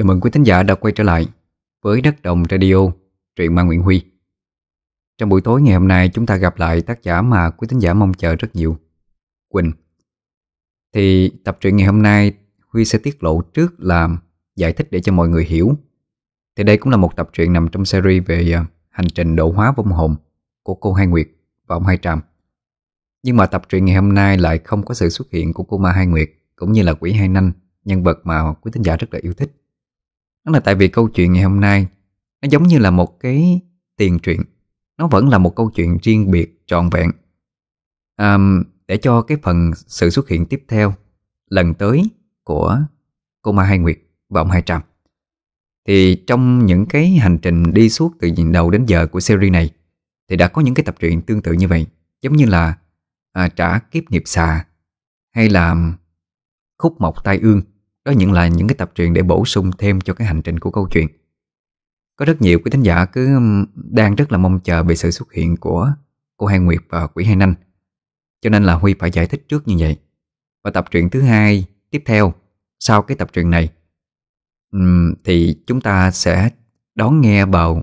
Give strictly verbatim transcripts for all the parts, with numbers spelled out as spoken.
Chào mừng quý thính giả đã quay trở lại với Đất Đồng Radio, truyện ma Nguyễn Huy. Trong buổi tối ngày hôm nay chúng ta gặp lại tác giả mà quý thính giả mong chờ rất nhiều, Quỳnh. Thì tập truyện ngày hôm nay Huy sẽ tiết lộ trước là giải thích để cho mọi người hiểu. Thì đây cũng là một tập truyện nằm trong series về hành trình độ hóa vong hồn của cô Hai Nguyệt và ông Hai Trầm. Nhưng mà tập truyện ngày hôm nay lại không có sự xuất hiện của cô ma Hai Nguyệt cũng như là quỷ Hai Nanh, nhân vật mà quý thính giả rất là yêu thích. Đó là tại vì câu chuyện ngày hôm nay nó giống như là một cái tiền truyện. Nó vẫn là một câu chuyện riêng biệt, trọn vẹn. à, Để cho cái phần sự xuất hiện tiếp theo lần tới của cô ma Hai Nguyệt và ông Hai Trầm, thì trong những cái hành trình đi suốt từ đầu đến giờ của series này thì đã có những cái tập truyện tương tự như vậy. Giống như là à, Trả Kiếp Nghiệp Xà hay là Khúc Mộc Tai Ương. Đó những là những cái tập truyện để bổ sung thêm cho cái hành trình của câu chuyện. Có rất nhiều quý thính giả cứ đang rất là mong chờ về sự xuất hiện của cô Hai Nguyệt và quỷ Hai Nanh, cho nên là Huy phải giải thích trước như vậy. Và tập truyện thứ hai tiếp theo sau cái tập truyện này thì chúng ta sẽ đón nghe vào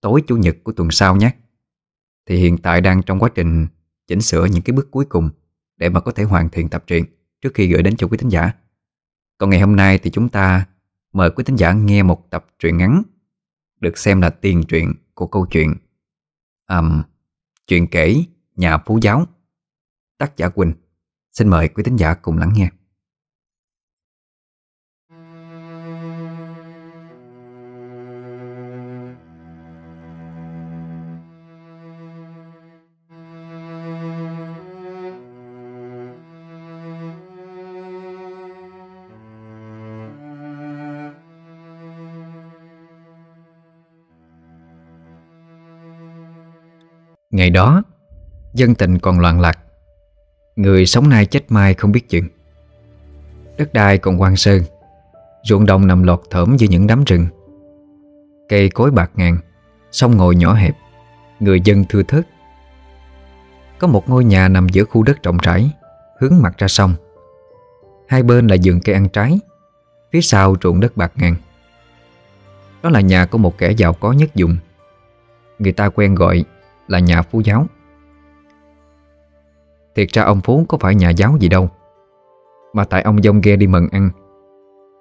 tối Chủ nhật của tuần sau nhé. Thì hiện tại đang trong quá trình chỉnh sửa những cái bước cuối cùng để mà có thể hoàn thiện tập truyện trước khi gửi đến cho quý thính giả. Còn ngày hôm nay thì chúng ta mời quý thính giả nghe một tập truyện ngắn được xem là tiền truyện của câu chuyện um, Chuyện Kể Nhà Phú Giáo, tác giả Quỳnh. Xin mời quý thính giả cùng lắng nghe. Ngày đó, dân tình còn loạn lạc, người sống nay chết mai không biết chừng. Đất đai còn hoang sơ, ruộng đồng nằm lọt thởm giữa những đám rừng. Cây cối bạc ngàn, sông ngòi nhỏ hẹp, người dân thưa thớt. Có một ngôi nhà nằm giữa khu đất rộng rãi, hướng mặt ra sông. Hai bên là vườn cây ăn trái, phía sau ruộng đất bạc ngàn. Đó là nhà của một kẻ giàu có nhất vùng, người ta quen gọi là nhà Phú Giáo. Thiệt ra ông Phú có phải nhà giáo gì đâu, mà tại ông dông ghe đi mần ăn,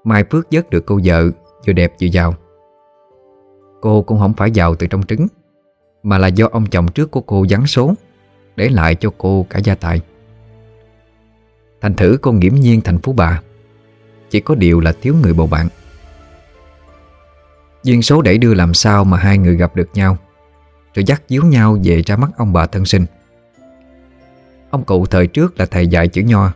mai phước vớt được cô vợ vừa đẹp vừa giàu. Cô cũng không phải giàu từ trong trứng, mà là do ông chồng trước của cô giáng số, để lại cho cô cả gia tài. Thành thử cô nghiễm nhiên thành phú bà, chỉ có điều là thiếu người bầu bạn. Duyên số đẩy đưa làm sao mà hai người gặp được nhau, rồi dắt díu nhau về ra mắt ông bà thân sinh. Ông cụ thời trước là thầy dạy chữ nho,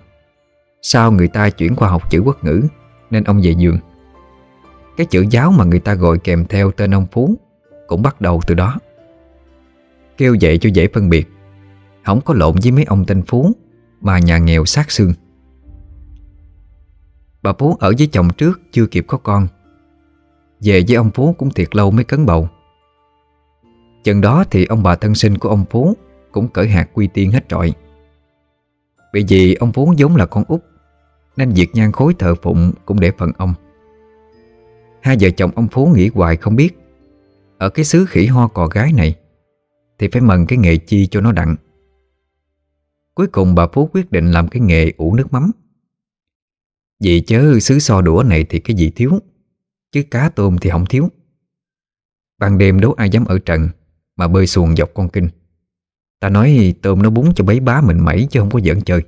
sau người ta chuyển qua học chữ quốc ngữ nên ông về vườn. Cái chữ giáo mà người ta gọi kèm theo tên ông Phú cũng bắt đầu từ đó. Kêu vậy cho dễ phân biệt, không có lộn với mấy ông tên Phú mà nhà nghèo xác xương. Bà Phú ở với chồng trước chưa kịp có con, về với ông Phú cũng thiệt lâu mới cấn bầu. Chừng đó thì ông bà thân sinh của ông Phú cũng cởi hạt quy tiên hết trọi. Bởi vì ông Phú vốn là con út, nên việc nhan khối thờ phụng cũng để phần ông. Hai vợ chồng ông Phú nghĩ hoài không biết, ở cái xứ khỉ ho cò gái này thì phải mần cái nghề chi cho nó đặng. Cuối cùng bà Phú quyết định làm cái nghề ủ nước mắm. Vì chớ xứ so đũa này thì cái gì thiếu, chứ cá tôm thì không thiếu. Ban đêm đố ai dám ở trần mà bơi xuồng dọc con kinh. Ta nói tôm nó búng cho bấy bá mình mẩy chứ không có giỡn chơi.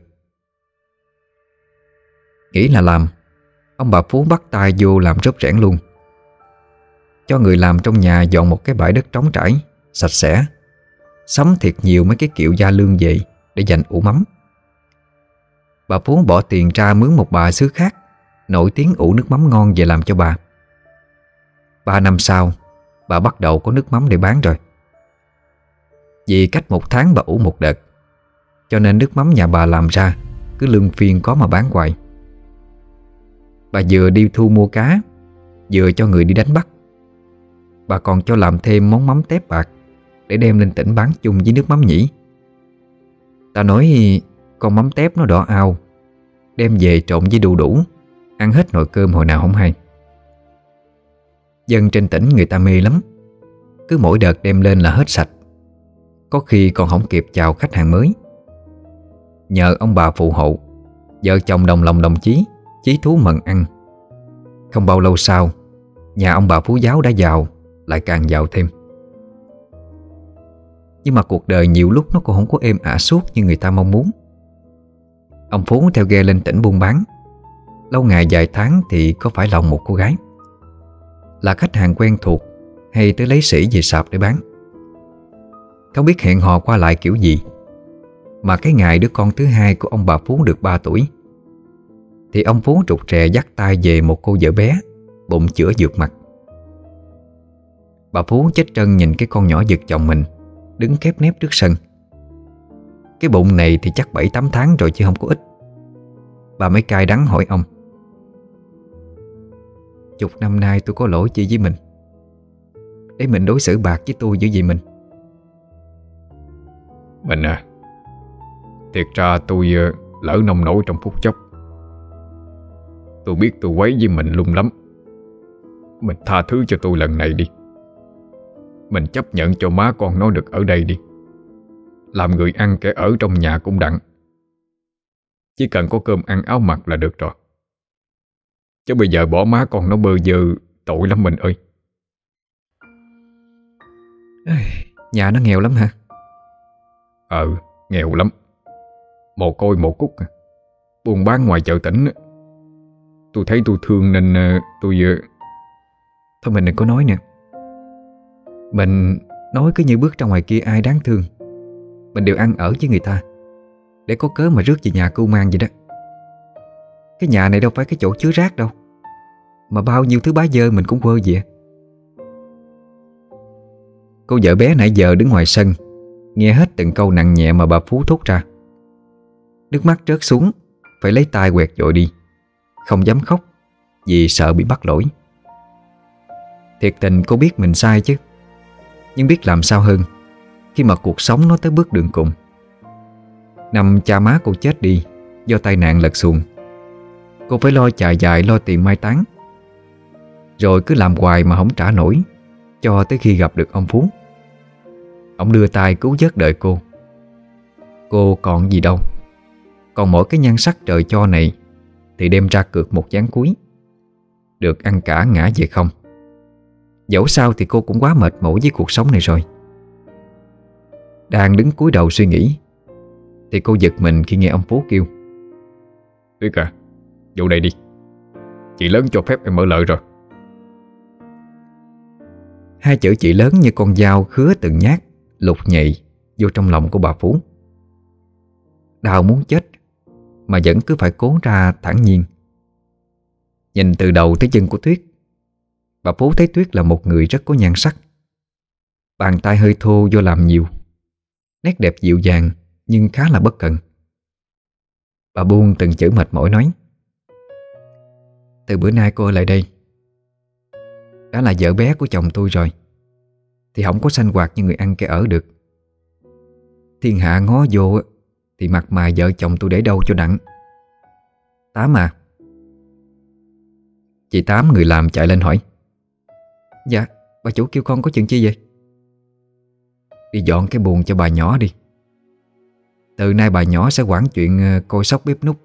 Nghĩ là làm, ông bà Phú bắt tay vô làm rớp rẽn luôn. Cho người làm trong nhà dọn một cái bãi đất trống trải, sạch sẽ, sắm thiệt nhiều mấy cái kiệu da lương về để dành ủ mắm. Bà Phú bỏ tiền ra mướn một bà xứ khác nổi tiếng ủ nước mắm ngon về làm cho bà. Ba năm sau, bà bắt đầu có nước mắm để bán rồi. Vì cách một tháng bà ủ một đợt, cho nên nước mắm nhà bà làm ra cứ lương phiên có mà bán hoài. Bà vừa đi thu mua cá, vừa cho người đi đánh bắt. Bà còn cho làm thêm món mắm tép bạc để đem lên tỉnh bán chung với nước mắm nhỉ. Ta nói con mắm tép nó đỏ ao, đem về trộn với đu đủ, ăn hết nồi cơm hồi nào không hay. dân trên tỉnh người ta mê lắm. Cứ mỗi đợt đem lên là hết sạch, có khi còn không kịp chào khách hàng mới. Nhờ ông bà phụ hộ, vợ chồng đồng lòng đồng chí, chí thú mần ăn. Không bao lâu sau, nhà ông bà Phú Giáo đã giàu, lại càng giàu thêm. Nhưng mà cuộc đời nhiều lúc nó cũng không có êm ả suốt như người ta mong muốn. Ông Phú theo ghe lên tỉnh buôn bán, lâu ngày vài tháng thì có phải lòng một cô gái, là khách hàng quen thuộc hay tới lấy sỉ về sạp để bán. Không biết hẹn hò qua lại kiểu gì mà cái ngày đứa con thứ hai của ông bà Phú được ba tuổi thì ông Phú trục trè dắt tay về một cô vợ bé, bụng chữa dược mặt. Bà Phú chết trân nhìn cái con nhỏ giật chồng mình đứng khép nép trước sân. Cái bụng này thì chắc bảy tám tháng rồi chứ không có ít. Bà mới cay đắng hỏi ông: "Chục năm nay tôi có lỗi chi với mình, để mình đối xử bạc với tôi dữ vậy mình?" "Mình à, thiệt ra tôi lỡ nông nổi trong phút chốc. Tôi biết tôi quấy với mình lung lắm. Mình tha thứ cho tôi lần này đi. Mình chấp nhận cho má con nó được ở đây đi. Làm người ăn kẻ ở trong nhà cũng đặng. Chỉ cần có cơm ăn áo mặc là được rồi. Chứ bây giờ bỏ má con nó bơ dơ, tội lắm mình ơi." "Nhà nó nghèo lắm hả?" "Ờ, nghèo lắm. Mồ côi mồ cúc, buôn bán ngoài chợ tỉnh. Tôi thấy tôi thương nên tôi..." "Thôi mình đừng có nói nè. Mình nói cứ như bước ra ngoài kia ai đáng thương mình đều ăn ở với người ta, để có cớ mà rước về nhà cưu mang vậy đó. Cái nhà này đâu phải cái chỗ chứa rác đâu, mà bao nhiêu thứ bá dơ mình cũng quơ về." Cô vợ bé nãy giờ đứng ngoài sân nghe hết từng câu nặng nhẹ mà bà Phú thốt ra, nước mắt rớt xuống, phải lấy tay quẹt dội đi, không dám khóc vì sợ bị bắt lỗi. Thiệt tình cô biết mình sai chứ, nhưng biết làm sao hơn khi mà cuộc sống nó tới bước đường cùng. Năm cha má cô chết đi do tai nạn lật xuồng, cô phải lo chài dài lo tiền mai táng, rồi cứ làm hoài mà không trả nổi, cho tới khi gặp được ông Phú. Ông đưa tay cứu vớt đời cô. Cô còn gì đâu, còn mỗi cái nhan sắc trời cho này thì đem ra cược một ván cuối, được ăn cả ngã về không. Dẫu sao thì cô cũng quá mệt mỏi với cuộc sống này rồi. Đang đứng cúi đầu suy nghĩ thì cô giật mình khi nghe ông Phú kêu: "Tuyết à, vô đây đi. Chị lớn cho phép em mở lời rồi." Hai chữ chị lớn như con dao khứa từng nhát, lục nhạy vô trong lòng của bà Phú. Đau muốn chết mà vẫn cứ phải cố ra thản nhiên. Nhìn từ đầu tới chân của Tuyết, bà Phú thấy Tuyết là một người rất có nhan sắc. Bàn tay hơi thô vô làm nhiều, nét đẹp dịu dàng nhưng khá là bất cần. Bà buông từng chữ mệt mỏi nói: "Từ bữa nay cô ở lại đây, đã là vợ bé của chồng tôi rồi thì không có sanh hoạt như người ăn kẻ ở được. Thiên hạ ngó vô thì mặt mày vợ chồng tôi để đâu cho đặng. Tám à." Chị Tám người làm chạy lên hỏi: "Dạ, bà chủ kêu con có chuyện chi vậy?" "Đi dọn cái buồng cho bà nhỏ đi. Từ nay bà nhỏ sẽ quản chuyện coi sóc bếp núc,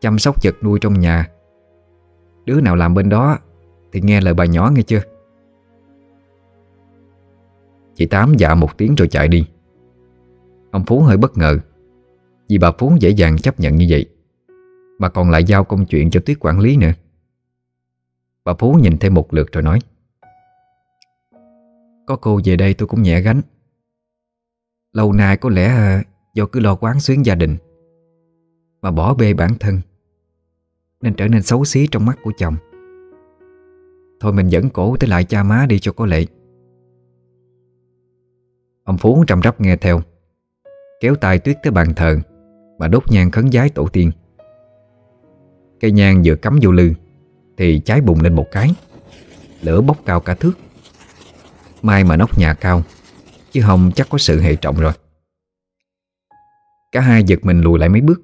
chăm sóc vật nuôi trong nhà. Đứa nào làm bên đó thì nghe lời bà nhỏ nghe chưa?" Chị Tám dạ một tiếng rồi chạy đi. Ông Phú hơi bất ngờ vì bà Phú dễ dàng chấp nhận như vậy, mà còn lại giao công chuyện cho Tuyết quản lý nữa. Bà Phú nhìn thêm một lượt rồi nói: "Có cô về đây tôi cũng nhẹ gánh. Lâu nay có lẽ do cứ lo quán xuyến gia đình mà bỏ bê bản thân, nên trở nên xấu xí trong mắt của chồng. Thôi mình dẫn cổ tới lại cha má đi cho có lệ." Ông Phú trầm rắp nghe theo, kéo tay Tuyết tới bàn thờ mà đốt nhang khấn vái tổ tiên. Cây nhang vừa cắm vô lư thì cháy bùng lên một cái, lửa bốc cao cả thước. May mà nóc nhà cao, chứ không chắc có sự hệ trọng rồi. Cả hai giật mình lùi lại mấy bước.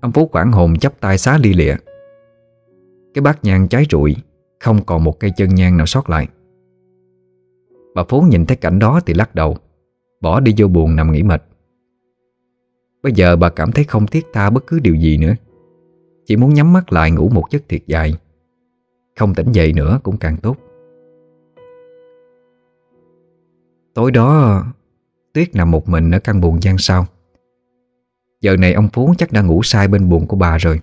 Ông Phú hoảng hồn chắp tay xá lia lịa. Cái bát nhang cháy rụi không còn một cây chân nhang nào sót lại. Bà Phú nhìn thấy cảnh đó thì lắc đầu, bỏ đi vô buồng nằm nghỉ mệt. Bây giờ bà cảm thấy không thiết tha bất cứ điều gì nữa, chỉ muốn nhắm mắt lại ngủ một giấc thiệt dài. Không tỉnh dậy nữa cũng càng tốt. Tối đó Tuyết nằm một mình ở căn buồng gian sau. Giờ này ông Phú chắc đã ngủ say bên buồng của bà rồi.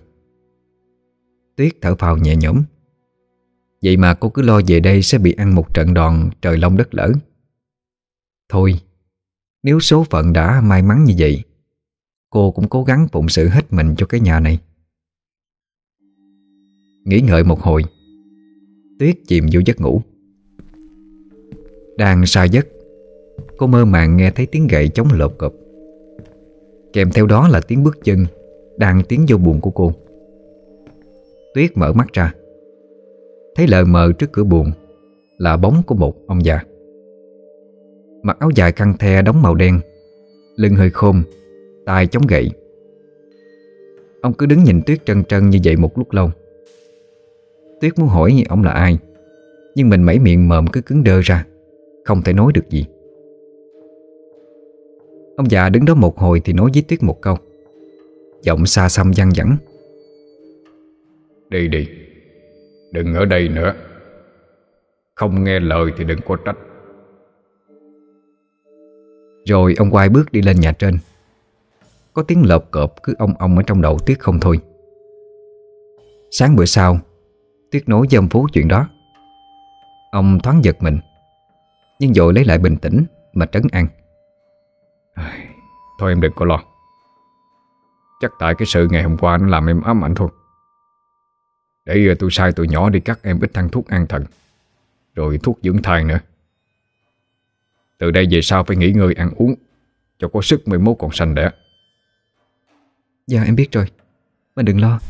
Tuyết thở phào nhẹ nhõm. Vậy mà cô cứ lo về đây sẽ bị ăn một trận đòn trời long đất lở. Thôi, nếu số phận đã may mắn như vậy, cô cũng cố gắng phụng sự hết mình cho cái nhà này. Nghĩ ngợi một hồi, Tuyết chìm vô giấc ngủ. Đang sa giấc, cô mơ màng nghe thấy tiếng gậy chống lộp cộp, kèm theo đó là tiếng bước chân đang tiến vô buồng của cô. Tuyết mở mắt ra, thấy lờ mờ trước cửa buồng là bóng của một ông già mặc áo dài khăn the đóng màu đen, lưng hơi khom, tay chống gậy. Ông cứ đứng nhìn Tuyết trân trân như vậy một lúc lâu. Tuyết muốn hỏi ông là ai, nhưng mình mẩy miệng mồm cứ cứng đơ ra, không thể nói được gì. Ông già đứng đó một hồi thì nói với Tuyết một câu, giọng xa xăm văng vẳng: Đi đi, đừng ở đây nữa. Không nghe lời thì đừng có trách. Rồi ông quay bước đi lên nhà trên. Có tiếng lợp cộp cứ ong ong ở trong đầu Tuyết không thôi. Sáng bữa sau, Tuyết nói với ông Phú chuyện đó. Ông thoáng giật mình, nhưng rồi lấy lại bình tĩnh mà trấn an: Thôi em đừng có lo. Chắc tại cái sự ngày hôm qua nó làm em ám ảnh thôi. Để tôi sai tụi nhỏ đi cắt em ít thang thuốc an thần, rồi thuốc dưỡng thai nữa. Từ đây về sau phải nghỉ ngơi ăn uống cho có sức mới mốt còn sanh đẻ. Dạ em biết rồi, mà đừng lo.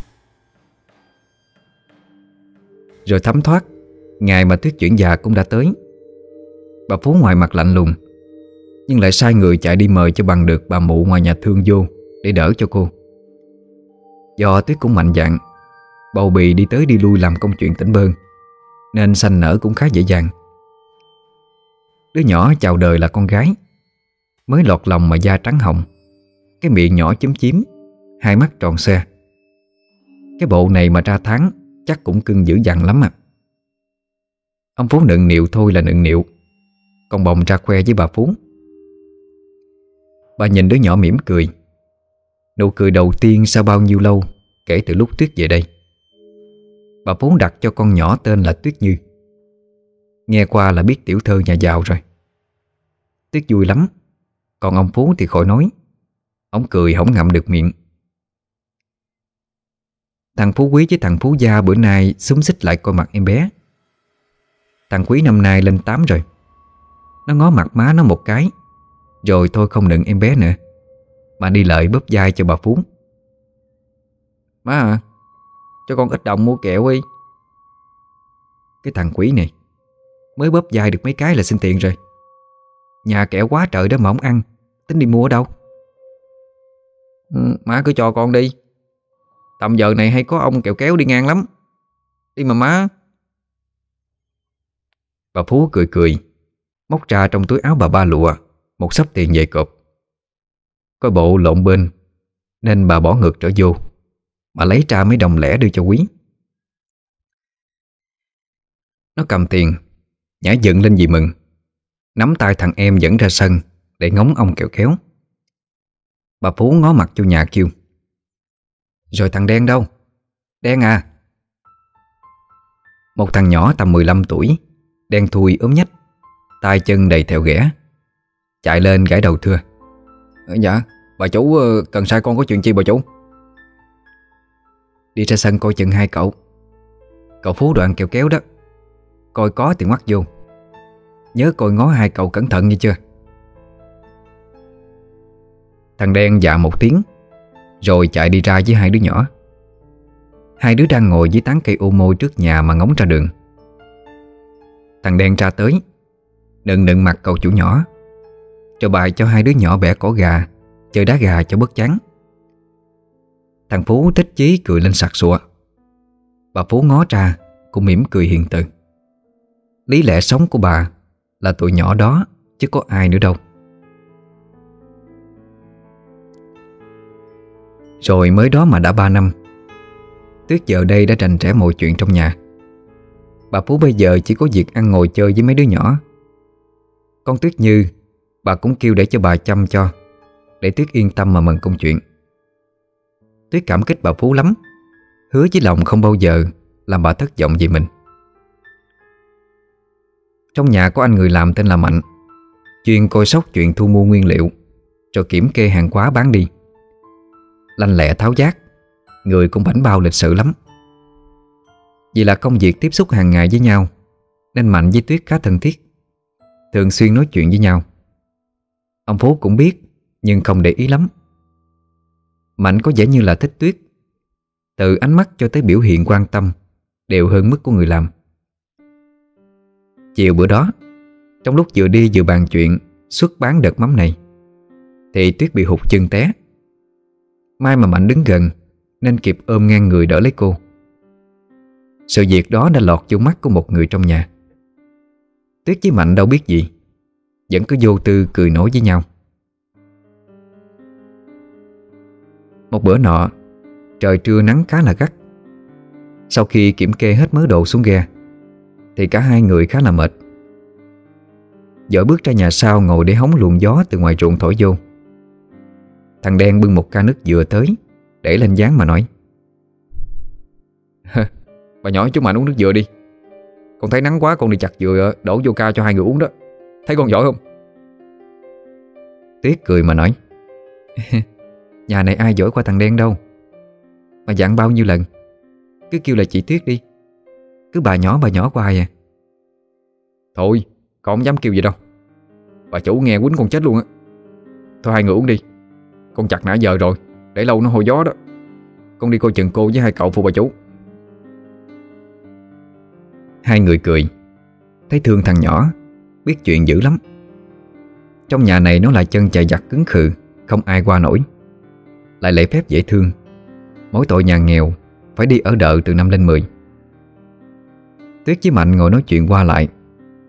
Rồi thấm thoát, ngày mà Tuyết chuyển già cũng đã tới. Bà Phú ngoài mặt lạnh lùng, nhưng lại sai người chạy đi mời cho bằng được bà mụ ngoài nhà thương vô để đỡ cho cô. Do Tuyết cũng mạnh dạn, bầu bì đi tới đi lui làm công chuyện tỉnh bơn, nên sanh nở cũng khá dễ dàng. Đứa nhỏ chào đời là con gái, mới lọt lòng mà da trắng hồng, cái miệng nhỏ chúm chím, hai mắt tròn xoe. Cái bộ này mà ra tháng chắc cũng cưng dữ dằn lắm à. Ông Phú nựng nịu thôi là nựng nịu, còn bồng ra khoe với bà Phú. Bà nhìn đứa nhỏ mỉm cười, nụ cười đầu tiên sau bao nhiêu lâu kể từ lúc Tuyết về đây. Bà Phú đặt cho con nhỏ tên là Tuyết Như, nghe qua là biết tiểu thư nhà giàu rồi. Tuyết vui lắm, còn ông Phú thì khỏi nói, ông cười hổng ngậm được miệng. Thằng Phú Quý với thằng Phú Gia bữa nay xúm xích lại coi mặt em bé. Thằng Quý năm nay lên tám rồi. Nó ngó mặt má nó một cái, rồi thôi không nựng em bé nữa, mà đi lại bóp vai cho bà Phú. Má à, cho con ít đồng mua kẹo đi. Cái thằng Quý này mới bóp vai được mấy cái là xin tiền rồi. Nhà kẹo quá trời đó mà không ăn, tính đi mua ở đâu? Ừ, má cứ cho con đi. Tầm giờ này hay có ông kẹo kéo đi ngang lắm. Đi mà má. Bà Phú cười cười, móc ra trong túi áo bà ba lụa một xấp tiền về cộp. Coi bộ lộn bên nên bà bỏ ngược trở vô, mà lấy ra mấy đồng lẻ đưa cho Quý. Nó cầm tiền, nhảy dựng lên vì mừng, nắm tay thằng em dẫn ra sân để ngóng ông kẹo kéo. Bà Phú ngó mặt vô nhà kêu: Rồi thằng Đen đâu? Đen à? Một thằng nhỏ tầm mười lăm tuổi, đen thui ốm nhách, tay chân đầy thẹo ghẻ, chạy lên gãi đầu thưa: Dạ, bà chủ cần sai con có chuyện chi bà chủ? Đi ra sân coi chừng hai cậu. Cậu Phú đoạn kẹo kéo đó, coi có thì ngoắt vô. Nhớ coi ngó hai cậu cẩn thận nghe chưa? Thằng Đen dạ một tiếng, rồi chạy đi ra với hai đứa nhỏ. Hai đứa đang ngồi dưới tán cây ô môi trước nhà mà ngóng ra đường. Thằng Đen ra tới, nựng nựng mặt cậu chủ nhỏ, rồi bài cho hai đứa nhỏ bẻ cỏ gà, chơi đá gà cho bớt chán. Thằng Phú thích chí cười lên sặc sụa. Bà Phú ngó ra Cô mỉm cười hiền từ. Lý lẽ sống của bà là tụi nhỏ đó, chứ có ai nữa đâu. Rồi mới đó mà đã ba năm, Tuyết giờ đây đã rành rẽ mọi chuyện trong nhà. Bà Phú bây giờ chỉ có việc ăn ngồi chơi với mấy đứa nhỏ. Con Tuyết Như bà cũng kêu để cho bà chăm cho, để Tuyết yên tâm mà mần công chuyện. Tuyết cảm kích bà Phú lắm, hứa với lòng không bao giờ làm bà thất vọng vì mình. Trong nhà có anh người làm tên là Mạnh, chuyên coi sóc chuyện thu mua nguyên liệu rồi kiểm kê hàng hóa bán đi. Lanh lẹ tháo vát, người cũng bảnh bao lịch sự lắm. Vì là công việc tiếp xúc hàng ngày với nhau nên Mạnh với Tuyết khá thân thiết, thường xuyên nói chuyện với nhau. Ông Phú cũng biết nhưng không để ý lắm. Mạnh có vẻ như là thích Tuyết, từ ánh mắt cho tới biểu hiện quan tâm đều hơn mức của người làm. Chiều bữa đó, trong lúc vừa đi vừa bàn chuyện xuất bán đợt mắm này, thì Tuyết bị hụt chân té. May mà Mạnh đứng gần nên kịp ôm ngang người đỡ lấy cô. Sự việc đó đã lọt vô mắt của một người trong nhà. Tuyết với Mạnh đâu biết gì, vẫn cứ vô tư cười nói với nhau. Một bữa nọ, trời trưa nắng khá là gắt. Sau khi kiểm kê hết mớ đồ xuống ghe thì cả hai người khá là mệt. Vợ bước ra nhà sau ngồi để hóng luồng gió từ ngoài ruộng thổi vô. Thằng Đen bưng một ca nước dừa tới, để lên gián mà nói: Bà nhỏ chú Mạnh uống nước dừa đi. Con thấy nắng quá con đi chặt dừa đổ vô ca cho hai người uống đó. Thấy con giỏi không? Tuyết cười mà nói: Nhà này ai giỏi qua thằng Đen đâu. Mà dặn bao nhiêu lần, cứ kêu là chị Tuyết đi, cứ bà nhỏ bà nhỏ hoài à. Thôi, con không dám kêu vậy đâu. Bà chủ nghe quýnh con chết luôn á. Thôi hai người uống đi, con chặt nãy giờ rồi, để lâu nó hôi gió đó. Con đi coi chừng cô với hai cậu phụ bà chủ. Hai người cười, thấy thương thằng nhỏ, biết chuyện dữ lắm. Trong nhà này nó là chân chạy giặt cứng khừ, không ai qua nổi, lại lễ phép dễ thương. Mỗi tội nhà nghèo phải đi ở đợ từ năm lên mười. Tuyết với Mạnh ngồi nói chuyện qua lại,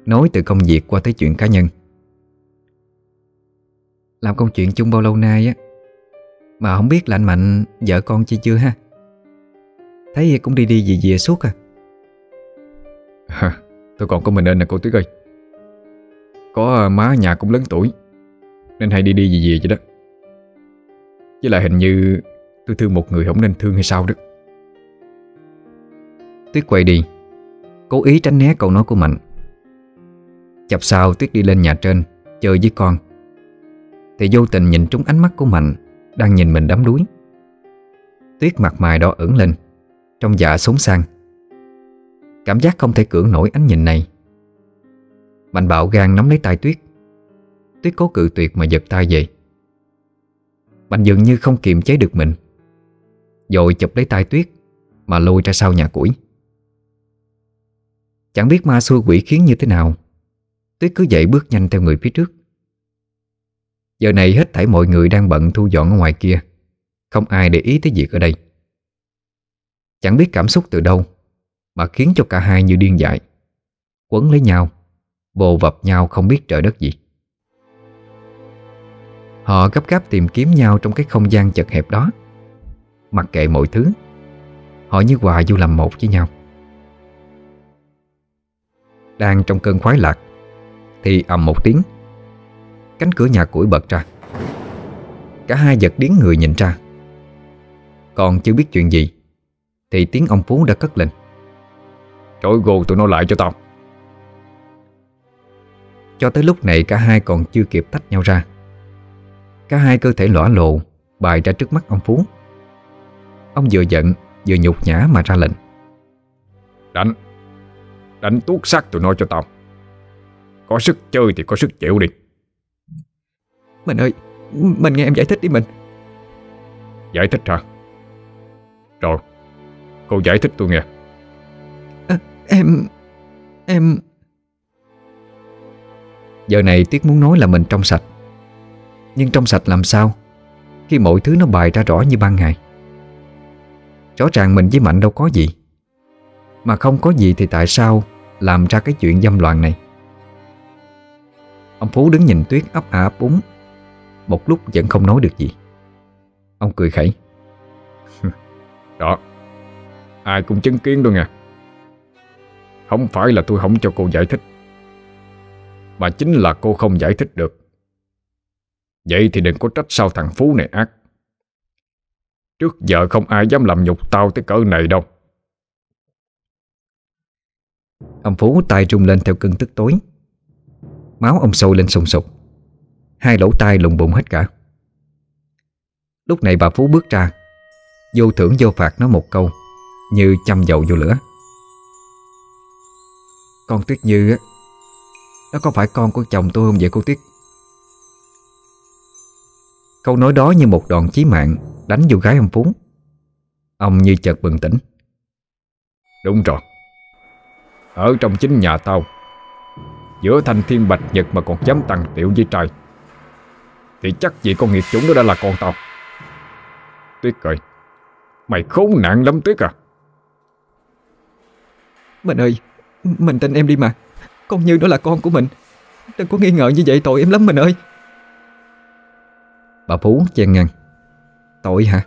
nói từ công việc qua tới chuyện cá nhân. Làm công chuyện chung bao lâu nay á, mà không biết là anh Mạnh vợ con chi chưa ha? Thấy cũng đi đi về về suốt à. à Tôi còn có mình nên nè cô Tuyết ơi. Có má nhà cũng lớn tuổi nên hay đi đi về về vậy đó. Với lại hình như tôi thương một người không nên thương hay sao đó. Tuyết quay đi, cố ý tránh né câu nói của Mạnh. Chập sau Tuyết đi lên nhà trên chơi với con thì vô tình nhìn trúng ánh mắt của Mạnh đang nhìn mình đắm đuối. Tuyết mặt mày đỏ ửng lên, trong dạ sốn sang, cảm giác không thể cưỡng nổi ánh nhìn này. Mạnh bạo gan nắm lấy tay Tuyết. Tuyết cố cự tuyệt mà giật tay về. Mạnh dường như không kiềm chế được mình, vội chụp lấy tay Tuyết mà lôi ra sau nhà củi. Chẳng biết ma xui quỷ khiến như thế nào, Tuyết cứ dậy bước nhanh theo người phía trước. Giờ này hết thảy mọi người đang bận thu dọn ở ngoài kia, không ai để ý tới việc ở đây. Chẳng biết cảm xúc từ đâu mà khiến cho cả hai như điên dại, quấn lấy nhau, bồ vập nhau không biết trời đất gì. Họ gấp gáp tìm kiếm nhau trong cái không gian chật hẹp đó. Mặc kệ mọi thứ, họ như hòa vô làm một với nhau. Đang trong cơn khoái lạc thì ầm một tiếng, cánh cửa nhà củi bật ra. Cả hai giật điếng người nhìn ra. Còn chưa biết chuyện gì thì tiếng ông Phú đã cất lên: Trội gồ tụi nó lại cho tao. Cho tới lúc này cả hai còn chưa kịp tách nhau ra. Cả hai cơ thể lõa lộ bày ra trước mắt ông Phú. Ông vừa giận vừa nhục nhã mà ra lệnh: Đánh, đánh tuốt xác tụi nó cho tao. Có sức chơi thì có sức chịu đi. Mình ơi, mình nghe em giải thích đi mình. Giải thích hả? Rồi, cô giải thích tôi nghe. À, em, em... Giờ này Tuyết muốn nói là mình trong sạch, nhưng trong sạch làm sao khi mọi thứ nó bày ra rõ như ban ngày. Rõ ràng mình với Mạnh đâu có gì, Mà không có gì thì tại sao làm ra cái chuyện dâm loạn này? Ông Phú đứng nhìn Tuyết ấp ả ấp úng một lúc vẫn không nói được gì. Ông cười khẩy. Đó, ai cũng chứng kiến đâu nha. Không phải là tôi không cho cô giải thích, mà chính là cô không giải thích được. Vậy thì đừng có trách sao thằng Phú này ác. Trước giờ không ai dám làm nhục tao tới cỡ này đâu. Ông Phú tay rung lên theo cơn tức tối. Máu ông sôi lên sùng sục, hai lỗ tai lùng bùng hết cả. Lúc này bà Phú bước ra, vô thưởng vô phạt nó một câu như châm dầu vô lửa. Con Tuyết Như á, nó có phải con của chồng tôi không vậy cô Tuyết? Câu nói đó như một đòn chí mạng đánh vô gái ông Phú. Ông như chợt bừng tỉnh. Đúng rồi, ở trong chính nhà tao, giữa thanh thiên bạch nhật mà còn dám tằng tiểu với trai, thì chắc gì con nghiệt chủng đó đã là con tao. Tuyết ơi, mày khốn nạn lắm Tuyết à. Mình ơi, mình tin em đi mà. Con Như đó là con của mình, đừng có nghi ngờ như vậy, tội em lắm mình ơi. Bà Phú chen ngang. Tội hả?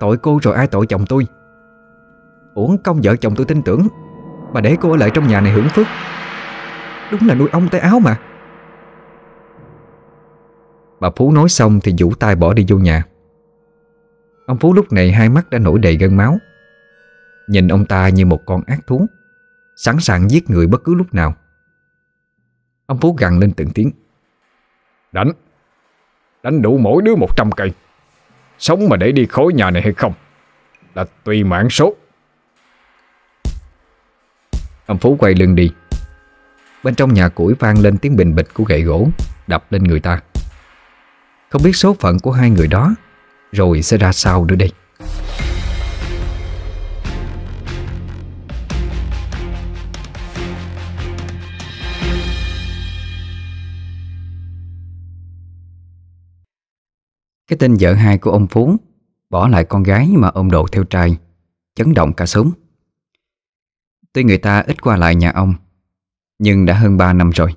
Tội cô rồi ai tội chồng tôi? Uổng công vợ chồng tôi tin tưởng, bà để cô ở lại trong nhà này hưởng phước. Đúng là nuôi ong tay áo mà. Bà Phú nói xong thì vũ tay bỏ đi vô nhà. Ông Phú lúc này hai mắt đã nổi đầy gân máu. Nhìn ông ta như một con ác thú, sẵn sàng giết người bất cứ lúc nào. Ông Phú gằn lên từng tiếng. Đánh! Đánh đủ mỗi đứa một trăm cây. Sống mà để đi khối nhà này hay không là tùy mạng số. Ông Phú quay lưng đi. Bên trong nhà củi vang lên tiếng bình bịch của gậy gỗ đập lên người ta. Không biết số phận của hai người đó rồi sẽ ra sao nữa đây. Cái tên vợ hai của ông Phú bỏ lại con gái mà ôm đồ theo trai chấn động cả xóm. Tuy người ta ít qua lại nhà ông, nhưng đã hơn ba năm rồi,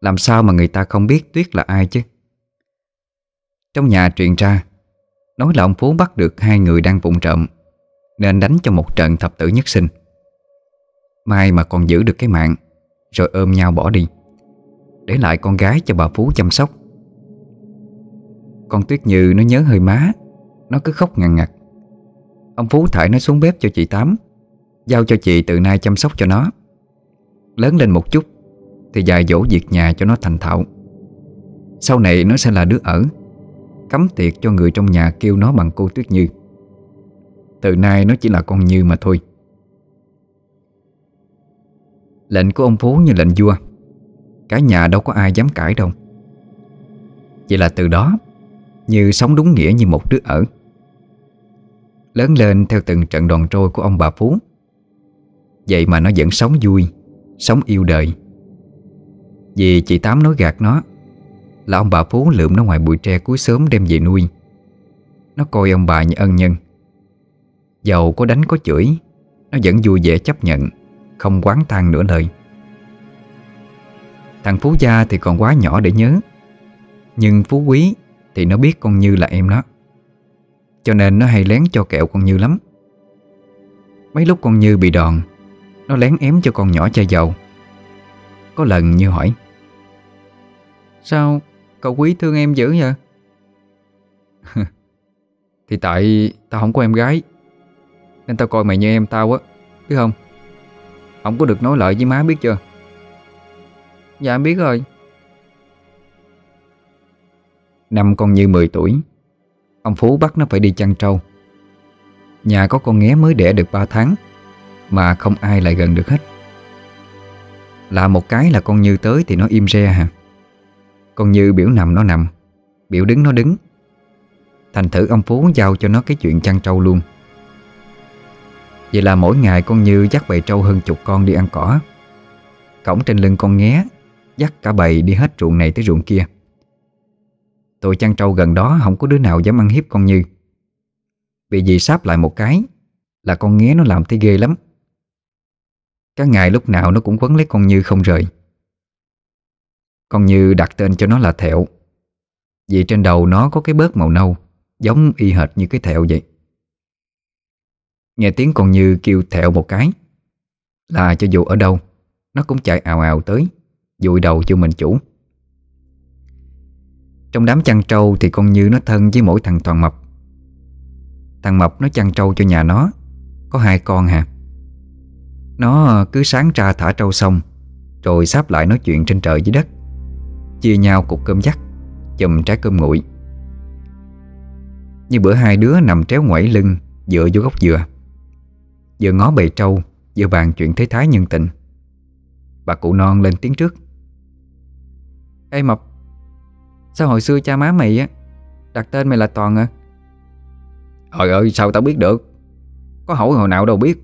làm sao mà người ta không biết Tuyết là ai chứ? Trong nhà truyền ra nói là ông Phú bắt được hai người đang vụng trộm nên đánh cho một trận thập tử nhất sinh. May mà còn giữ được cái mạng, rồi ôm nhau bỏ đi, để lại con gái cho bà Phú chăm sóc. Con Tuyết Như nó nhớ hơi má, nó cứ khóc ngằn ngặt. Ông Phú thải nó xuống bếp cho chị Tám, giao cho chị từ nay chăm sóc cho nó. Lớn lên một chút thì dạy dỗ việc nhà cho nó thành thạo. Sau này nó sẽ là đứa ở, cắm tiệc cho người trong nhà kêu nó bằng cô Tuyết Như. Từ nay nó chỉ là con Như mà thôi. Lệnh của ông Phú như lệnh vua, cả nhà đâu có ai dám cãi đâu. Vậy là từ đó Như sống đúng nghĩa như một đứa ở, lớn lên theo từng trận đòn trôi của ông bà Phú. Vậy mà nó vẫn sống vui, sống yêu đời. Vì chị Tám nói gạt nó là ông bà Phú lượm nó ngoài bụi tre cuối xóm đem về nuôi. Nó coi ông bà như ân nhân, dầu có đánh có chửi nó vẫn vui vẻ chấp nhận, không oán than nửa lời. Thằng Phú gia thì còn quá nhỏ để nhớ, nhưng Phú Quý thì nó biết con Như là em nó, cho nên nó hay lén cho kẹo con Như lắm. Mấy lúc con Như bị đòn, nó lén ém cho con nhỏ chai dầu. Có lần Như hỏi: Sao cậu Quý thương em dữ vậy? Thì tại tao không có em gái, nên tao coi mày như em tao á, biết không? Không có được nói lợi với má, biết chưa? Dạ em biết rồi. Năm con Như mười tuổi, ông Phú bắt nó phải đi chăn trâu. Nhà có con nghé mới đẻ được ba tháng mà không ai lại gần được hết. Lạ một cái là con Như tới thì nó im re hả? Con Như biểu nằm nó nằm, biểu đứng nó đứng. Thành thử ông Phú giao cho nó cái chuyện chăn trâu luôn. Vậy là mỗi ngày con Như dắt bầy trâu hơn chục con đi ăn cỏ, cõng trên lưng con nghé, dắt cả bầy đi hết ruộng này tới ruộng kia. Tụi chăn trâu gần đó không có đứa nào dám ăn hiếp con Như, vì vì sáp lại một cái là con nghé nó làm thấy ghê lắm. Cả ngày lúc nào nó cũng quấn lấy con Như không rời. Con Như đặt tên cho nó là Thẹo, vì trên đầu nó có cái bớt màu nâu, giống y hệt như cái thẹo vậy. Nghe tiếng con Như kêu Thẹo một cái là cho dù ở đâu nó cũng chạy ào ào tới, vùi đầu cho mình chủ. Trong đám chăn trâu thì con Như nó thân với mỗi thằng Toàn Mập. Thằng Mập nó chăn trâu cho nhà nó, có hai con hà. Nó cứ sáng ra thả trâu xong rồi sáp lại nói chuyện trên trời dưới đất, chia nhau cục cơm dắt, chùm trái cơm nguội. Như bữa hai đứa nằm tréo ngoảy lưng dựa vô gốc dừa, vừa ngó bầy trâu vừa bàn chuyện thế thái nhân tình, bà cụ non lên tiếng trước. Ê Mập, sao hồi xưa cha má mày á đặt tên mày là Toàn à? Trời ơi, sao tao biết được, có hỏi hồi nào đâu biết.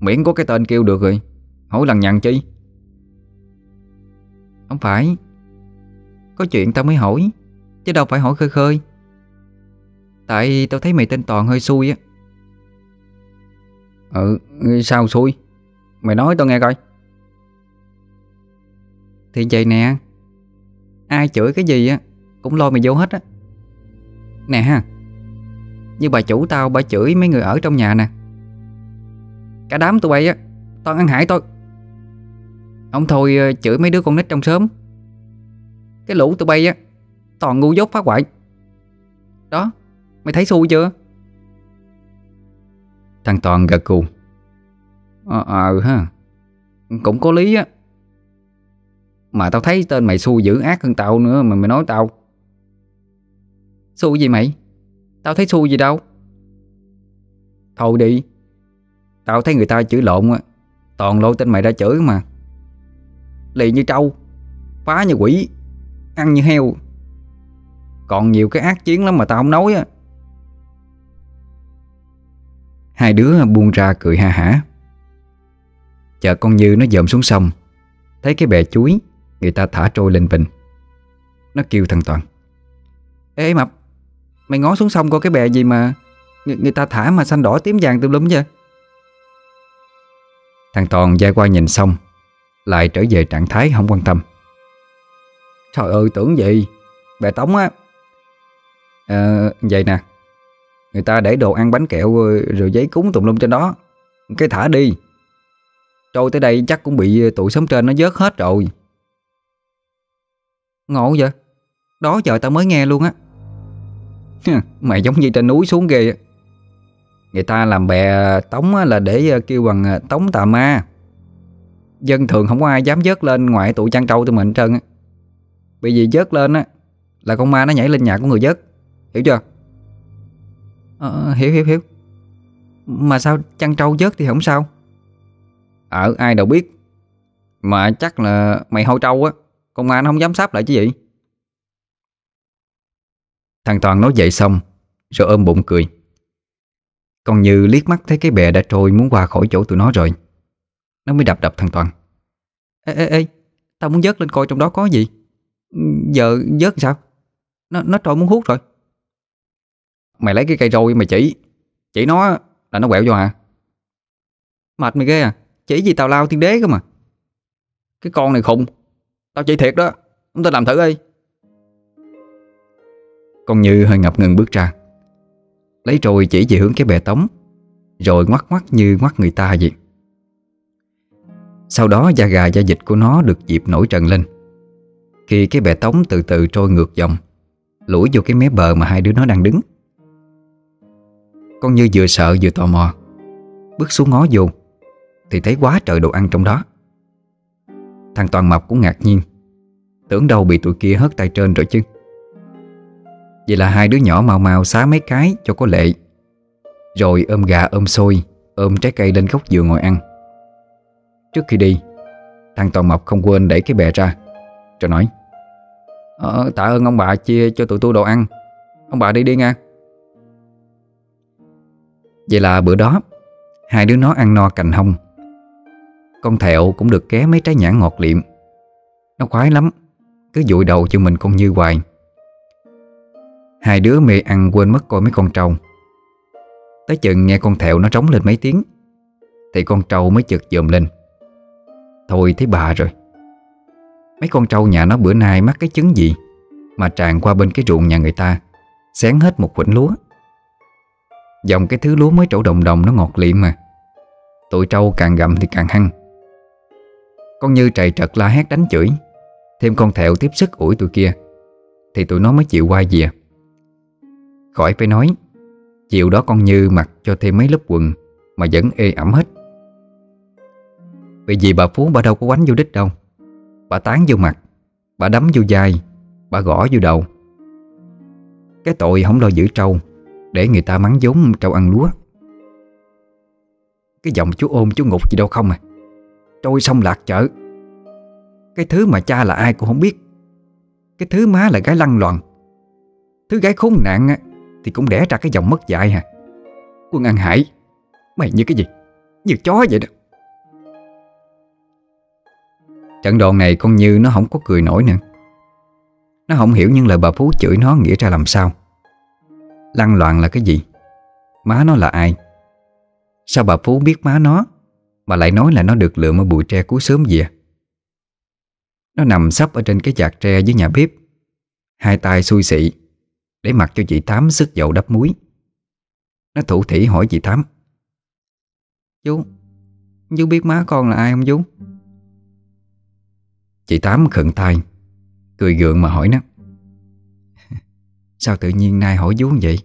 Miễn có cái tên kêu được rồi, hỏi lằng nhằng chi. Không phải, có chuyện tao mới hỏi, chứ đâu phải hỏi khơi khơi. Tại tao thấy mày tên Toàn hơi xui á. Ừ, sao xui? Mày nói tao nghe coi. Thì vậy nè, ai chửi cái gì á cũng lôi mày vô hết á. Nè ha, như bà chủ tao, bà chửi mấy người ở trong nhà nè. Cả đám tụi bay á, Toàn ăn hại tôi. Ông Thôi chửi mấy đứa con nít trong xóm. Cái lũ tụi bay á, Toàn ngu dốt phá hoại. Đó, mày thấy xui chưa? Thằng Toàn gật gù. Ờ à, à, ha, cũng có lý á. Mà tao thấy tên mày xui dữ ác hơn tao nữa mà mày nói tao. Xui gì mày? Tao thấy xui gì đâu. Thôi đi, tao thấy người ta chửi lộn á, Toàn lôi tên mày ra chửi mà. Lì như trâu, phá như quỷ, ăn như heo. Còn nhiều cái ác chiến lắm mà tao không nói á. Hai đứa buông ra cười ha hả. Chợt con Như nó dòm xuống sông, thấy cái bè chuối người ta thả trôi lên bình. Nó kêu thằng Toàn. Ê Mập, mày ngó xuống sông coi cái bè gì mà Người, người ta thả mà xanh đỏ tím vàng tùm lum vậy? Thằng Toàn vai qua nhìn xong, lại trở về trạng thái không quan tâm. Trời ơi, tưởng gì, bè tống á. À, vậy nè, người ta để đồ ăn bánh kẹo rồi giấy cúng tùm lum trên đó, cái thả đi. Trôi tới đây chắc cũng bị tụi xóm trên nó vớt hết rồi. Ngộ vậy, đó giờ tao mới nghe luôn á. Mày giống như trên núi xuống ghê á. Người ta làm bè tống là để kêu bằng tống tà ma. Dân thường không có ai dám vớt lên ngoại tụi chăn trâu tụi mình hết trơn á. Bởi vì vớt lên á là con ma nó nhảy lên nhà của người vớt, hiểu chưa? Ờ, hiểu hiểu hiểu. Mà sao chăn trâu vớt thì không sao? Ờ, ai đâu biết. Mà chắc là mày hôi trâu á, con ma nó không dám sáp lại chứ gì. Thằng Toàn nói vậy xong rồi ôm bụng cười. Còn Như liếc mắt thấy cái bè đã trôi muốn qua khỏi chỗ tụi nó rồi, nó mới đập đập thằng Toàn. Ê ê ê, tao muốn vớt lên coi trong đó có gì. Giờ vớt sao? Nó nó trôi muốn hút rồi. Mày lấy cái cây roi mày chỉ Chỉ nó là nó quẹo vô à? Mệt mày ghê à? Chỉ gì tào lao thiên đế cơ mà. Cái con này khùng, tao chỉ thiệt đó, không tin làm thử đi. Con Như hơi ngập ngừng bước ra, lấy rồi chỉ về hướng cái bè tống, rồi ngoắc ngoắc như ngoắc người ta vậy. Sau đó da gà da vịt của nó được dịp nổi trần lên, khi cái bè tống từ từ trôi ngược dòng, lủi vô cái mé bờ mà hai đứa nó đang đứng. Con Như vừa sợ vừa tò mò, bước xuống ngó vô thì thấy quá trời đồ ăn trong đó. Thằng Toàn Mập cũng ngạc nhiên, tưởng đâu bị tụi kia hớt tay trên rồi chứ. Vậy là hai đứa nhỏ mau mau xá mấy cái cho có lệ, rồi ôm gà ôm xôi, ôm trái cây lên góc giường ngồi ăn. Trước khi đi, thằng Toàn Mập không quên đẩy cái bè ra rồi nói: ờ, tạ ơn ông bà chia cho tụi tôi đồ ăn, ông bà đi đi nha. Vậy là bữa đó hai đứa nó ăn no cành hông. Con Thẹo cũng được ké mấy trái nhãn ngọt liệm, nó khoái lắm, cứ vùi đầu cho mình con Như hoài. Hai đứa mê ăn quên mất coi mấy con trâu. Tới chừng nghe con Thẹo nó trống lên mấy tiếng, thì con trâu mới chực dòm lên. Thôi thấy bà rồi, mấy con trâu nhà nó bữa nay mắc cái chứng gì mà tràn qua bên cái ruộng nhà người ta, xén hết một khuỷnh lúa. Dòng cái thứ lúa mới trổ đồng đồng nó ngọt lịm mà, tụi trâu càng gặm thì càng hăng. Con Như trầy trật la hét đánh chửi, thêm con Thẹo tiếp sức ủi tụi kia, thì tụi nó mới chịu quay về. Khỏi phải nói, chiều đó con Như mặc cho thêm mấy lớp quần mà vẫn ê ẩm hết. Bởi vì bà Phú bà đâu có quánh vô đích đâu, bà tán vô mặt, bà đấm vô vai, bà gõ vô đầu. Cái tội không lo giữ trâu để người ta mắng vốn trâu ăn lúa. Cái giọng chú ôm chú ngục gì đâu không à, trôi sông lạc chợ. Cái thứ mà cha là ai cũng không biết, cái thứ má là gái lăng loàn, thứ gái khốn nạn thì cũng đẻ ra cái giọng mất dạy hả? Quân ăn hải, mày như cái gì, như chó vậy đó. Trận đòn này con Như nó không có cười nổi nữa. Nó không hiểu những lời bà Phú chửi nó nghĩa ra làm sao. Lăng loạn là cái gì? Má nó là ai? Sao bà Phú biết má nó mà lại nói là nó được lượm ở bụi tre cuối sớm gì à? Nó nằm sấp ở trên cái vạt tre dưới nhà bếp, hai tay xui xị để mặc cho chị Tám sức dầu đắp muối. Nó thủ thỉ hỏi chị Tám: Chú, chú biết má con là ai không chú? Chị Tám khựng tay, cười gượng mà hỏi nó: Sao tự nhiên nay hỏi chú vậy?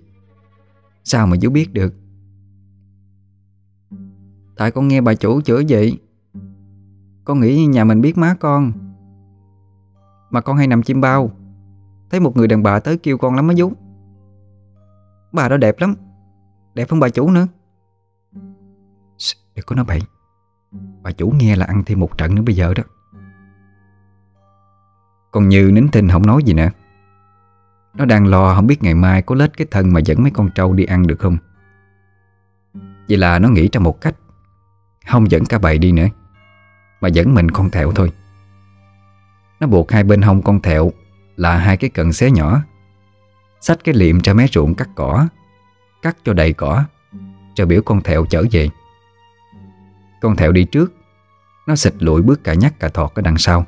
Sao mà chú biết được? Tại con nghe bà chủ chửi vậy, con nghĩ nhà mình biết má con. Mà con hay nằm chim bao, thấy một người đàn bà tới kêu con lắm á chú. Bà đó đẹp lắm, đẹp hơn bà chủ nữa. Đừng có nói bậy, bà chủ nghe là ăn thêm một trận nữa bây giờ đó. Con Như nín thinh không nói gì nữa. Nó đang lo không biết ngày mai có lết cái thân mà dẫn mấy con trâu đi ăn được không. Vậy là nó nghĩ ra một cách, không dẫn cả bầy đi nữa mà dẫn mình con Thẹo thôi. Nó buộc hai bên hông con Thẹo là hai cái cần xé nhỏ, xách cái liệm ra mé ruộng cắt cỏ, cắt cho đầy cỏ rồi biểu con Thẹo chở về. Con Thẹo đi trước, nó xịt lụi bước cả nhắc cả thọt ở đằng sau.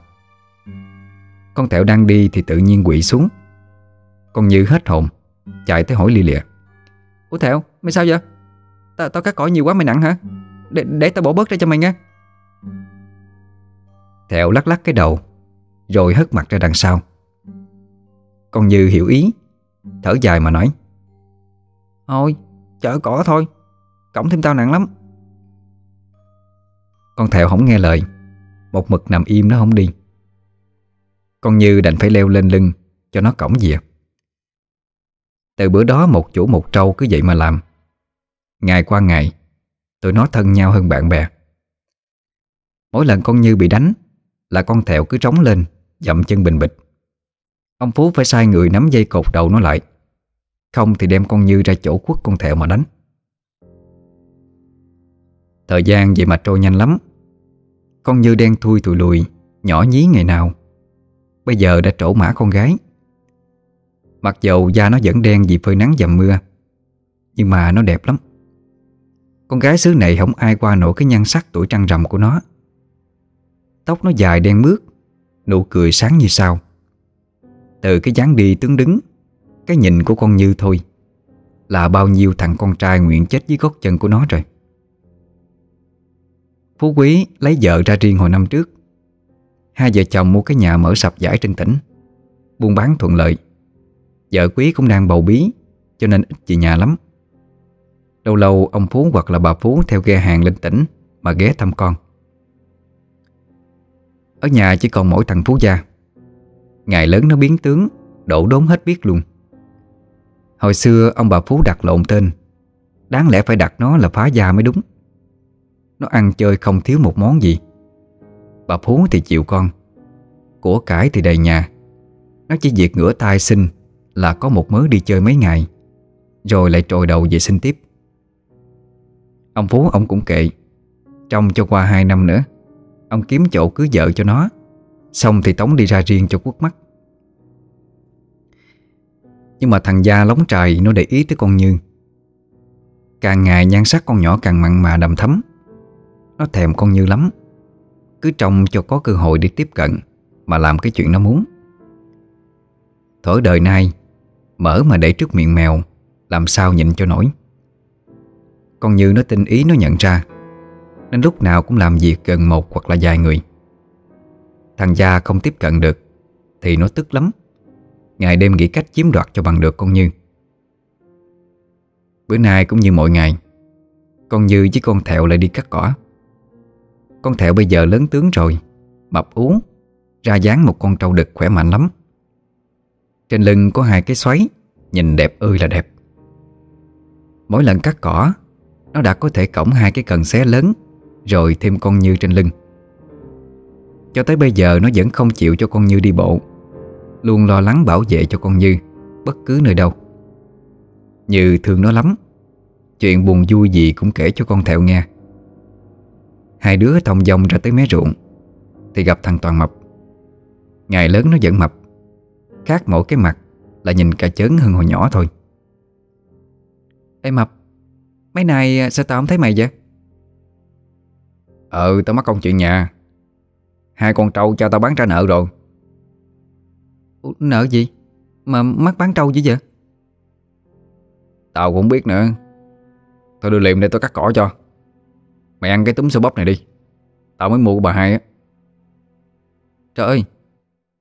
Con Thẹo đang đi thì tự nhiên quỵ xuống. Con Như hết hồn, chạy tới hỏi lia lịa: Ủa Thẹo, mày sao vậy? Tao ta cắt cỏ nhiều quá mày nặng hả? Để, để tao bỏ bớt ra cho mày nghe. Thẹo lắc lắc cái đầu rồi hất mặt ra đằng sau. Con Như hiểu ý, thở dài mà nói: Thôi, chở cỏ thôi, cõng thêm tao nặng lắm. Con Thẹo không nghe lời, một mực nằm im nó không đi. Con Như đành phải leo lên lưng cho nó cõng về. Từ bữa đó một chủ một trâu cứ vậy mà làm. Ngày qua ngày, tụi nó thân nhau hơn bạn bè. Mỗi lần con Như bị đánh là con Thẹo cứ trống lên, dậm chân bình bịch. Ông Phú phải sai người nắm dây cột đầu nó lại, không thì đem con Như ra chỗ quất con Thẹo mà đánh. Thời gian vậy mà trôi nhanh lắm. Con Như đen thui tụi lùi, nhỏ nhí ngày nào, bây giờ đã trổ mã con gái. Mặc dầu da nó vẫn đen vì phơi nắng dầm mưa, nhưng mà nó đẹp lắm. Con gái xứ này không ai qua nổi cái nhan sắc tuổi trăng rằm của nó. Tóc nó dài đen mướt, nụ cười sáng như sao. Từ cái dáng đi tướng đứng, cái nhìn của con Như thôi là bao nhiêu thằng con trai nguyện chết dưới gót chân của nó rồi. Phú Quý lấy vợ ra riêng hồi năm trước. Hai vợ chồng mua cái nhà mở sập dải trên tỉnh, buôn bán thuận lợi. Vợ Quý cũng đang bầu bí cho nên ít về nhà lắm. Lâu lâu ông Phú hoặc là bà Phú theo ghe hàng lên tỉnh mà ghé thăm con. Ở nhà chỉ còn mỗi thằng Phú Gia. Ngày lớn nó biến tướng, đổ đốn hết biết luôn. Hồi xưa ông bà Phú đặt lộn tên, đáng lẽ phải đặt nó là Phá Gia mới đúng. Nó ăn chơi không thiếu một món gì. Bà Phú thì chịu con, của cải thì đầy nhà. Nó chỉ việc ngửa tay xin là có một mớ đi chơi mấy ngày, rồi lại trồi đầu về xin tiếp. Ông Phú ông cũng kệ, trông cho qua hai năm nữa ông kiếm chỗ cưới vợ cho nó, xong thì tống đi ra riêng cho quất mắt. Nhưng mà thằng Gia lóng trài nó để ý tới con Như. Càng ngày nhan sắc con nhỏ càng mặn mà đầm thấm, Nó thèm con Như lắm, cứ trông cho có cơ hội để tiếp cận mà làm cái chuyện nó muốn. Thở đời nay, mỡ mà để trước miệng mèo, làm sao nhịn cho nổi. Con Như nó tinh ý, nó nhận ra, nên lúc nào cũng làm việc gần một hoặc là vài người. Thằng Gia không tiếp cận được thì nó tức lắm, ngày đêm nghĩ cách chiếm đoạt cho bằng được con Như. Bữa nay cũng như mọi ngày, con Như với con Thẹo lại đi cắt cỏ. Con Thẹo bây giờ lớn tướng rồi, mập ú, ra dáng một con trâu đực khỏe mạnh lắm. Trên lưng có hai cái xoáy, nhìn đẹp ơi là đẹp. Mỗi lần cắt cỏ, nó đã có thể cõng hai cái cần xé lớn, rồi thêm con Như trên lưng. Cho tới bây giờ nó vẫn không chịu cho con Như đi bộ, luôn lo lắng bảo vệ cho con Như bất cứ nơi đâu. Như thương nó lắm, chuyện buồn vui gì cũng kể cho con Thẹo nghe. Hai đứa thong dong ra tới mé ruộng thì gặp thằng Toàn mập. Ngày lớn nó vẫn mập, khác mỗi cái mặt là nhìn cả chớn hơn hồi nhỏ thôi. Ê mập, mấy nay sao tao không thấy mày vậy? Ừ, tao mắc công chuyện nhà. Hai con trâu cho tao bán trả nợ rồi. Ủa, nợ gì mà mắc bán trâu dữ vậy? Tao cũng không biết nữa. Thôi đưa liệm để tao cắt cỏ cho. Mày ăn cái túm sữa bóp này đi, tao mới mua của bà Hai á. Trời ơi,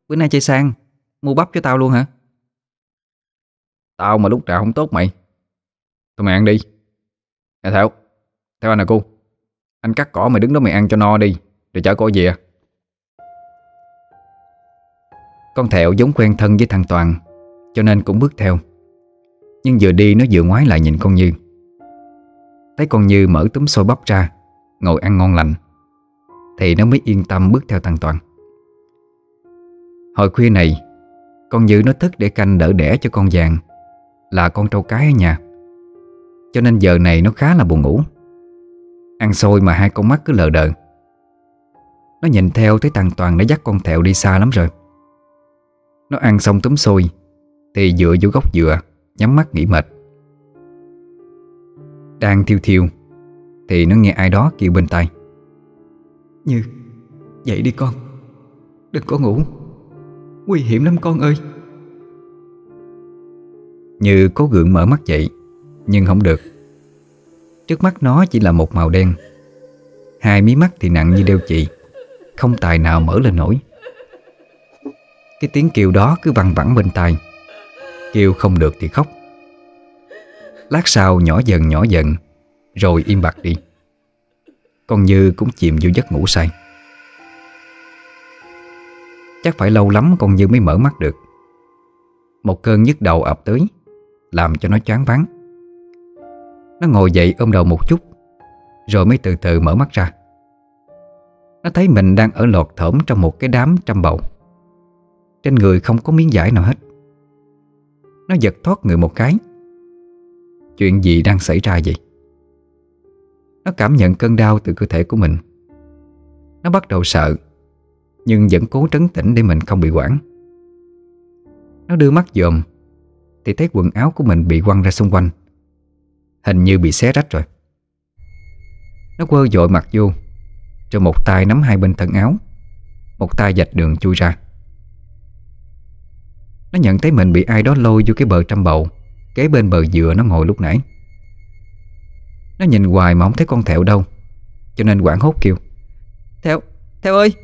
bữa nay chơi sang, mua bắp cho tao luôn hả? Tao mà lúc nào không tốt mày. Thôi mày ăn đi. Nè Thảo, theo anh nè cô, anh cắt cỏ mày đứng đó mày ăn cho no đi, rồi chở cô về. Con Thẹo giống quen thân với thằng Toàn, cho nên cũng bước theo. Nhưng vừa đi nó vừa ngoái lại nhìn con Như. Thấy con Như mở túm xôi bắp ra, ngồi ăn ngon lành, thì nó mới yên tâm bước theo thằng Toàn. Hồi khuya này, con Như nó thức để canh đỡ đẻ cho con vàng, là con trâu cái ở nhà, cho nên giờ này nó khá là buồn ngủ. Ăn xôi mà hai con mắt cứ lờ đờ. Nó nhìn theo thấy thằng Toàn đã dắt con Thẹo đi xa lắm rồi. Nó ăn xong túm xôi thì dựa vô gốc dừa, nhắm mắt nghỉ mệt. Đang thiêu thiêu thì nó nghe ai đó kêu bên tai. Như, dậy đi con, đừng có ngủ, nguy hiểm lắm con ơi. Như cố gượng mở mắt dậy, nhưng không được. Trước mắt nó chỉ là một màu đen, hai mí mắt thì nặng như đeo chì, không tài nào mở lên nổi. Cái tiếng kêu đó cứ văng vẳng bên tai, kêu không được thì khóc. Lát sau nhỏ dần nhỏ dần rồi im bặt đi. Con Như cũng chìm vô giấc ngủ say. Chắc phải lâu lắm con Như mới mở mắt được. Một cơn nhức đầu ập tới làm cho nó choáng váng. Nó ngồi dậy ôm đầu một chút rồi mới từ từ mở mắt ra. Nó thấy mình đang ở lọt thỏm trong một cái đám trăm bầu. Trên người không có miếng vải nào hết. Nó giật thoát người một cái. Chuyện gì đang xảy ra vậy? Nó cảm nhận cơn đau từ cơ thể của mình. Nó bắt đầu sợ, nhưng vẫn cố trấn tĩnh để mình không bị hoảng. Nó đưa mắt dòm thì thấy quần áo của mình bị quăng ra xung quanh, hình như bị xé rách rồi. Nó quơ vội mặt vô, rồi một tay nắm hai bên thân áo, một tay vạch đường chui ra. Nó nhận thấy mình bị ai đó lôi vô cái bờ trăm bầu kế bên bờ dừa nó ngồi lúc nãy. Nó nhìn hoài mà không thấy con Thẹo đâu, cho nên hoảng hốt kêu: Thẹo, Thẹo ơi,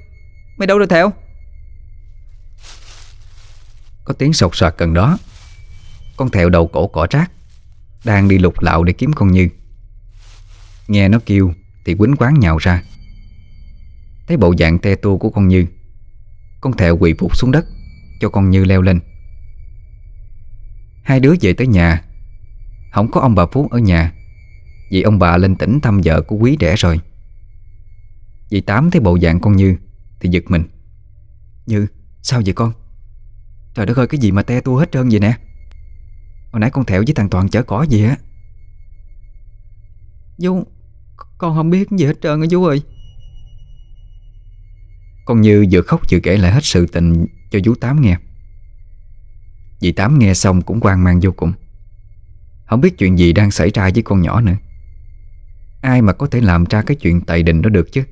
mày đâu rồi Thẹo? Có tiếng sột soạt gần đó. Con Thẹo đầu cổ cỏ rác, đang đi lục lạo để kiếm con Như. Nghe nó kêu thì quýnh quáng nhào ra. Thấy bộ dạng te tua của con Như, con Thẹo quỳ phục xuống đất cho con Như leo lên. Hai đứa về tới nhà. Không có ông bà Phú ở nhà, vì ông bà lên tỉnh thăm vợ của Quý đẻ rồi. Dì Tám thấy bộ dạng con Như thì giật mình. Như, sao vậy con? Trời đất ơi, cái gì mà te tua hết trơn vậy nè? Hồi nãy con Thẹo với thằng Toàn chở cỏ gì á? Vú, con không biết gì hết trơn á vú ơi. Con Như vừa khóc vừa kể lại hết sự tình cho vú Tám nghe. Dì Tám nghe xong cũng hoang mang vô cùng, không biết chuyện gì đang xảy ra với con nhỏ nữa. ai mà có thể làm ra cái chuyện tày đình đó được chứ.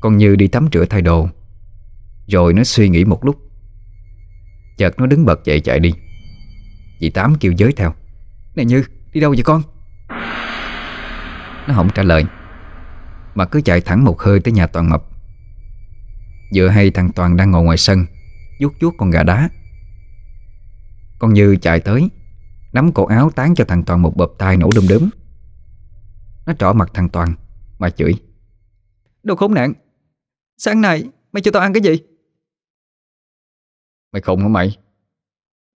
Con Như đi tắm rửa thay đồ, rồi nó suy nghĩ một lúc. Chợt nó đứng bật dậy chạy đi. Chị Tám kêu giới theo: "Này Như, đi đâu vậy con?" Nó không trả lời mà cứ chạy thẳng một hơi tới nhà Toàn Mập. Vừa hay thằng Toàn đang ngồi ngoài sân vuốt vuốt con gà đá. Con Như chạy tới, nắm cổ áo tán cho thằng Toàn một bợp tai nổ đom đóm. Nó trỏ mặt thằng Toàn mà chửi: "Đồ khốn nạn, sáng nay mày cho tao ăn cái gì?" "Mày khùng hả mày?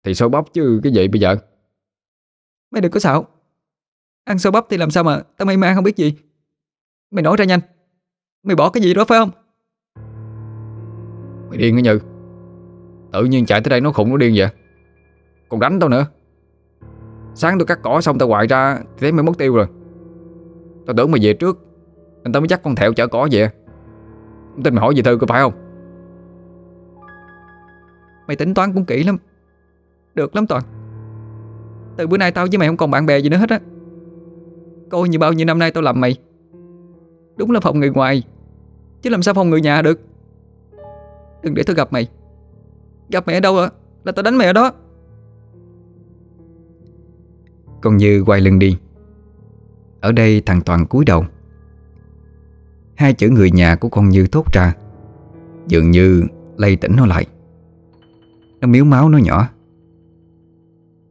Thì xôi bắp chứ cái gì bây giờ?" "Mày đừng có xạo. Ăn xôi bắp thì làm sao mà tao mê man không biết gì. Mày nói ra nhanh. Mày bỏ cái gì đó phải không?" "Mày điên hả Như? Tự nhiên chạy tới đây nó khùng nó điên vậy. Còn đánh tao nữa. Sáng tôi cắt cỏ xong tao hoài ra thì thấy mày mất tiêu rồi. Tao tưởng mày về trước nên tao mới dắt con thẹo chở cỏ về. Không tin mày hỏi dì Thư có phải không?" "Mày tính toán cũng kỹ lắm. Được lắm Toàn. Từ bữa nay tao với mày không còn bạn bè gì nữa hết á. Coi như bao nhiêu năm nay tao làm mày. Đúng là phòng người ngoài, chứ làm sao phòng người nhà được. Đừng để tao gặp mày. Gặp mày ở đâu à, là tao đánh mày ở đó." Con Như quay lưng đi. Ở đây thằng Toàn cúi đầu. Hai chữ người nhà của con Như thốt ra dường như lay tỉnh nó lại. Nó miếu máu nó nhỏ: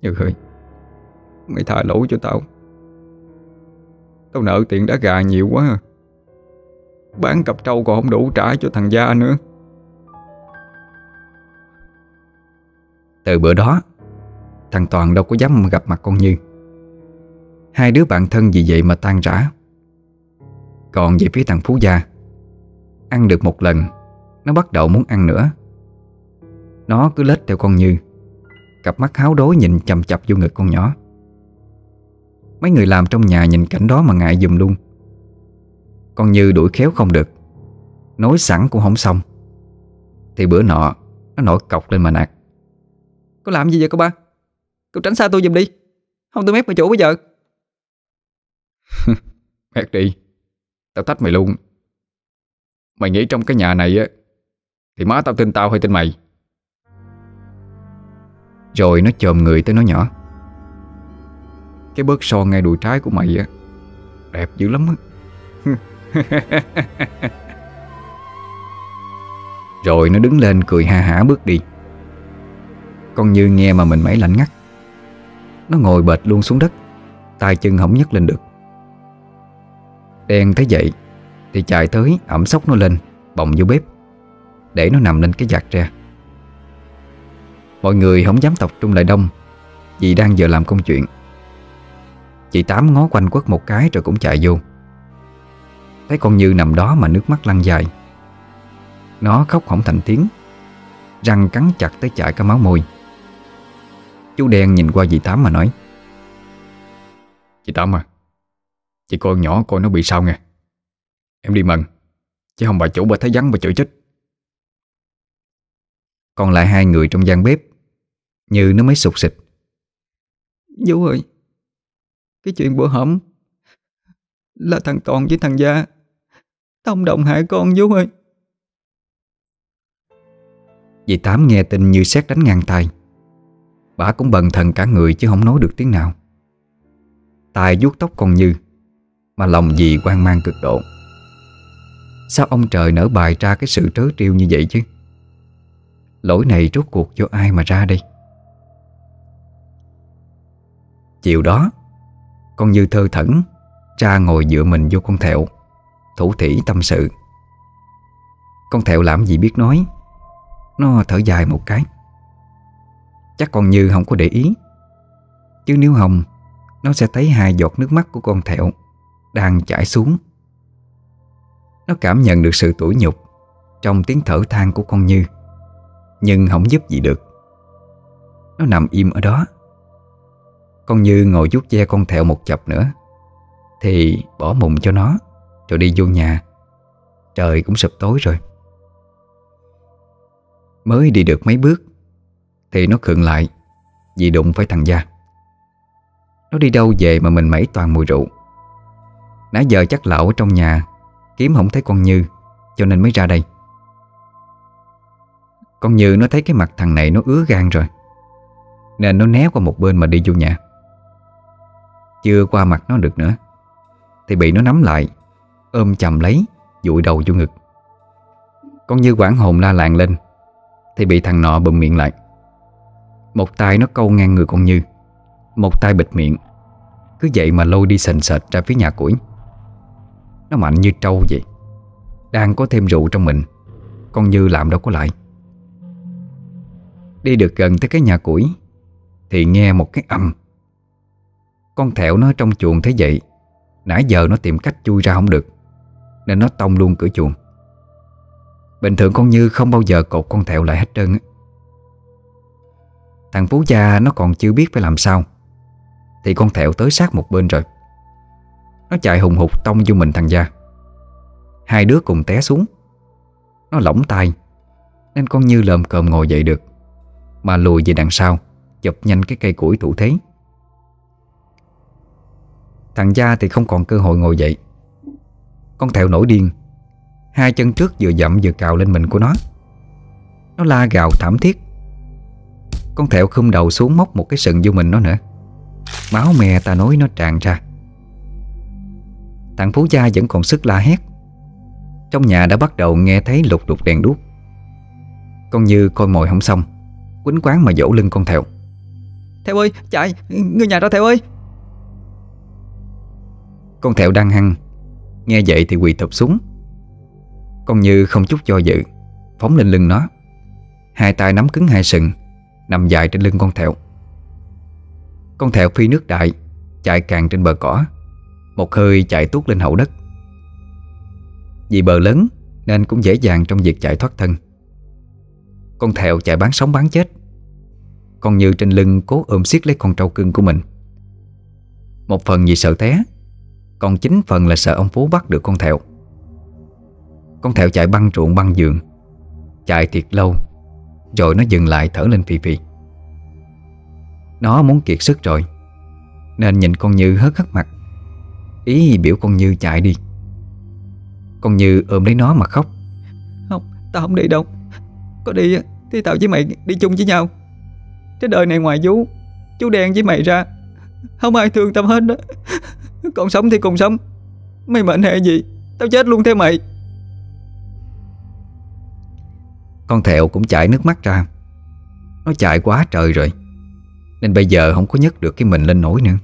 "Như ơi, mày tha lỗi cho tao. Tao nợ tiền đá gà nhiều quá. Bán cặp trâu còn không đủ trả cho thằng Gia nữa." Từ bữa đó, thằng Toàn đâu có dám gặp mặt con Như. Hai đứa bạn thân vì vậy mà tan rã. Còn về phía thằng Phú Gia, ăn được một lần nó bắt đầu muốn ăn nữa. Nó cứ lết theo con Như, cặp mắt háo đố nhìn chằm chằm vô ngực con nhỏ. Mấy người làm trong nhà nhìn cảnh đó mà ngại giùm luôn. Con Như đuổi khéo không được, nói sẵn cũng không xong, thì bữa nọ nó nổi cọc lên mà nạt: "Cô làm gì vậy cô ba? Cô tránh xa tôi giùm đi, không tôi mép vào chỗ bây giờ." "Mét đi, tao thách mày luôn. Mày nghĩ trong cái nhà này á thì má tao tin tao hay tin mày?" Rồi nó chồm người tới nói nhỏ: "Cái bớt son ngay đùi trái của mày á đẹp dữ lắm á." Rồi nó đứng lên cười ha hả bước đi. Con Như nghe mà mình mẩy lạnh ngắt. Nó ngồi bệt luôn xuống đất, tay chân không nhấc lên được. Đen thấy vậy thì chạy tới ẵm xốc nó lên, bồng vô bếp để nó nằm lên cái vạt tre. Mọi người không dám tập trung lại đông vì đang giờ làm công chuyện. Chị Tám ngó quanh quất một cái rồi cũng chạy vô. Thấy con Như nằm đó mà nước mắt lăn dài. Nó khóc không thành tiếng, răng cắn chặt tới chảy cả máu môi. Chú Đen nhìn qua dì Tám mà nói: "Chị Tám à, chị coi nhỏ coi nó bị sao nghe. Em đi mần, chứ không bà chủ bà thấy vắng bà chửi chết." Còn lại hai người trong gian bếp, Như nó mới sụt sịt: "Vũ ơi, cái chuyện bữa hổm là thằng Toàn với thằng Gia, tao không động hại con Vũ ơi." Dì Tám nghe tin như sét đánh ngang tai. Bà cũng bần thần cả người chứ không nói được tiếng nào. Tài vuốt tóc con Như mà lòng dì hoang mang cực độ. Sao ông trời nỡ bài ra cái sự trớ trêu như vậy chứ? Lỗi này rốt cuộc do ai mà ra đây? Chiều đó, con Như thơ thẩn ra ngồi dựa mình vô con thẹo, thủ thỉ tâm sự. Con thẹo làm gì biết nói. Nó thở dài một cái. Chắc con Như không có để ý, chứ nếu không nó sẽ thấy hai giọt nước mắt của con thẹo đang chảy xuống. Nó cảm nhận được sự tủi nhục trong tiếng thở than của con Như, nhưng không giúp gì được. Nó nằm im ở đó. Con Như ngồi vuốt ve con thẹo một chập nữa thì bỏ mùng cho nó, rồi đi vô nhà. Trời cũng sụp tối rồi. Mới đi được mấy bước thì nó khựng lại vì đụng phải thằng Gia. Nó đi đâu về mà mình mẩy toàn mùi rượu. Nãy giờ chắc lão ở trong nhà kiếm không thấy con Như, cho nên mới ra đây. Con Như nó thấy cái mặt thằng này nó ứa gan rồi, nên nó né qua một bên mà đi vô nhà. Chưa qua mặt nó được nữa thì bị nó nắm lại, ôm chầm lấy, dụi đầu vô ngực. Con Như hoảng hồn la làng lên thì bị thằng nọ bụm miệng lại. Một tay nó câu ngang người con Như, một tay bịt miệng, cứ vậy mà lôi đi sền sệt ra phía nhà củi. Nó mạnh như trâu vậy, đang có thêm rượu trong mình, con Như làm đâu có lại. Đi được gần tới cái nhà củi thì nghe một cái ầm. Con thẻo nó trong chuồng thấy vậy, nãy giờ nó tìm cách chui ra không được, nên nó tông luôn cửa chuồng. Bình thường con Như không bao giờ cột con thẹo lại hết trơn á. Thằng Phú Gia nó còn chưa biết phải làm sao thì con thẹo tới sát một bên rồi. Nó chạy hùng hục tông vô mình thằng Gia. Hai đứa cùng té xuống. Nó lỏng tay nên con Như lồm cồm ngồi dậy được, mà lùi về đằng sau, chụp nhanh cái cây củi thủ thế. Thằng Gia thì không còn cơ hội ngồi dậy. Con thẹo nổi điên, hai chân trước vừa dậm vừa cào lên mình của nó. Nó la gào thảm thiết. Con thẹo khum đầu xuống móc một cái sừng vô mình nó nữa. Máu me ta nói nó tràn ra. Thằng Phú Gia vẫn còn sức la hét. Trong nhà đã bắt đầu nghe thấy lục đục đèn đuốc. Con Như coi mồi không xong, quýnh quáng mà dỗ lưng con thẹo. Thẹo ơi, chạy, người nhà đó thẹo ơi. Con thẹo đang hăng, nghe vậy thì quỳ thụp xuống. Con Như không chút do dự, phóng lên lưng nó, hai tay nắm cứng hai sừng, nằm dài trên lưng con thẹo. Con thẹo phi nước đại, chạy càng trên bờ cỏ, một hơi chạy tuốt lên hậu đất. Vì bờ lớn nên cũng dễ dàng trong việc chạy thoát thân. Con thẹo chạy bán sống bán chết. Con Như trên lưng cố ôm siết lấy con trâu cưng của mình. Một phần vì sợ té, còn chính phần là sợ ông Phú bắt được con thẹo. Con thẹo chạy băng ruộng băng giường, chạy thiệt lâu rồi nó dừng lại thở lên phì phì. Nó muốn kiệt sức rồi nên nhìn con Như hớt hất mặt, ý biểu con Như chạy đi. Con Như ôm lấy nó mà khóc. Không, tao không đi đâu. Có đi thì tao với mày đi chung với nhau. Trên đời này ngoài vú, chú đen với mày ra, không ai thương tao hết đó. Còn sống thì cùng sống, mày mệnh hệ gì tao chết luôn theo mày. Con thẹo cũng chảy nước mắt ra. Nó chạy quá trời rồi nên bây giờ không có nhấc được cái mình lên nổi nữa.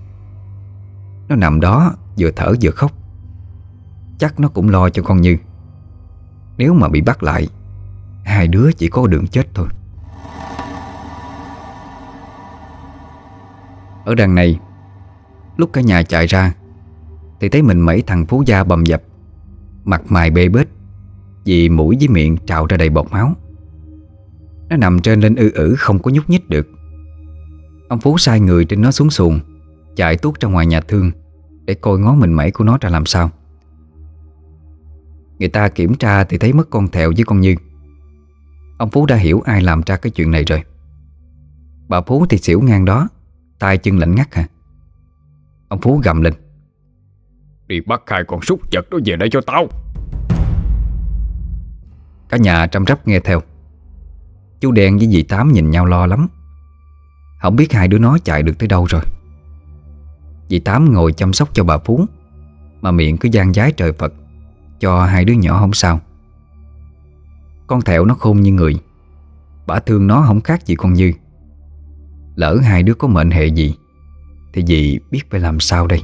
Nó nằm đó vừa thở vừa khóc. Chắc nó cũng lo cho con Như. Nếu mà bị bắt lại, hai đứa chỉ có đường chết thôi. Ở đằng này, lúc cả nhà chạy ra thì thấy mình mấy thằng Phú Gia bầm dập, mặt mày bê bết vì mũi với miệng trào ra đầy bọt máu. Nó nằm trên lên ư ử không có nhúc nhích được. Ông Phú sai người trên nó xuống xuồng, chạy tuốt ra ngoài nhà thương để coi ngó mình mẩy của nó ra làm sao. Người ta kiểm tra thì thấy mất con thẹo với con Như. Ông Phú đã hiểu ai làm ra cái chuyện này rồi. Bà Phú thì xỉu ngang đó, tay chân lạnh ngắt hả. Ông Phú gầm lên. Đi bắt hai con súc vật đó về đây cho tao. Cả nhà trầm trắp nghe theo. Chú Đen với dì Tám nhìn nhau lo lắm, không biết hai đứa nó chạy được tới đâu rồi. Dì Tám ngồi chăm sóc cho bà Phú mà miệng cứ gian giái trời Phật cho hai đứa nhỏ không sao. Con thẹo nó khôn như người, bả thương nó không khác gì con Như. Lỡ hai đứa có mệnh hệ gì thì dì biết phải làm sao đây.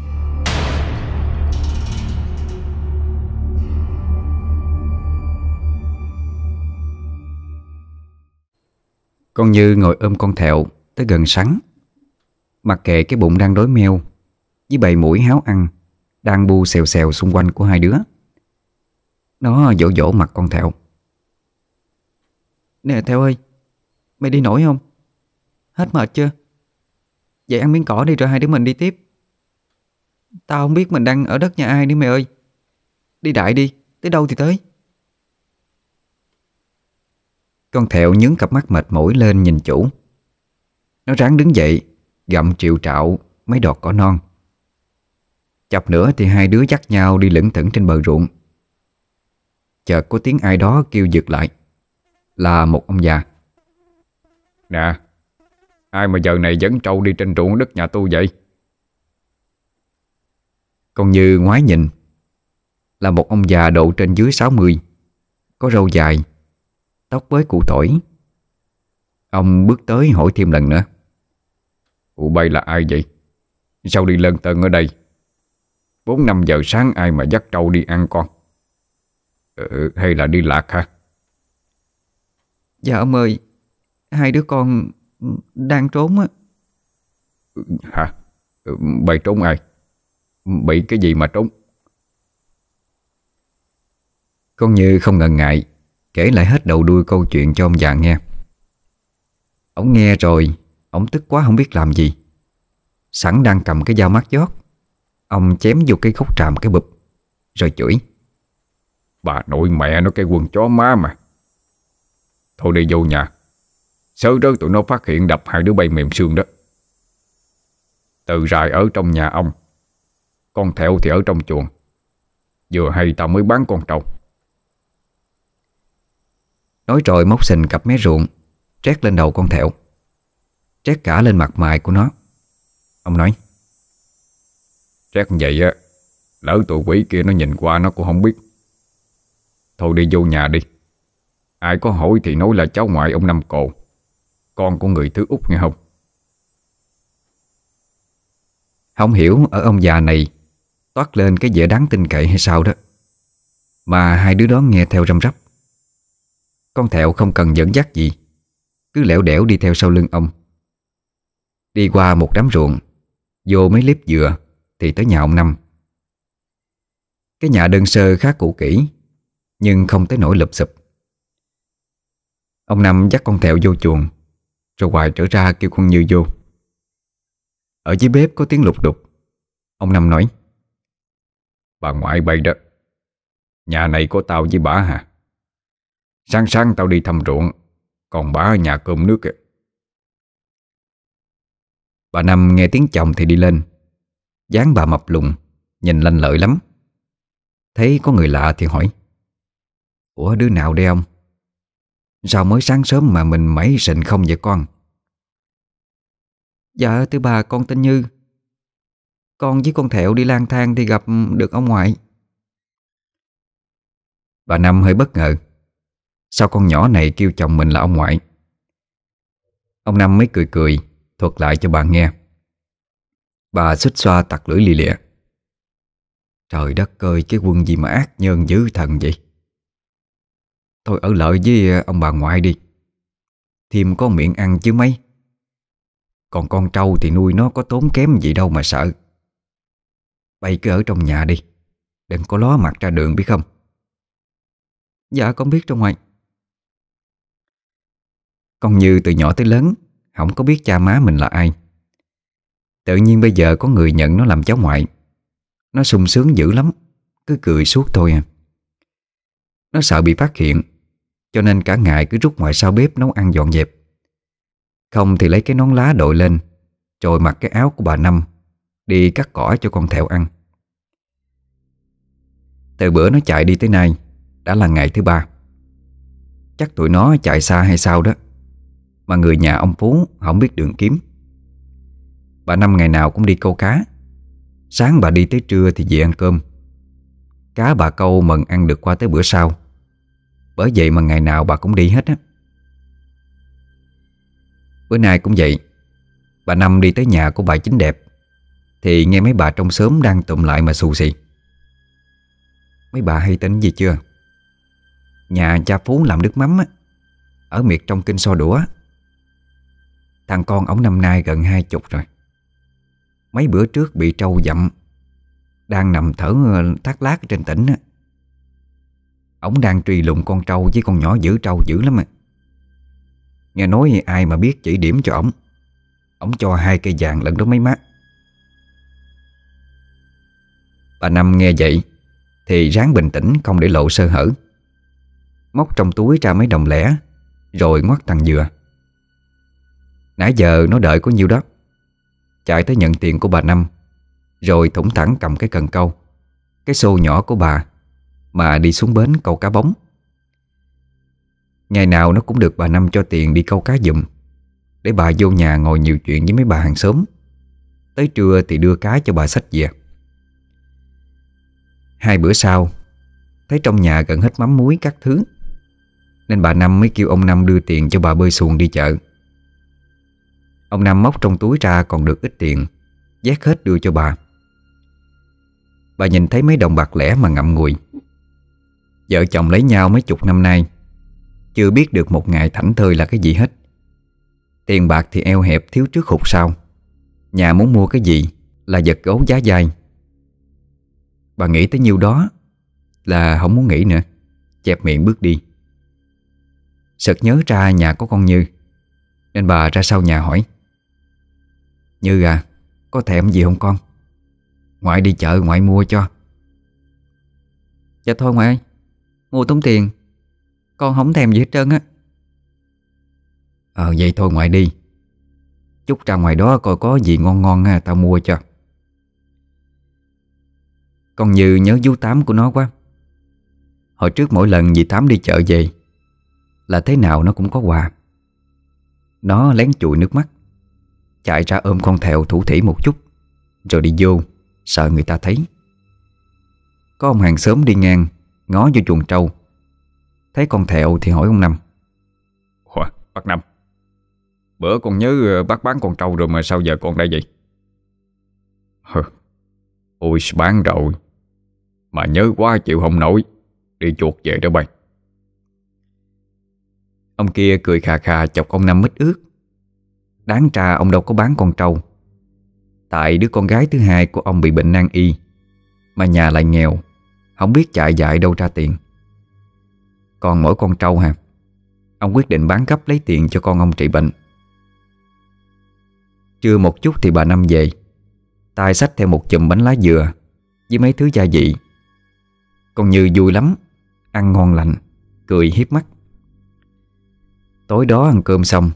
Con Như ngồi ôm con thẹo tới gần sáng, mặc kệ cái bụng đang đói meo với bầy mũi háo ăn đang bu xèo xèo xung quanh của hai đứa. Nó dỗ dỗ mặt con thẹo. Nè thẹo ơi, mày đi nổi không? Hết mệt chưa? Vậy ăn miếng cỏ đi rồi hai đứa mình đi tiếp. Tao không biết mình đang ở đất nhà ai nữa mày ơi. Đi đại đi, tới đâu thì tới. Con thẹo nhướng cặp mắt mệt mỏi lên nhìn chủ. Nó ráng đứng dậy, gặm triệu trạo mấy đọt cỏ non. Chập nữa thì hai đứa dắt nhau đi lững thững trên bờ ruộng. Chợt có tiếng ai đó kêu giựt lại. Là một ông già. Nè, ai mà giờ này dẫn trâu đi trên ruộng đất nhà tôi vậy? Con Như ngoái nhìn. Là một ông già độ trên dưới sáu mươi, có râu dài, tóc với cụ tỏi. Ông bước tới hỏi thêm lần nữa. Cụ bay là ai vậy? Sao đi lơn tơn ở đây? Bốn năm giờ sáng ai mà dắt trâu đi ăn con? Ừ, hay là đi lạc hả? Dạ ông ơi, hai đứa con đang trốn á. Hả? Bày trốn ai? Bị cái gì mà trốn? Con Như không ngần ngại kể lại hết đầu đuôi câu chuyện cho ông già nghe. Ông nghe rồi, ông tức quá không biết làm gì. Sẵn đang cầm cái dao mát giót, ông chém vô cái gốc tràm cái bụp, rồi chửi. Bà nội mẹ nó cái quần chó má mà. Thôi đi vô nhà, sớ rớ tụi nó phát hiện đập hai đứa bay mềm xương đó. Từ rài ở trong nhà ông, con thẹo thì ở trong chuồng. Vừa hay tao mới bán con trâu. Nói rồi móc xình cặp mé ruộng, trét lên đầu con thẹo, trét cả lên mặt mày của nó. Ông nói, trét như vậy á, lỡ tụi quỷ kia nó nhìn qua nó cũng không biết. Thôi đi vô nhà đi. Ai có hỏi thì nói là cháu ngoại ông Năm Cồ, con của người thứ út nghe không? Không hiểu ở ông già này toát lên cái vẻ đáng tin cậy hay sao đó, mà hai đứa đó nghe theo răm rắp. Con thẹo không cần dẫn dắt gì, cứ lẻo đẻo đi theo sau lưng ông. Đi qua một đám ruộng, vô mấy liếp dừa thì tới nhà ông Năm. Cái nhà đơn sơ khá cũ kỹ, nhưng không tới nỗi lụp xụp. Ông Năm dắt con thẹo vô chuồng, rồi hoài trở ra kêu con Như vô. Ở dưới bếp có tiếng lục đục. Ông Năm nói, bà ngoại bay đó, nhà này có tao với bà hả? Sáng sáng tao đi thăm ruộng, còn bà ở nhà cơm nước kìa. Bà Năm nghe tiếng chồng thì đi lên. Dáng bà mập lùn, nhìn lanh lợi lắm. Thấy có người lạ thì hỏi, ủa đứa nào đây ông? Sao mới sáng sớm mà mình mẩy sình không vậy con? Dạ thưa bà, con tên Như. Con với con thẹo đi lang thang thì gặp được ông ngoại. Bà Năm hơi bất ngờ. Sao con nhỏ này kêu chồng mình là ông ngoại? Ông Năm mới cười cười thuật lại cho bà nghe. Bà xích xoa tặc lưỡi lì lịa. Trời đất ơi, cái quân gì mà ác nhân dữ thần vậy. Thôi ở lại với ông bà ngoại đi, thêm có miệng ăn chứ mấy. Còn con trâu thì nuôi nó có tốn kém gì đâu mà sợ. Bay cứ ở trong nhà đi, đừng có ló mặt ra đường biết không? Dạ con biết trong ngoài. Con Như từ nhỏ tới lớn không có biết cha má mình là ai. Tự nhiên bây giờ có người nhận nó làm cháu ngoại, nó sung sướng dữ lắm, cứ cười suốt thôi à. Nó sợ bị phát hiện, cho nên cả ngày cứ rút ngoài sau bếp nấu ăn dọn dẹp. Không thì lấy cái nón lá đội lên, rồi mặc cái áo của bà Năm, đi cắt cỏ cho con thẹo ăn. Từ bữa nó chạy đi tới nay đã là ngày thứ ba. Chắc tụi nó chạy xa hay sao đó, mà người nhà ông Phú không biết đường kiếm. Bà Năm ngày nào cũng đi câu cá. Sáng bà đi tới trưa thì về ăn cơm. Cá bà câu mần ăn được qua tới bữa sau. Bởi vậy mà ngày nào bà cũng đi hết á. Bữa nay cũng vậy. Bà Năm đi tới nhà của bà Chính Đẹp thì nghe mấy bà trong xóm đang tụm lại mà xù xì. Mấy bà hay tính gì chưa? Nhà cha Phú làm nước mắm á, ở miệt trong kinh So Đũa. Thằng con ổng năm nay gần hai chục rồi. Mấy bữa trước bị trâu dặm, đang nằm thở thác lác trên tỉnh á. Ổng đang truy lùng con trâu với con nhỏ giữ trâu dữ lắm à. Nghe nói ai mà biết chỉ điểm cho ổng, ổng cho hai cây vàng lận đó mấy má. Bà Năm nghe vậy thì ráng bình tĩnh không để lộ sơ hở. Móc trong túi ra mấy đồng lẻ, rồi ngoắt thằng dừa. Nãy giờ nó đợi có nhiêu đó, chạy tới nhận tiền của bà Năm, rồi thủng thẳng cầm cái cần câu, cái xô nhỏ của bà, mà đi xuống bến câu cá bóng. Ngày nào nó cũng được bà Năm cho tiền đi câu cá giùm, để bà vô nhà ngồi nhiều chuyện với mấy bà hàng xóm. Tới trưa thì đưa cá cho bà xách về. Hai bữa sau, thấy trong nhà gần hết mắm muối các thứ, nên bà Năm mới kêu ông Năm đưa tiền cho bà bơi xuồng đi chợ. Ông Năm móc trong túi ra còn được ít tiền, vét hết đưa cho bà. Bà nhìn thấy mấy đồng bạc lẻ mà ngậm ngùi. Vợ chồng lấy nhau mấy chục năm nay, chưa biết được một ngày thảnh thơi là cái gì hết. Tiền bạc thì eo hẹp thiếu trước hụt sau, nhà muốn mua cái gì là giật gấu giá dai. Bà nghĩ tới nhiêu đó là không muốn nghĩ nữa, chẹp miệng bước đi. Sực nhớ ra nhà có con Như, nên bà ra sau nhà hỏi: Như à, có thèm gì không con? Ngoại đi chợ ngoại mua cho. Dạ thôi ngoại ơi, mua tốn tiền, con không thèm gì hết trơn á. Ờ vậy thôi ngoại đi, chút ra ngoài đó coi có gì ngon ngon ha, tao mua cho. Con Như nhớ vú Tám của nó quá. Hồi trước mỗi lần dì Tám đi chợ về là thế nào nó cũng có quà. Nó lén chùi nước mắt, chạy ra ôm con thèo thủ thỉ một chút, rồi đi vô, sợ người ta thấy. Có ông hàng xóm đi ngang, ngó vô chuồng trâu, thấy con thẹo thì hỏi ông Năm: Ủa, bác Năm, bữa con nhớ bác bán con trâu rồi mà sao giờ con đây vậy? Hừ, ôi bán rồi, mà nhớ quá chịu không nổi, đi chuột về đó bay. Ông kia cười khà khà chọc ông Năm mít ướt. Đáng ra ông đâu có bán con trâu, tại đứa con gái thứ hai của ông bị bệnh nan y, mà nhà lại nghèo, không biết chạy dại đâu ra tiền. Còn mỗi con trâu hả, ông quyết định bán gấp lấy tiền cho con ông trị bệnh. Trưa một chút thì bà Năm về, tay xách theo một chùm bánh lá dừa với mấy thứ gia vị. Con Như vui lắm, ăn ngon lành, cười hiếp mắt. Tối đó ăn cơm xong,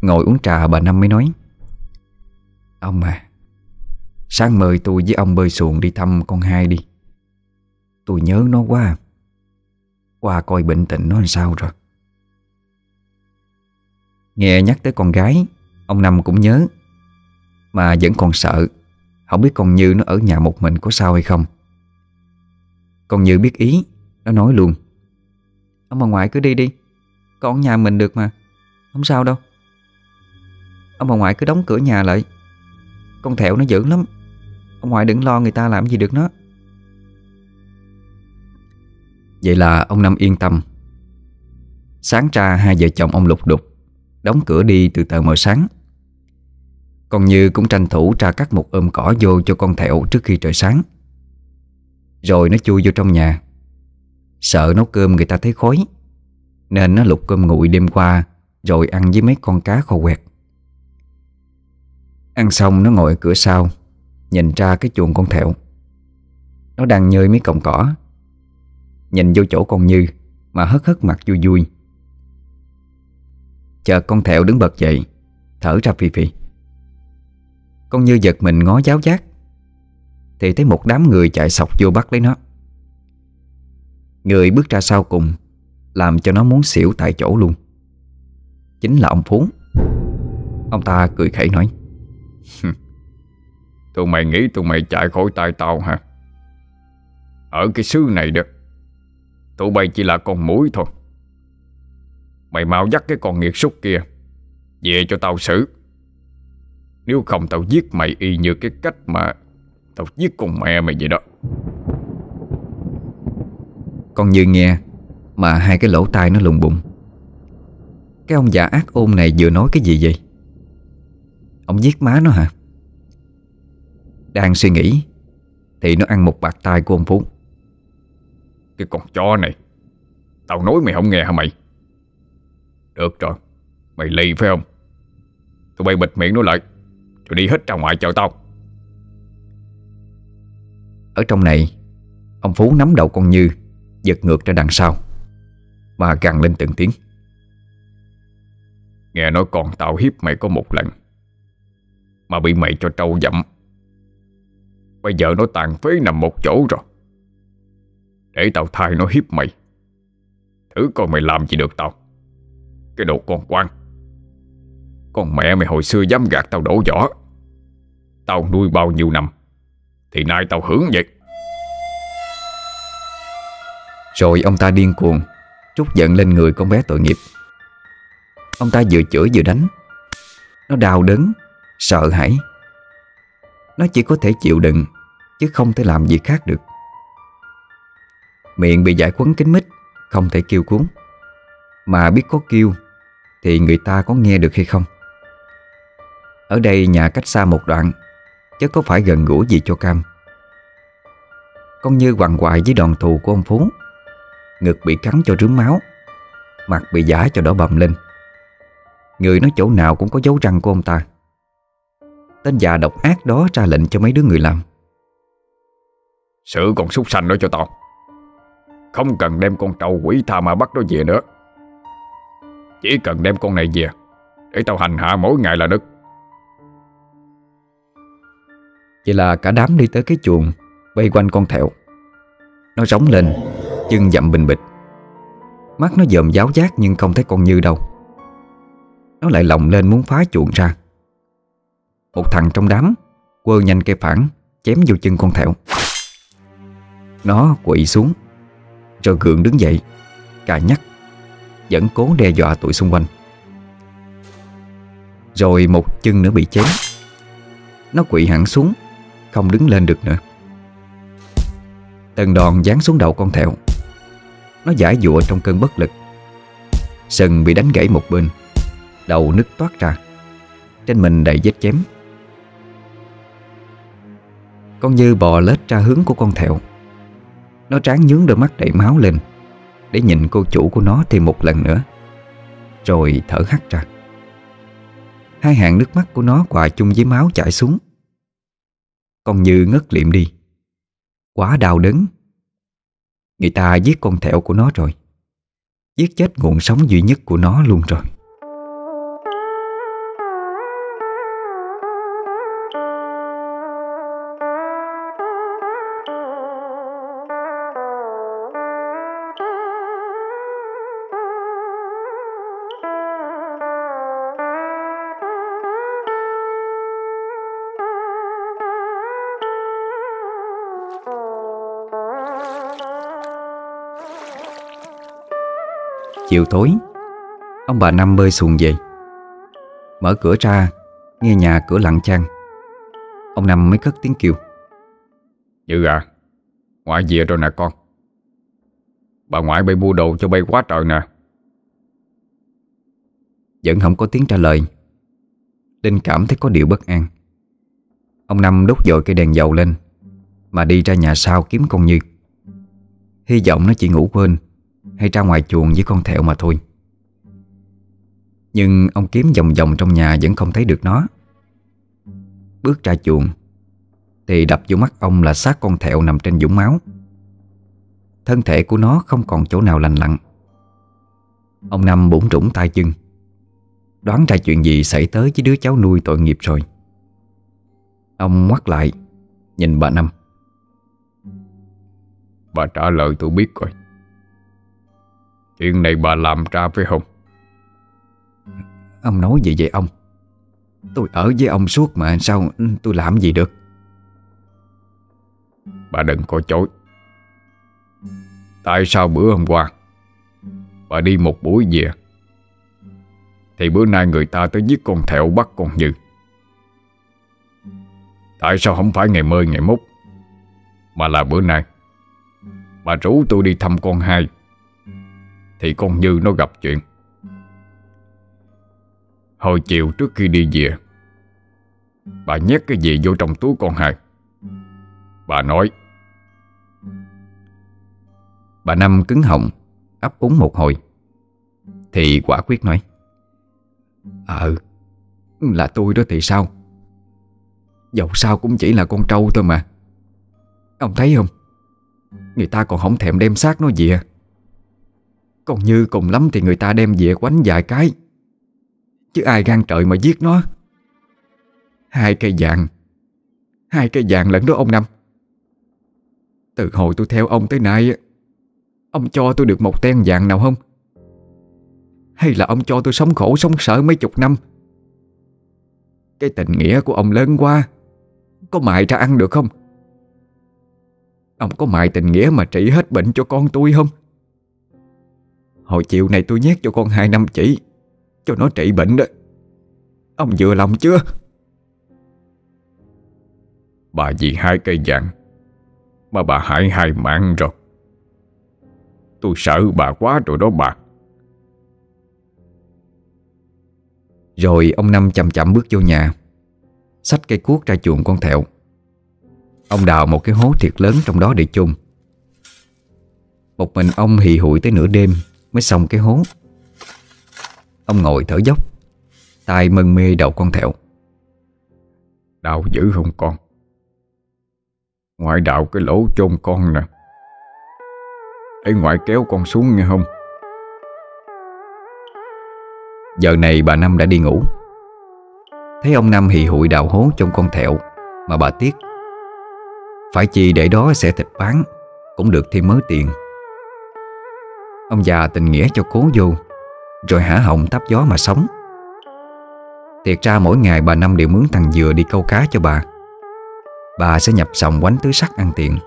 ngồi uống trà, bà Năm mới nói: Ông à, sáng mời tôi với ông bơi xuồng đi thăm con Hai đi. Tôi nhớ nó quá, qua coi bệnh tình nó làm sao rồi. Nghe nhắc tới con gái, ông Năm cũng nhớ, mà vẫn còn sợ, không biết con Như nó ở nhà một mình có sao hay không. Con Như biết ý, nó nói luôn: Ông bà ngoại cứ đi đi, con nhà mình được mà, không sao đâu. Ông bà ngoại cứ đóng cửa nhà lại, con thẹo nó dữ lắm, ông ngoại đừng lo, người ta làm gì được nó. Vậy là ông Năm yên tâm. Sáng ra hai vợ chồng ông lục đục đóng cửa đi từ tờ mờ sáng. Còn Như cũng tranh thủ ra cắt một ôm cỏ vô cho con thẹo trước khi trời sáng. Rồi nó chui vô trong nhà, sợ nấu cơm người ta thấy khói, nên nó lục cơm nguội đêm qua rồi ăn với mấy con cá kho quẹt. Ăn xong nó ngồi ở cửa sau, nhìn ra cái chuồng con thẹo. Nó đang nhơi mấy cọng cỏ, nhìn vô chỗ con Như mà hất hất mặt vui vui. Chợt con thẹo đứng bật dậy, thở ra phì phì. Con Như giật mình ngó giáo giác, thì thấy một đám người chạy sọc vô bắt lấy nó. Người bước ra sau cùng làm cho nó muốn xỉu tại chỗ luôn, chính là ông Phú. Ông ta cười khẩy nói: Tụi mày nghĩ tụi mày chạy khỏi tay tao hả? Ở cái xứ này đó, tụi bay chỉ là con muỗi thôi. Mày mau dắt cái con nghiệt súc kia về cho tao xử, nếu không tao giết mày y như cái cách mà tao giết con mẹ mày vậy đó. Con Như nghe mà hai cái lỗ tai nó lùng bùng. Cái ông già ác ôn này vừa nói cái gì vậy? Ông giết má nó hả? Đang suy nghĩ thì nó ăn một bạt tai của ông Phú. Cái con chó này, tao nói mày không nghe hả mày? Được rồi, mày lì phải không? Tụi bay bịt miệng nó lại, rồi đi hết ra ngoài chợ tao. Ở trong này, ông Phú nắm đầu con Như giật ngược ra đằng sau mà gằn lên từng tiếng: Nghe nói con tao hiếp mày có một lần mà bị mày cho trâu dẫm, Bây giờ nó tàn phế nằm một chỗ rồi. Để tao thay nó hiếp mày. Thử coi mày làm gì được tao. Cái đồ con quan. Con mẹ mày hồi xưa dám gạt tao đổ vỏ. Tao nuôi bao nhiêu năm thì nay tao hưởng vậy. Rồi ông ta điên cuồng trút giận lên người con bé tội nghiệp. Ông ta vừa chửi vừa đánh. Nó đau đớn, sợ hãi. Nó chỉ có thể chịu đựng chứ không thể làm gì khác được. Miệng bị giải quấn kín mít, không thể kêu cuốn. Mà biết có kêu thì người ta có nghe được hay không? Ở đây nhà cách xa một đoạn, chứ có phải gần gũi gì cho cam. Con Như quằn quại với đòn thù của ông Phú. Ngực bị cắn cho rướm máu, mặt bị vã cho đỏ bầm lên. Người nó chỗ nào cũng có dấu răng của ông ta. Tên già độc ác đó ra lệnh cho mấy đứa người làm: Sự con súc sanh đó cho tao. Không cần đem con trâu quỷ tha mà bắt nó về nữa. Chỉ cần đem con này về để tao hành hạ mỗi ngày là được. Vậy là cả đám đi tới cái chuồng vây quanh con thẹo. Nó rống lên, chân dậm bình bịch. Mắt nó dòm giáo giác nhưng không thấy con Như đâu. Nó lại lồng lên muốn phá chuồng ra. Một thằng trong đám quơ nhanh cây phản chém vô chân con thẹo. Nó quỵ xuống rồi gượng đứng dậy, cà nhắc, vẫn cố đe dọa tụi xung quanh. Rồi một chân nữa bị chém. Nó quỵ hẳn xuống, không đứng lên được nữa. Từng đòn giáng xuống đầu con thẹo. Nó giải giụa trong cơn bất lực. Sừng bị đánh gãy một bên, đầu nứt toát ra, trên mình đầy vết chém. Con Như bò lết ra hướng của con thẹo. Nó tráng nhướng đôi mắt đầy máu lên để nhìn cô chủ của nó thêm một lần nữa, rồi thở hắt ra. Hai hàng nước mắt của nó quà chung với máu chảy xuống. Con Như ngất liệm đi, quá đau đớn. Người ta giết con thẹo của nó rồi, giết chết nguồn sống duy nhất của nó luôn rồi. Chiều tối, ông bà Năm bơi xuồng về. Mở cửa ra, nghe nhà cửa lặng chang. Ông Năm mới cất tiếng kêu: Dự à, ngoại về rồi nè con. Bà ngoại bay mua đồ cho bay quá trời nè. Vẫn không có tiếng trả lời. Linh cảm thấy có điều bất an. Ông Năm đốt dội cây đèn dầu lên mà đi ra nhà sau kiếm con Như. Hy vọng nó chỉ ngủ quên hay ra ngoài chuồng với con thẹo mà thôi. Nhưng ông kiếm vòng vòng trong nhà vẫn không thấy được nó. Bước ra chuồng thì đập vô mắt ông là xác con thẹo nằm trên vũng máu. Thân thể của nó không còn chỗ nào lành lặn. Ông Năm bủn rủn tay chân, đoán ra chuyện gì xảy tới với đứa cháu nuôi tội nghiệp rồi. Ông ngoắt lại nhìn bà Năm: Bà trả lời tôi biết rồi. Chuyện này bà làm ra phải không? Ông nói gì vậy ông? Tôi ở với ông suốt mà sao tôi làm gì được? Bà đừng có chối. Tại sao bữa hôm qua bà đi một buổi về thì bữa nay người ta tới giết con thẹo bắt con Như? Tại sao không phải ngày mơi ngày mốt mà là bữa nay? Bà rủ tôi đi thăm con hai thì con Như nó gặp chuyện. Hồi chiều trước khi đi về, bà nhét cái gì vô trong túi con hai? Bà nói. Bà Năm cứng họng, ấp úng một hồi thì quả quyết nói: Ờ, là tôi đó thì sao? Dẫu sao cũng chỉ là con trâu thôi mà. Ông thấy không, người ta còn không thèm đem xác nó về. Còn Như cùng lắm thì người ta đem về quánh vài cái, chứ ai gan trời mà giết nó. Hai cây vàng Hai cây vàng lẫn đó ông Năm. Từ hồi tôi theo ông tới nay, ông cho tôi được một ten vàng nào không? Hay là ông cho tôi sống khổ sống sở mấy chục năm? Cái tình nghĩa của ông lớn quá, có mài ra ăn được không? Ông có mài tình nghĩa mà trị hết bệnh cho con tôi không? Hồi chiều này tôi nhét cho con hai năm chỉ cho nó trị bệnh đó. Ông vừa lòng chưa? Bà vì hai cây vàng mà bà hại hai mạng rồi. Tôi sợ bà quá rồi đó bà. Rồi ông Năm chậm chậm bước vô nhà, xách cây cuốc ra chuồng con thẹo. Ông đào một cái hố thiệt lớn trong đó để chôn. Một mình ông hì hụi tới nửa đêm mới xong cái hố. Ông ngồi thở dốc, tay mân mê đầu con thẹo. Đau dữ không con? Ngoại đào cái lỗ chôn con nè, để ngoại kéo con xuống nghe không? Giờ này bà Năm đã đi ngủ. Thấy ông Năm hì hụi đào hố trong con thẹo mà bà tiếc. Phải chi để đó sẽ thịt bán cũng được thêm mớ tiền. Ông già tình nghĩa cho cố vô, rồi hả họng táp gió mà sống. Thiệt ra mỗi ngày bà Năm đều mướn thằng Dừa đi câu cá cho bà. Bà sẽ nhập sòng quánh tứ sắc ăn tiền.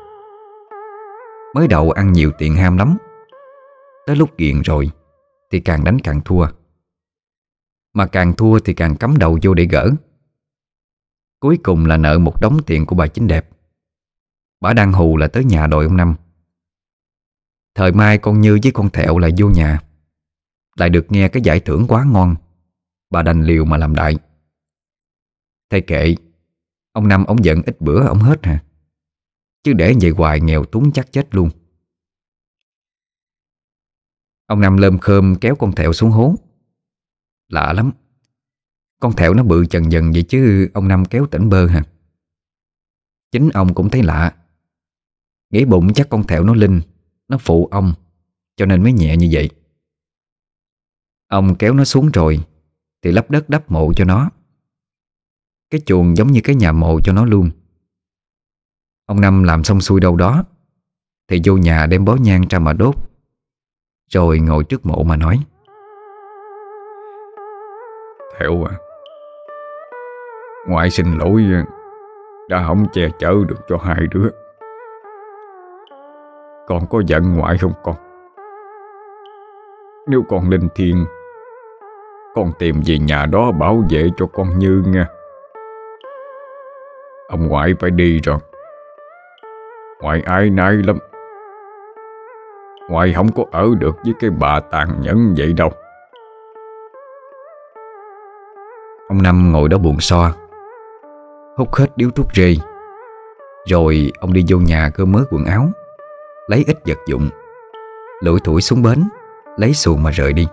Mới đầu ăn nhiều tiền ham lắm, tới lúc ghiền rồi thì càng đánh càng thua. Mà càng thua thì càng cắm đầu vô để gỡ. Cuối cùng là nợ một đống tiền của bà Chính Đẹp. Bà đang hù là tới nhà đòi ông Năm. Thời mai con Như với con Thẹo lại vô nhà, lại được nghe cái giải thưởng quá ngon, bà đành liều mà làm đại. Thầy kệ, ông Năm ông giận ít bữa ông hết hả? Chứ để về hoài nghèo túng chắc chết luôn. Ông Năm lơm khơm kéo con Thẹo xuống hố. Lạ lắm, con Thẹo nó bự chần dần vậy chứ ông Năm kéo tỉnh bơ hả? Chính ông cũng thấy lạ, nghĩ bụng chắc con Thẹo nó linh, nó phụ ông, cho nên mới nhẹ như vậy. Ông kéo nó xuống rồi thì lấp đất đắp mộ cho nó. Cái chuồng giống như cái nhà mộ cho nó luôn. Ông Năm làm xong xuôi đâu đó thì vô nhà đem bó nhang ra mà đốt, rồi ngồi trước mộ mà nói: Thẹo à, ngoại xin lỗi đã không che chở được cho hai đứa. Con có giận ngoại không con? Nếu con linh thiêng, con tìm về nhà đó bảo vệ cho con Như nha. Ông ngoại phải đi rồi, ngoại ai nái lắm. Ngoại không có ở được với cái bà tàn nhẫn vậy đâu. Ông Năm ngồi đó buồn so, hút hết điếu thuốc rê. Rồi ông đi vô nhà cơ mớ quần áo, lấy ít vật dụng, lủi thủi xuống bến, lấy xuồng mà rời đi.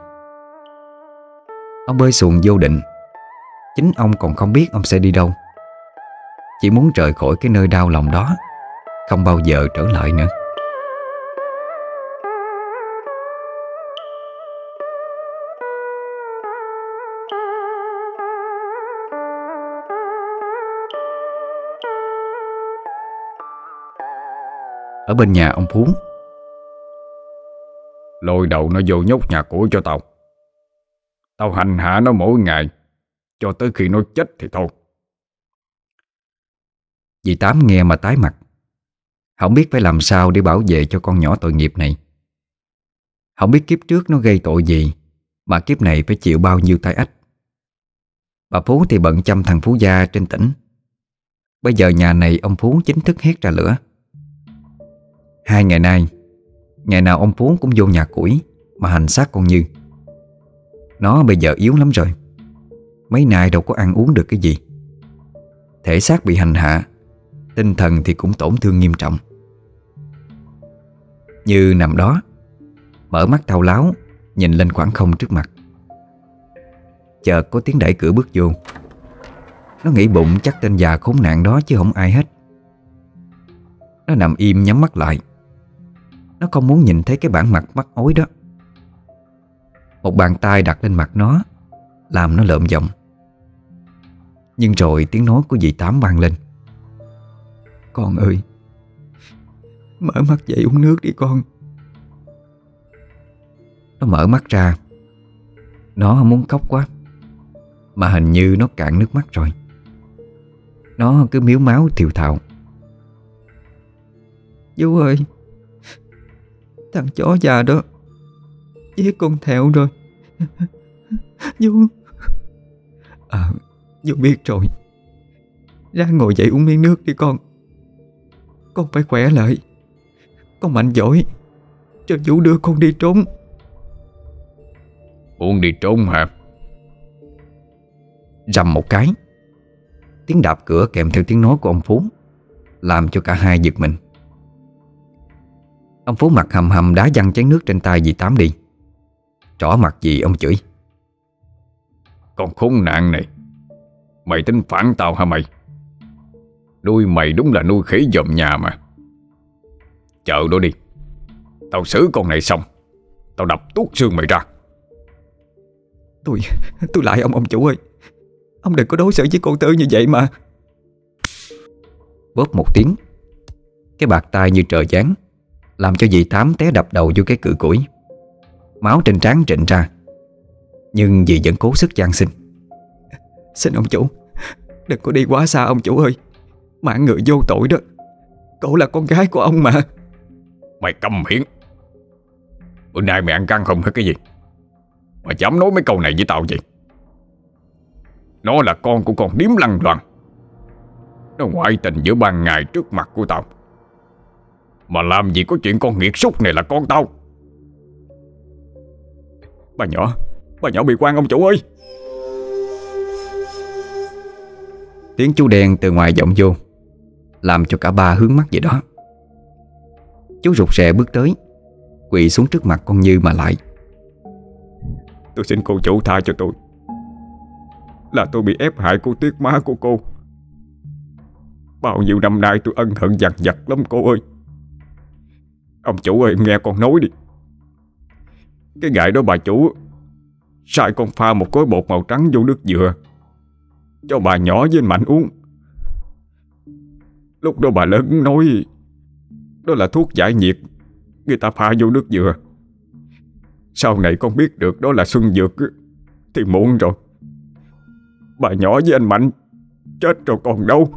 Ông bơi xuồng vô định. Chính ông còn không biết ông sẽ đi đâu, chỉ muốn rời khỏi cái nơi đau lòng đó, không bao giờ trở lại nữa. Ở bên nhà ông Phú: Lôi đầu nó vô nhốt nhà của cho tao. Tao hành hạ nó mỗi ngày cho tới khi nó chết thì thôi. Dì Tám nghe mà tái mặt, không biết phải làm sao để bảo vệ cho con nhỏ tội nghiệp này. Không biết kiếp trước nó gây tội gì mà kiếp này phải chịu bao nhiêu tai ách. Bà Phú thì bận chăm thằng Phú gia trên tỉnh. Bây giờ nhà này ông Phú chính thức hét ra lửa. Hai ngày nay, ngày nào ông Phú cũng vô nhà củi mà hành xác con Như. Nó bây giờ yếu lắm rồi, mấy nay đâu có ăn uống được cái gì. Thể xác bị hành hạ, tinh thần thì cũng tổn thương nghiêm trọng. Như nằm đó, mở mắt thao láo, nhìn lên khoảng không trước mặt. Chợt có tiếng đẩy cửa bước vô. Nó nghĩ bụng chắc tên già khốn nạn đó chứ không ai hết. Nó nằm im nhắm mắt lại. Nó không muốn nhìn thấy cái bản mặt mắt ối đó. Một bàn tay đặt lên mặt nó, làm nó lợm giọng. Nhưng rồi tiếng nói của dì Tám vang lên. con ơi. Mở mắt dậy uống nước đi con. Nó mở mắt ra. Nó muốn khóc quá, mà hình như nó cạn nước mắt rồi. Nó cứ miếu máu thiều thào: Vũ ơi, thằng chó già đó giết con Thẹo rồi Vũ. À, Vũ biết rồi. Ra ngồi dậy uống miếng nước đi con. Con phải khỏe lại. Con mạnh giỏi, cho Vũ đưa con đi trốn. Muốn đi trốn hả? Rầm một cái, tiếng đạp cửa kèm theo tiếng nói của ông Phú làm cho cả hai giật mình. Ông Phú mặt hầm hầm đá văng chén nước trên tay dì Tám đi. Trỏ mặt dì, ông chửi: Con khốn nạn này, mày tính phản tao hả mày? Nuôi mày đúng là nuôi khỉ dòm nhà mà. Chợ đó đi, tao xử con này xong tao đập tuốt xương mày ra. Tôi, tôi lại ông, ông chủ ơi. Ông đừng có đối xử với con Tư như vậy mà. Bóp một tiếng, cái bạt tay như trời giáng làm cho dì Tám té đập đầu vô cái cự củi. Máu trên trán trịn ra, nhưng dì vẫn cố sức van xin: Xin ông chủ, đừng có đi quá xa ông chủ ơi. Mạng người vô tội đó, cậu là con gái của ông mà. Mày câm miệng. Bữa nay mày ăn căng không hết cái gì mà dám nói mấy câu này với tao vậy? Nó là con của con điếm lăng loàn. Nó ngoại tình giữa ban ngày trước mặt của tao, mà làm gì có chuyện con nghiệt súc này là con tao. Bà nhỏ, bà nhỏ bị quan ông chủ ơi. Tiếng chú đen từ ngoài vọng vô làm cho cả ba hướng mắt về đó. Chú rụt rè bước tới, quỳ xuống trước mặt con Như mà lại: Tôi xin cô chủ tha cho tôi. Là tôi bị ép hại cô Tuyết má của cô. Bao nhiêu năm nay tôi ân hận dằn vặt lắm cô ơi. Ông chủ ơi, nghe con nói đi. Cái ngày đó bà chủ sai con pha một gói bột màu trắng vô nước dừa cho bà nhỏ với anh Mạnh uống. Lúc đó bà lớn nói đó là thuốc giải nhiệt, người ta pha vô nước dừa. Sau này con biết được đó là xuân dược thì muộn rồi. Bà nhỏ với anh Mạnh chết rồi còn đâu.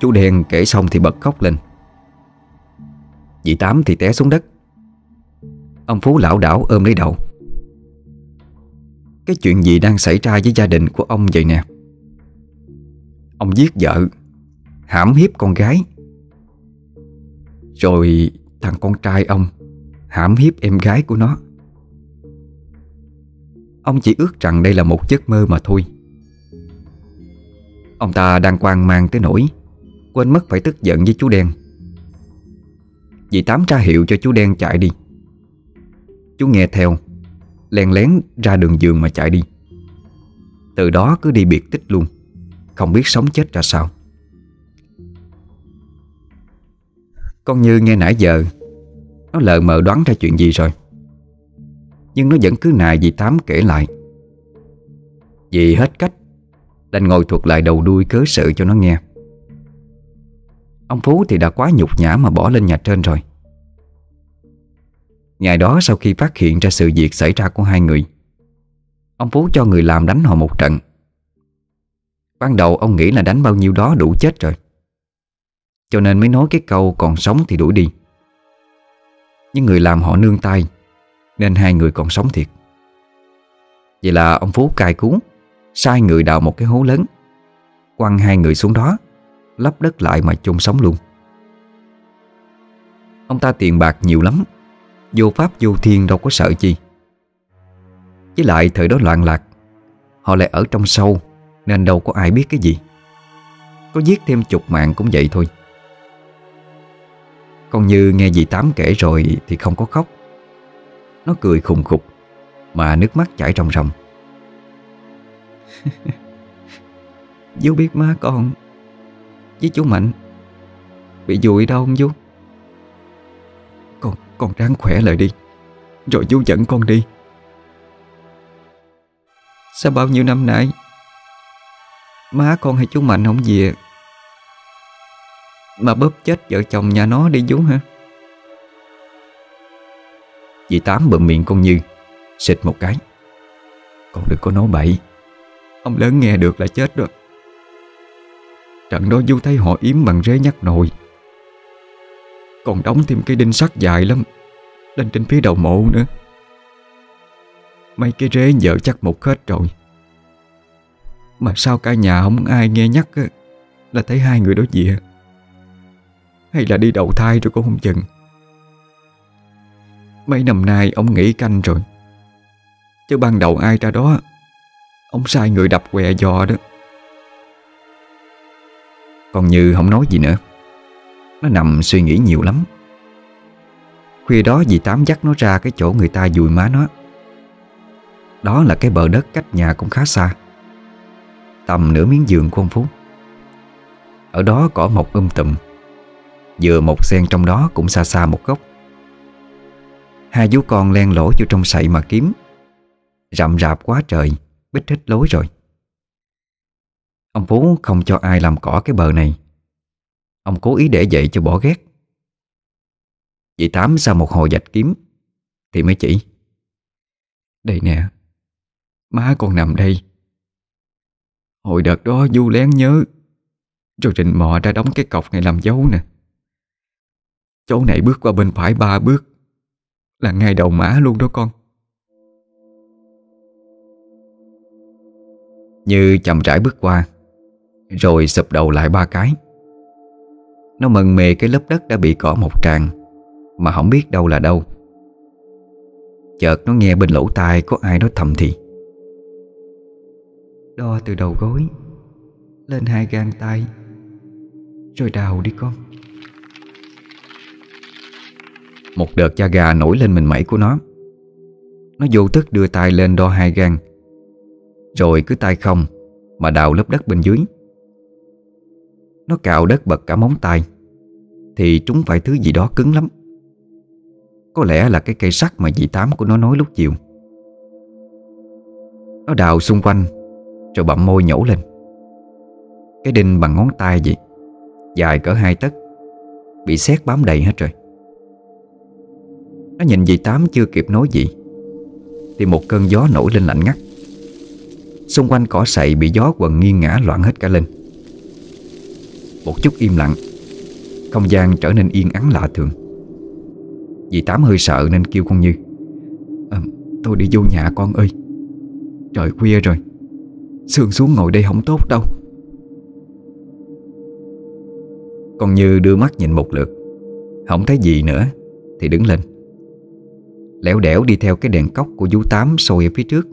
Chú đen kể xong thì bật khóc lên. Dì Tám thì té xuống đất. Ông Phú lảo đảo ôm lấy đầu. Cái chuyện gì đang xảy ra với gia đình của ông vậy nè? Ông giết vợ, hãm hiếp con gái, rồi thằng con trai ông hãm hiếp em gái của nó. Ông chỉ ước rằng đây là một giấc mơ mà thôi. Ông ta đang hoang mang tới nỗi quên mất phải tức giận với chú đen. Dì Tám ra hiệu cho chú đen chạy đi. Chú nghe theo, lén lén ra đường giường mà chạy đi. Từ đó cứ đi biệt tích luôn, không biết sống chết ra sao. Con Như nghe nãy giờ nó lờ mờ đoán ra chuyện gì rồi, nhưng nó vẫn cứ nài dì Tám kể lại. Dì hết cách đành ngồi thuật lại đầu đuôi cớ sự cho nó nghe. Ông Phú thì đã quá nhục nhã mà bỏ lên nhà trên rồi. Ngày đó sau khi phát hiện ra sự việc xảy ra của hai người, ông Phú cho người làm đánh họ một trận. Ban đầu ông nghĩ là đánh bao nhiêu đó đủ chết rồi, cho nên mới nói cái câu còn sống thì đuổi đi. Nhưng người làm họ nương tay nên hai người còn sống thiệt. Vậy là ông Phú cai cú, sai người đào một cái hố lớn, quăng hai người xuống đó, lấp đất lại mà chôn sống luôn. Ông ta tiền bạc nhiều lắm, vô pháp vô thiên đâu có sợ chi. Với lại thời đó loạn lạc, họ lại ở trong sâu nên đâu có ai biết cái gì. Có giết thêm chục mạng cũng vậy thôi. Còn Như nghe dì Tám kể rồi thì không có khóc. Nó cười khùng khục mà nước mắt chảy ròng ròng. Vũ biết má con với chú Mạnh bị vùi đâu không Vũ? Con, con ráng khỏe lại đi, rồi chú dẫn con đi. Sao bao nhiêu năm nay Má con hay chú Mạnh không về mà bóp chết vợ chồng nhà nó đi vú hả? Dì Tám bụm miệng con Như, xịt một cái. Con đừng có nói bậy, ông lớn nghe được là chết đó. Trận đó Du thấy họ yếm bằng rế nhắc nồi, còn đóng thêm cái đinh sắt dài lắm lên trên phía đầu mộ nữa. Mấy cái rế vợ chắc một hết rồi, mà sao cả nhà không ai nghe nhắc là thấy hai người đó về. Hay là đi đầu thai rồi cũng không chừng. Mấy năm nay ông nghỉ canh rồi, chứ ban đầu ai ra đó ông sai người đập què dò đó. Còn Như không nói gì nữa, nó nằm suy nghĩ nhiều lắm. Khuya đó dì Tám dắt nó ra cái chỗ người ta dùi má nó. Đó là cái bờ đất cách nhà cũng khá xa, tầm nửa miếng giường của ông Phú. Ở đó cỏ mọc um tùm, dừa một sen trong đó cũng xa xa một góc. Hai vú con len lỗ vô trong sậy mà kiếm. Rậm rạp quá trời, bít hết lối rồi. Ông Phú không cho ai làm cỏ cái bờ này, ông cố ý để vậy cho bỏ ghét. Dì Tám sau một hồi vạch kiếm thì mới chỉ: Đây nè, má con nằm đây. Hồi đợt đó Du lén nhớ rồi rình mò ra đóng cái cọc này làm dấu nè. Chỗ này bước qua bên phải ba bước là ngay đầu mã luôn đó con. Như chậm rãi bước qua, rồi sụp đầu lại ba cái. Nó mần mề cái lớp đất đã bị cỏ mọc tràn mà không biết đâu là đâu. Chợt nó nghe bên lỗ tai có ai đó thầm thì: Đo từ đầu gối lên hai gang tay rồi đào đi con. Một đợt da gà nổi lên mình mẩy của nó. Nó vô thức đưa tay lên đo hai gang, rồi cứ tay không mà đào lớp đất bên dưới. Nó cào đất bật cả móng tay thì trúng phải thứ gì đó cứng lắm. Có lẽ là cái cây sắt mà dì Tám của nó nói lúc chiều. Nó đào xung quanh rồi bặm môi nhổ lên. Cái đinh bằng ngón tay vậy, dài cỡ hai tấc, bị sét bám đầy hết rồi. Nó nhìn dì Tám chưa kịp nói gì thì một cơn gió nổi lên lạnh ngắt. Xung quanh cỏ sậy bị gió quần nghiêng ngã loạn hết cả lên. Một chút im lặng, không gian trở nên yên ắng lạ thường. Dì Tám hơi sợ nên kêu con Như: à, Tôi đi vô nhà con ơi, trời khuya rồi, sương xuống ngồi đây không tốt đâu. Con Như đưa mắt nhìn một lượt, không thấy gì nữa thì đứng lên, lẻo đẻo đi theo cái đèn cốc của vú Tám soi ở phía trước.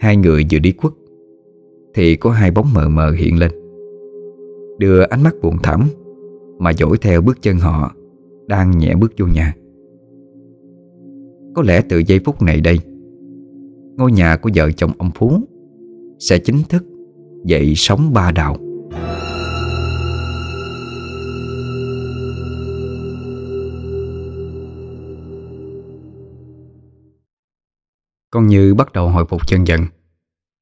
Hai người vừa đi khuất thì có hai bóng mờ mờ hiện lên, đưa ánh mắt buồn thẳm mà dõi theo bước chân họ đang nhẹ bước vô nhà. Có lẽ từ giây phút này đây, ngôi nhà của vợ chồng ông Phú sẽ chính thức dậy sóng ba đạo. Con Như bắt đầu hồi phục dần dần,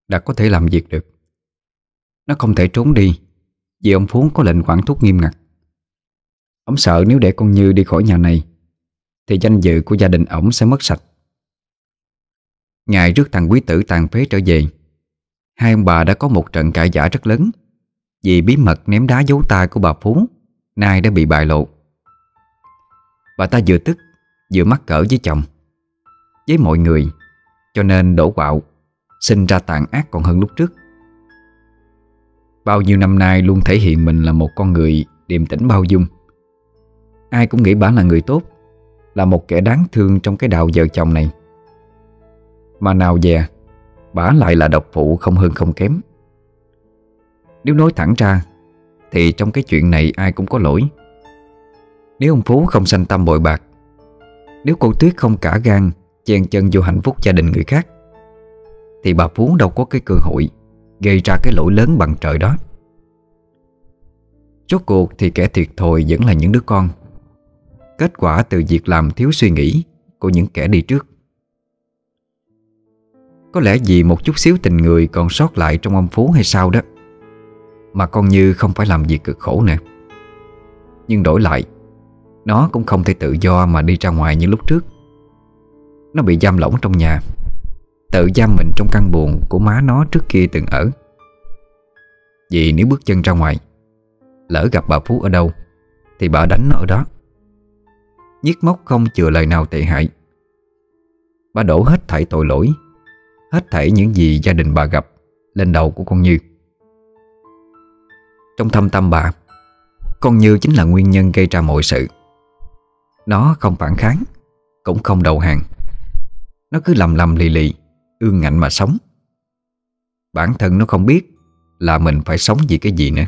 đã có thể làm việc được. Nó không thể trốn đi vì ông Phú có lệnh quản thúc nghiêm ngặt. Ông sợ nếu để con Như đi khỏi nhà này thì danh dự của gia đình ổng sẽ mất sạch. Ngày trước thằng Quý Tử tàn phế trở về, hai ông bà đã có một trận cãi vã rất lớn vì bí mật ném đá giấu tai của bà Phú nay đã bị bại lộ. Bà ta vừa tức vừa mắc cỡ với chồng, với mọi người, cho nên đổ quạo, sinh ra tàn ác còn hơn lúc trước. Bao nhiêu năm nay luôn thể hiện mình là một con người điềm tĩnh bao dung. Ai cũng nghĩ bà là người tốt, là một kẻ đáng thương trong cái đạo vợ chồng này. Mà nào dè, bà lại là độc phụ không hơn không kém. Nếu nói thẳng ra thì trong cái chuyện này ai cũng có lỗi. Nếu ông Phú không sanh tâm bội bạc, nếu cô Tuyết không cả gan chen chân vô hạnh phúc gia đình người khác, thì bà Phú đâu có cái cơ hội gây ra cái lỗi lớn bằng trời đó. Rốt cuộc thì kẻ thiệt thòi vẫn là những đứa con, kết quả từ việc làm thiếu suy nghĩ của những kẻ đi trước. Có lẽ vì một chút xíu tình người còn sót lại trong ông Phú hay sao đó mà con Như không phải làm việc cực khổ nè. Nhưng đổi lại, nó cũng không thể tự do mà đi ra ngoài như lúc trước. Nó bị giam lỏng trong nhà, tự giam mình trong căn buồng của má nó trước kia từng ở. Vì nếu bước chân ra ngoài, lỡ gặp bà Phú ở đâu thì bà đánh nó ở đó, nhiếc móc không chừa lời nào tệ hại. Bà đổ hết thảy tội lỗi, hết thảy những gì gia đình bà gặp lên đầu của con Như. Trong thâm tâm bà, con Như chính là nguyên nhân gây ra mọi sự. Nó không phản kháng, cũng không đầu hàng. Nó cứ lầm lầm lì lì, ương ngạnh mà sống. Bản thân nó không biết là mình phải sống vì cái gì nữa.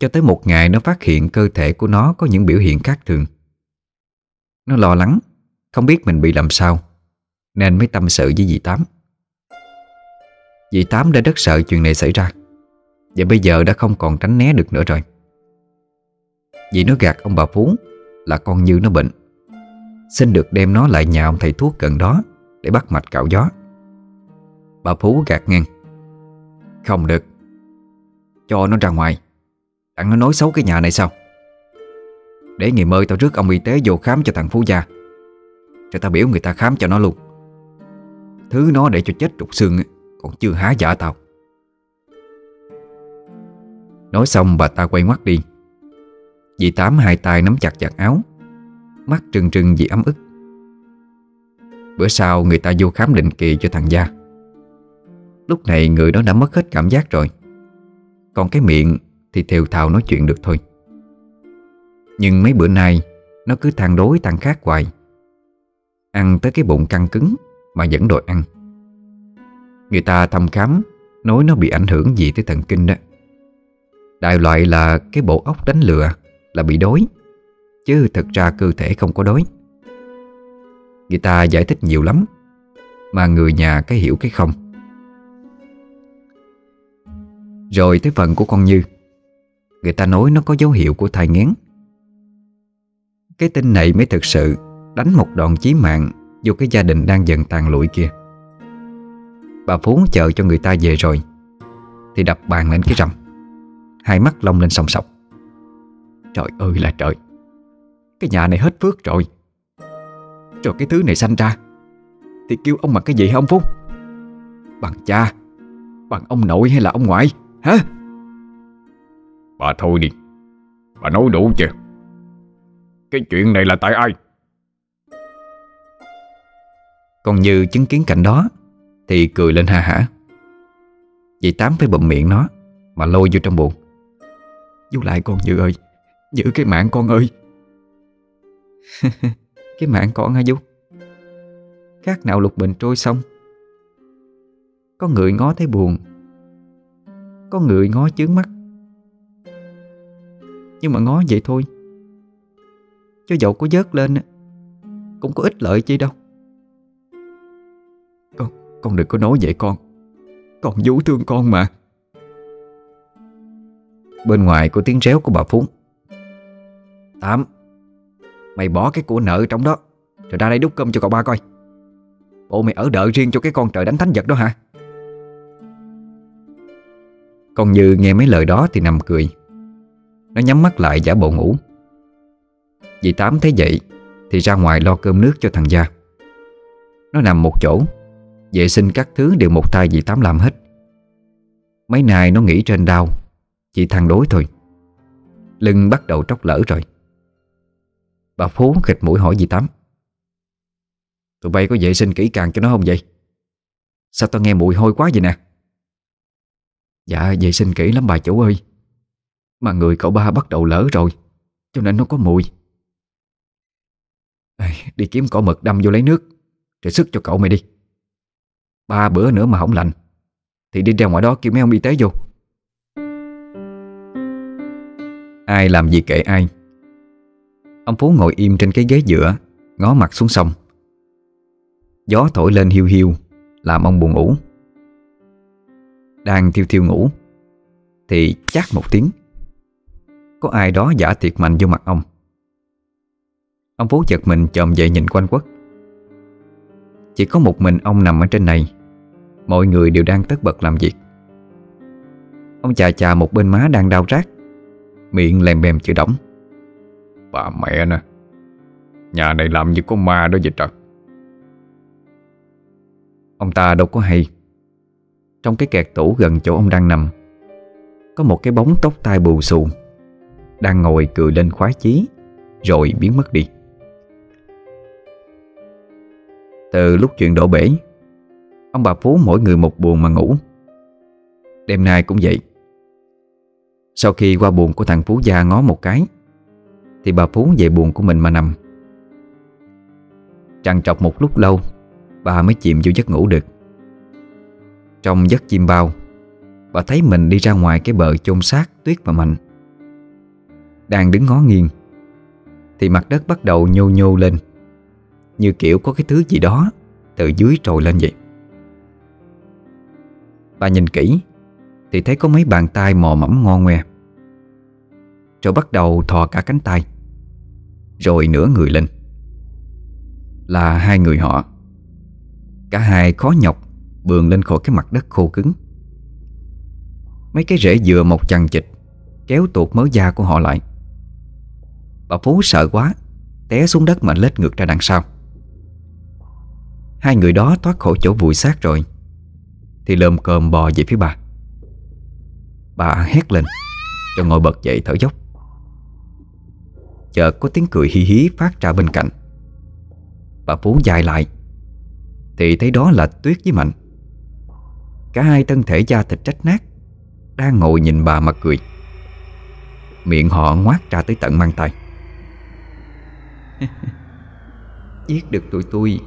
Cho tới một ngày nó phát hiện cơ thể của nó có những biểu hiện khác thường. Nó lo lắng, không biết mình bị làm sao, nên mới tâm sự với dì Tám. Dì Tám đã rất sợ chuyện này xảy ra, và bây giờ đã không còn tránh né được nữa rồi. Vì nó gạt ông bà Phú là con Như nó bệnh, xin được đem nó lại nhà ông thầy thuốc gần đó để bắt mạch cạo gió. Bà Phú gạt ngang: không được, cho nó ra ngoài, đặng nó nói xấu cái nhà này sao? Để ngày mơi tao rước ông y tế vô khám cho thằng Phú gia, cho tao biểu người ta khám cho nó luôn. Thứ nó để cho chết trục xương còn chưa há dạ tao. Nói xong bà ta quay ngoắt đi. Dì Tám hai tay nắm chặt vạt áo, mắt trừng trừng vì ấm ức. Bữa sau người ta vô khám định kỳ cho thằng Gia. Lúc này người đó đã mất hết cảm giác rồi, còn cái miệng thì thều thào nói chuyện được thôi. Nhưng mấy bữa nay nó cứ than đối than khát hoài, ăn tới cái bụng căng cứng mà vẫn đòi ăn. Người ta thăm khám nói nó bị ảnh hưởng gì tới thần kinh đó. Đại loại là cái bộ óc đánh lừa là bị đói, chứ thật ra cơ thể không có đói. Người ta giải thích nhiều lắm, mà người nhà cái hiểu cái không. Rồi tới phần của con Như. Người ta nói nó có dấu hiệu của thai nghén. Cái tin này mới thực sự đánh một đòn chí mạng vô cái gia đình đang dần tàn lụi kia. Bà Phú chờ cho người ta về rồi thì đập bàn lên cái rầm, hai mắt long lên sòng sọc: trời ơi là trời, cái nhà này hết phước rồi. Rồi cái thứ này sanh ra thì kêu ông bằng cái gì hả ông Phú? Bằng cha, bằng ông nội hay là ông ngoại hả? Bà thôi đi, bà nói đủ chưa? Cái chuyện này là tại ai? Còn Như chứng kiến cảnh đó thì cười lên ha hả. Dì Tám phải bụm miệng nó mà lôi vô trong buồng: "Vô lại con Như ơi, giữ cái mạng con ơi." Cái mạng con hả Vũ? Khác nào lục bình trôi sông. Có người ngó thấy buồn, có người ngó chướng mắt. Nhưng mà ngó vậy thôi, cho dầu có vớt lên cũng có ích lợi chi đâu. Con, con đừng có nói vậy con. Con Vũ thương con mà. Bên ngoài có tiếng réo của bà Phú: "Tám, mày bỏ cái của nợ trong đó rồi ra đây đút cơm cho cậu ba coi. Bộ mày ở đợi riêng cho cái con trời đánh thánh vật đó hả?" Con Như nghe mấy lời đó thì nằm cười. Nó nhắm mắt lại giả bộ ngủ. Dì Tám thấy vậy thì ra ngoài lo cơm nước cho thằng Gia. Nó nằm một chỗ, vệ sinh các thứ đều một tay dì Tám làm hết. Mấy nay nó nghĩ trên đau, chỉ than đối thôi. Lưng bắt đầu tróc lở rồi. Bà Phú khịt mũi hỏi dì Tám: "Tụi bay có vệ sinh kỹ càng cho nó không vậy? Sao tao nghe mùi hôi quá vậy nè?" "Dạ vệ sinh kỹ lắm bà chủ ơi, mà người cậu ba bắt đầu lở rồi, cho nên nó có mùi. Ê, đi kiếm cỏ mực đâm vô lấy nước rồi sức cho cậu mày đi. Ba bữa nữa mà không lành thì đi ra ngoài đó kêu mấy ông y tế vô." Ai làm gì kệ ai. Ông Phú ngồi im trên cái ghế giữa, ngó mặt xuống sông. Gió thổi lên hiu hiu, làm ông buồn ngủ. Đang thiêu thiêu ngủ thì chát một tiếng, có ai đó vả thiệt mạnh vô mặt ông. Ông Phú giật mình chồm dậy nhìn quanh quất. Chỉ có một mình ông nằm ở trên này. Mọi người đều đang tất bật làm việc. Ông chà chà một bên má đang đau rát, miệng lèm bèm chữ đổng. Bà mẹ nè, nhà này làm như có ma đó vậy trời. Ông ta đâu có hay. Trong cái kẹt tủ gần chỗ ông đang nằm, có một cái bóng tóc tai bù xù đang ngồi cười lên khoái chí, rồi biến mất đi. Từ lúc chuyện đổ bể, ông bà Phú mỗi người một buồng mà ngủ. Đêm nay cũng vậy. Sau khi qua buồng của thằng Phú Gia ngó một cái, thì bà Phú về buồng của mình mà nằm. Trằn trọc một lúc lâu, bà mới chìm vô giấc ngủ được. Trong giấc chim bao, bà thấy mình đi ra ngoài cái bờ chôn xác tuyết và mạnh. Đang đứng ngó nghiêng thì mặt đất bắt đầu nhô nhô lên, như kiểu có cái thứ gì đó từ dưới trồi lên vậy. Bà nhìn kỹ thì thấy có mấy bàn tay mò mẫm ngo ngoe, rồi bắt đầu thò cả cánh tay, rồi nửa người lên. Là hai người họ. Cả hai khó nhọc bường lên khỏi cái mặt đất khô cứng. Mấy cái rễ dừa mọc chằng chịt kéo tuột mớ da của họ lại. Bà Phú sợ quá, té xuống đất mà lết ngược ra đằng sau. Hai người đó thoát khỏi chỗ vùi xác rồi thì lồm cồm bò về phía bà. Bà hét lên rồi ngồi bật dậy thở dốc. Chợt có tiếng cười hí hí phát ra bên cạnh. Bà Phú dài lại thì thấy đó là Tuyết với Mạnh. Cả hai thân thể da thịt rách nát đang ngồi nhìn bà mà cười. Miệng họ ngoác ra tới tận mang tay. Giết được tụi tôi,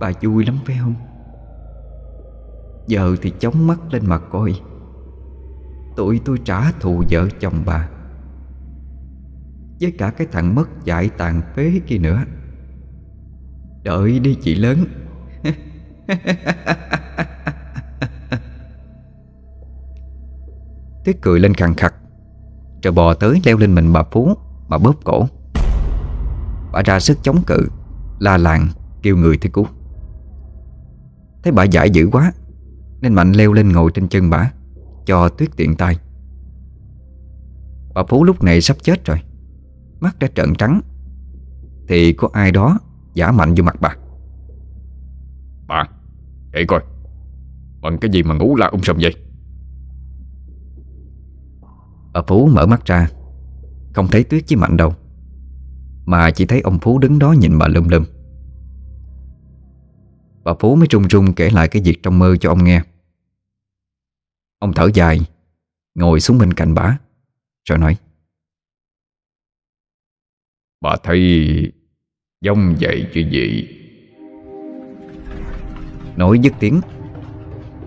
bà vui lắm phải không? Giờ thì chống mắt lên mà coi, tụi tôi trả thù vợ chồng bà với cả cái thằng mất dạy tàn phế kia nữa. Đợi đi chị lớn. Tuyết cười lên khàn khặc, rồi bò tới leo lên mình bà Phú mà bóp cổ. Bà ra sức chống cự, la làng kêu người thì cứu. Thấy bà dại dữ quá nên Mạnh leo lên ngồi trên chân bà cho Tuyết tiện tay. Bà Phú lúc này sắp chết rồi, mắt đã trợn trắng, thì có ai đó vả mạnh vô mặt bà. Bà, kệ coi, bằng cái gì mà ngủ la um sùm vậy? Bà Phú mở mắt ra, không thấy Tuyết với Mạnh đâu, mà chỉ thấy ông Phú đứng đó nhìn bà lum lum. Bà Phú mới run run kể lại cái việc trong mơ cho ông nghe. Ông thở dài, ngồi xuống bên cạnh bà, rồi nói: Bà thấy giống vậy chứ gì? Nói dứt tiếng,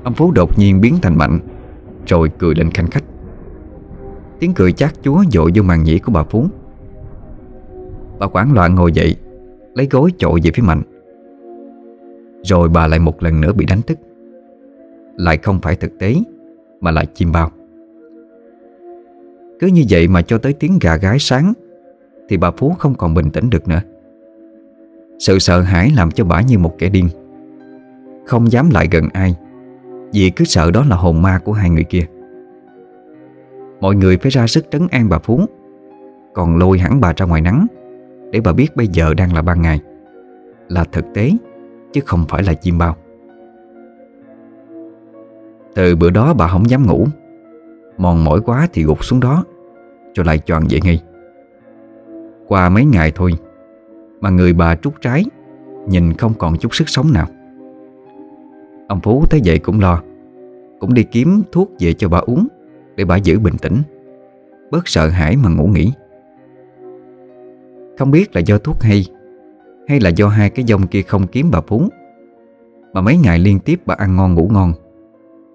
ông Phú đột nhiên biến thành Mạnh, rồi cười lên khanh khách. Tiếng cười chát chúa dội vô màng nhĩ của bà Phú. Bà hoảng loạn ngồi dậy, lấy gối chọi về phía Mạnh. Rồi bà lại một lần nữa bị đánh thức. Lại không phải thực tế, mà lại chim bao. Cứ như vậy mà cho tới tiếng gà gáy sáng thì bà Phú không còn bình tĩnh được nữa. Sự sợ hãi làm cho bà như một kẻ điên, không dám lại gần ai, vì cứ sợ đó là hồn ma của hai người kia. Mọi người phải ra sức trấn an bà Phú, còn lôi hẳn bà ra ngoài nắng để bà biết bây giờ đang là ban ngày, là thực tế chứ không phải là chim bao. Từ bữa đó bà không dám ngủ, mòn mỏi quá thì gục xuống đó rồi lại choàng dậy ngay. Qua mấy ngày thôi mà người bà trút trái, nhìn không còn chút sức sống nào. Ông Phú thấy vậy cũng lo, cũng đi kiếm thuốc về cho bà uống để bà giữ bình tĩnh, bớt sợ hãi mà ngủ nghỉ. Không biết là do thuốc hay hay là do hai cái dông kia không kiếm bà Phú, mà mấy ngày liên tiếp bà ăn ngon ngủ ngon,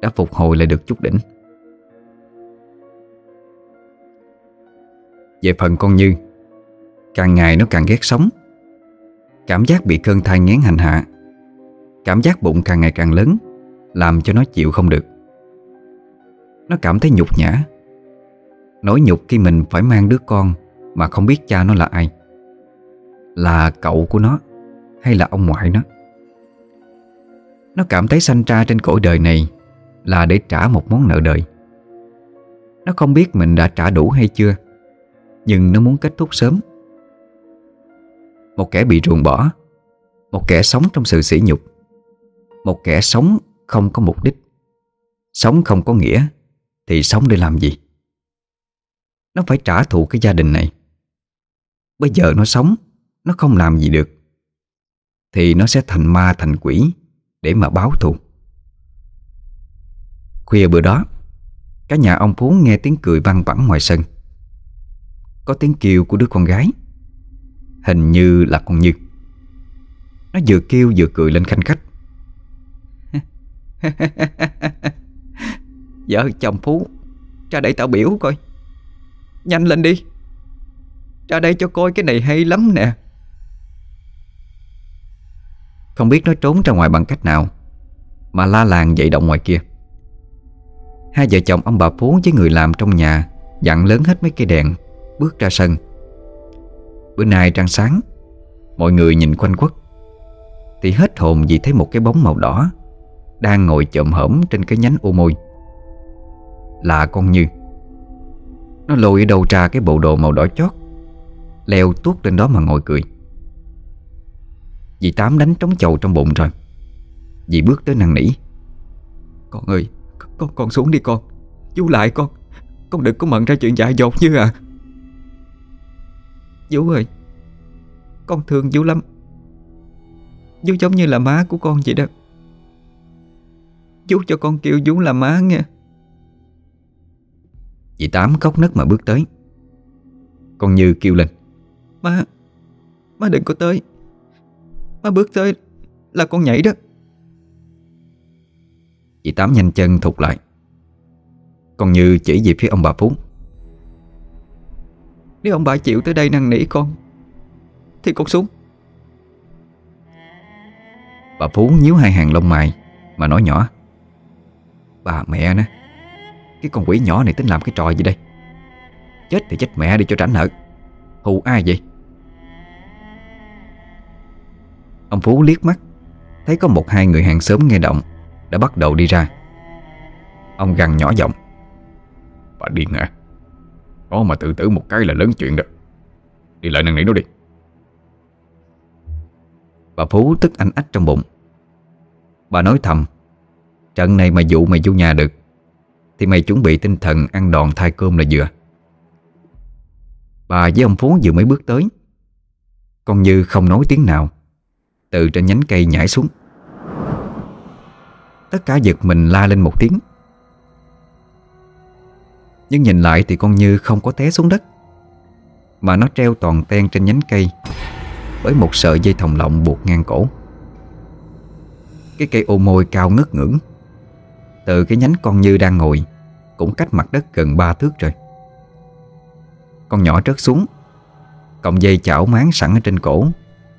đã phục hồi lại được chút đỉnh. Về phần con Như, càng ngày nó càng ghét sống. Cảm giác bị cơn thai nghén hành hạ, cảm giác bụng càng ngày càng lớn, làm cho nó chịu không được. Nó cảm thấy nhục nhã, nỗi nhục khi mình phải mang đứa con mà không biết cha nó là ai, là cậu của nó hay là ông ngoại nó. Nó cảm thấy sanh ra trên cõi đời này là để trả một món nợ đời. Nó không biết mình đã trả đủ hay chưa, nhưng nó muốn kết thúc sớm. Một kẻ bị ruồng bỏ, một kẻ sống trong sự sỉ nhục, một kẻ sống không có mục đích, sống không có nghĩa, thì sống để làm gì? Nó phải trả thù cái gia đình này. Bây giờ nó sống, nó không làm gì được, thì nó sẽ thành ma thành quỷ để mà báo thù. Khuya bữa đó, cả nhà ông Phú nghe tiếng cười văng vẳng ngoài sân. Có tiếng kêu của đứa con gái, hình như là con Như. Nó vừa kêu vừa cười lên khanh khách. Vợ chồng Phú, ra đây tao biểu coi. Nhanh lên đi, ra đây cho coi cái này hay lắm nè. Không biết nó trốn ra ngoài bằng cách nào mà la làng dậy động ngoài kia. Hai vợ chồng ông bà Phú với người làm trong nhà dặn lớn hết mấy cây đèn, bước ra sân. Bữa nay trăng sáng, mọi người nhìn quanh quất thì hết hồn vì thấy một cái bóng màu đỏ đang ngồi chồm hổm trên cái nhánh ô môi. Là con Như. Nó lôi ở đầu ra cái bộ đồ màu đỏ chót, leo tuốt lên đó mà ngồi cười. Dì Tám đánh trống chầu trong bụng rồi. Dì bước tới năn nỉ. Con ơi, con con xuống đi con. Chú lại con. Con đừng có mận ra chuyện dại dột Như à. Vũ ơi, con thương Vũ lắm. Vũ giống như là má của con vậy đó. Vũ cho con kêu Vũ là má nghe. Dì Tám khóc nấc mà bước tới. Con Như kêu lên. Má, má đừng có tới. Má bước tới là con nhảy đó. Dì Tám nhanh chân thụt lại. Con Như chỉ về phía ông bà Phú. Nếu ông bà chịu tới đây năn nỉ con thì con xuống. Bà Phú nhíu hai hàng lông mày mà nói nhỏ. Bà mẹ nè, cái con quỷ nhỏ này tính làm cái trò gì đây? Chết thì chết mẹ đi cho rảnh nợ. Hù ai vậy? Ông Phú liếc mắt, thấy có một hai người hàng xóm nghe động đã bắt đầu đi ra. Ông gằn nhỏ giọng. Bà điên hả? Có mà tự tử một cái là lớn chuyện đó. Đi lại năn nỉ nó đi. Bà Phú tức anh ách trong bụng. Bà nói thầm. Trận này mà dụ mày vô nhà được thì mày chuẩn bị tinh thần ăn đòn thay cơm là vừa. Bà với ông Phú vừa mới bước tới, con Như không nói tiếng nào, từ trên nhánh cây nhảy xuống. Tất cả giật mình la lên một tiếng. Nhưng nhìn lại thì con Như không có té xuống đất, mà nó treo toàn ten trên nhánh cây bởi một sợi dây thòng lọng buộc ngang cổ. Cái cây ô môi cao ngất ngưỡng, từ cái nhánh con Như đang ngồi cũng cách mặt đất gần ba thước rồi. Con nhỏ rớt xuống, cọng dây chảo máng sẵn ở trên cổ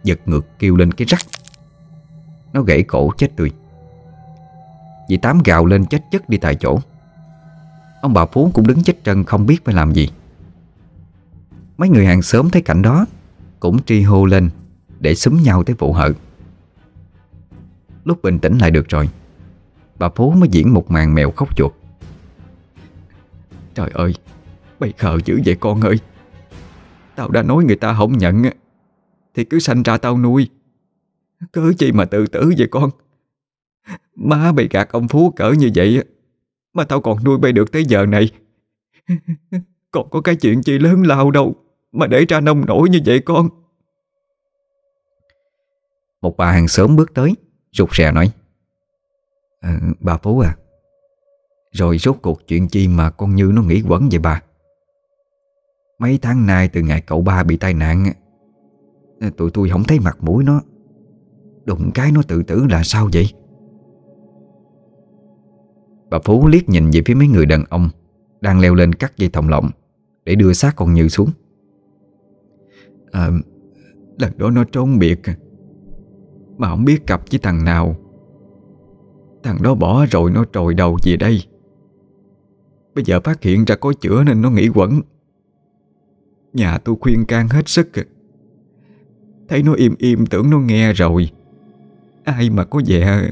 giật ngược kêu lên cái rắc. Nó gãy cổ chết tươi. Dì Tám gào lên chết chất đi tại chỗ. Ông bà Phú cũng đứng chết chân không biết phải làm gì. Mấy người hàng xóm thấy cảnh đó cũng tri hô lên để xúm nhau tới vụ hợ. Lúc bình tĩnh lại được rồi, bà Phú mới diễn một màn mèo khóc chuột. Trời ơi, bày khờ dữ vậy con ơi. Tao đã nói người ta không nhận thì cứ sanh ra tao nuôi, cớ chi mà tự tử vậy con. Má bày gạt ông Phú cỡ như vậy mà tao còn nuôi bay được tới giờ này. Còn có cái chuyện chi lớn lao đâu mà để ra nông nổi như vậy con. Một bà hàng xóm bước tới rụt rè nói. À, bà Phú à, rồi rốt cuộc chuyện chi mà con Như nó nghĩ quẩn vậy bà? Mấy tháng nay từ ngày cậu ba bị tai nạn, tụi tôi không thấy mặt mũi nó. Đụng cái nó tự tử là sao vậy? Bà Phú liếc nhìn về phía mấy người đàn ông đang leo lên cắt dây thòng lọng để đưa xác con Như xuống. À, lần đó nó trốn biệt mà không biết cặp với thằng nào. Thằng đó bỏ rồi nó trồi đầu về đây. Bây giờ phát hiện ra có chữa nên nó nghĩ quẩn. Nhà tôi khuyên can hết sức, thấy nó im im tưởng nó nghe rồi. Ai mà có vẻ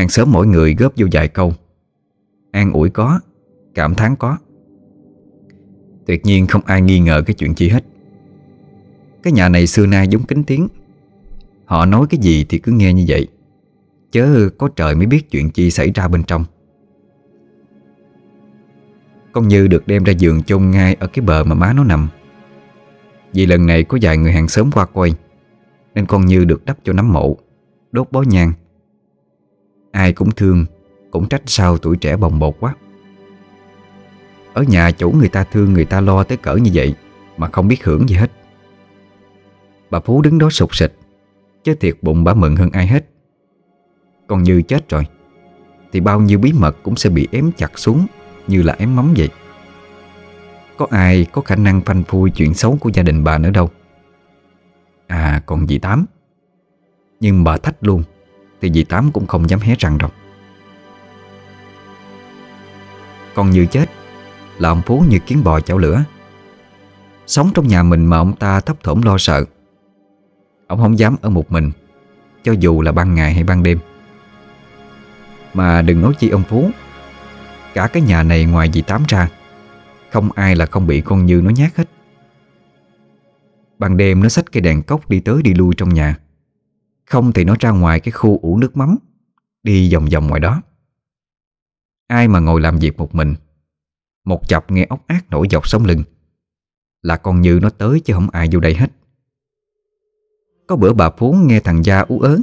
Hàng xóm mỗi người góp vô vài câu, an ủi có, cảm thán có. Tuyệt nhiên không ai nghi ngờ cái chuyện chi hết. Cái nhà này xưa nay vốn kín tiếng, họ nói cái gì thì cứ nghe như vậy, chớ có trời mới biết chuyện chi xảy ra bên trong. Con Như được đem ra giường chôn ngay ở cái bờ mà má nó nằm. Vì lần này có vài người hàng xóm qua coi, nên con Như được đắp cho nắm mộ, đốt bó nhang. Ai cũng thương, cũng trách sao tuổi trẻ bồng bột quá. Ở nhà chủ người ta thương người ta lo tới cỡ như vậy mà không biết hưởng gì hết. Bà Phú đứng đó sụt sịt, chứ thiệt bụng bà mừng hơn ai hết. Còn Như chết rồi thì bao nhiêu bí mật cũng sẽ bị ém chặt xuống như là ém móng vậy. Có ai có khả năng phanh phui chuyện xấu của gia đình bà nữa đâu. À, còn dì Tám. Nhưng bà thách luôn thì dì Tám cũng không dám hé răng đâu. Còn Như chết là ông Phú như kiến bò chảo lửa. Sống trong nhà mình mà ông ta thấp thỏm lo sợ. Ông không dám ở một mình, cho dù là ban ngày hay ban đêm. Mà đừng nói chi ông Phú, cả cái nhà này ngoài dì Tám ra, không ai là không bị con Như nó nhát hết. Ban đêm nó xách cái đèn cốc đi tới đi lui trong nhà, không thì nó ra ngoài cái khu ủ nước mắm, đi vòng vòng ngoài đó. Ai mà ngồi làm việc một mình, một chập nghe ốc ác nổi dọc sống lưng, là con Như nó tới chứ không ai vô đây hết. Có bữa bà Phú nghe thằng Gia ú ớ,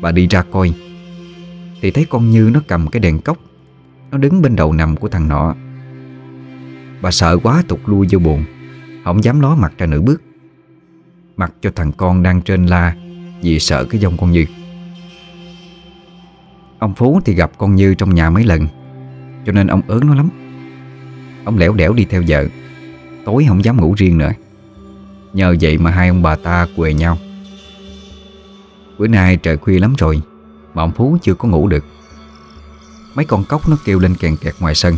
bà đi ra coi thì thấy con Như nó cầm cái đèn cốc, nó đứng bên đầu nằm của thằng nọ. Bà sợ quá tụt lui vô buồn, không dám ló mặt ra nửa bước, mặc cho thằng con đang trên la vì sợ cái giông con Như. Ông Phú thì gặp con Như trong nhà mấy lần, cho nên ông ớn nó lắm. Ông lẻo đẻo đi theo vợ, tối không dám ngủ riêng nữa. Nhờ vậy mà hai ông bà ta quề nhau. Bữa nay trời khuya lắm rồi mà ông Phú chưa có ngủ được. Mấy con cóc nó kêu lên kèn kẹt ngoài sân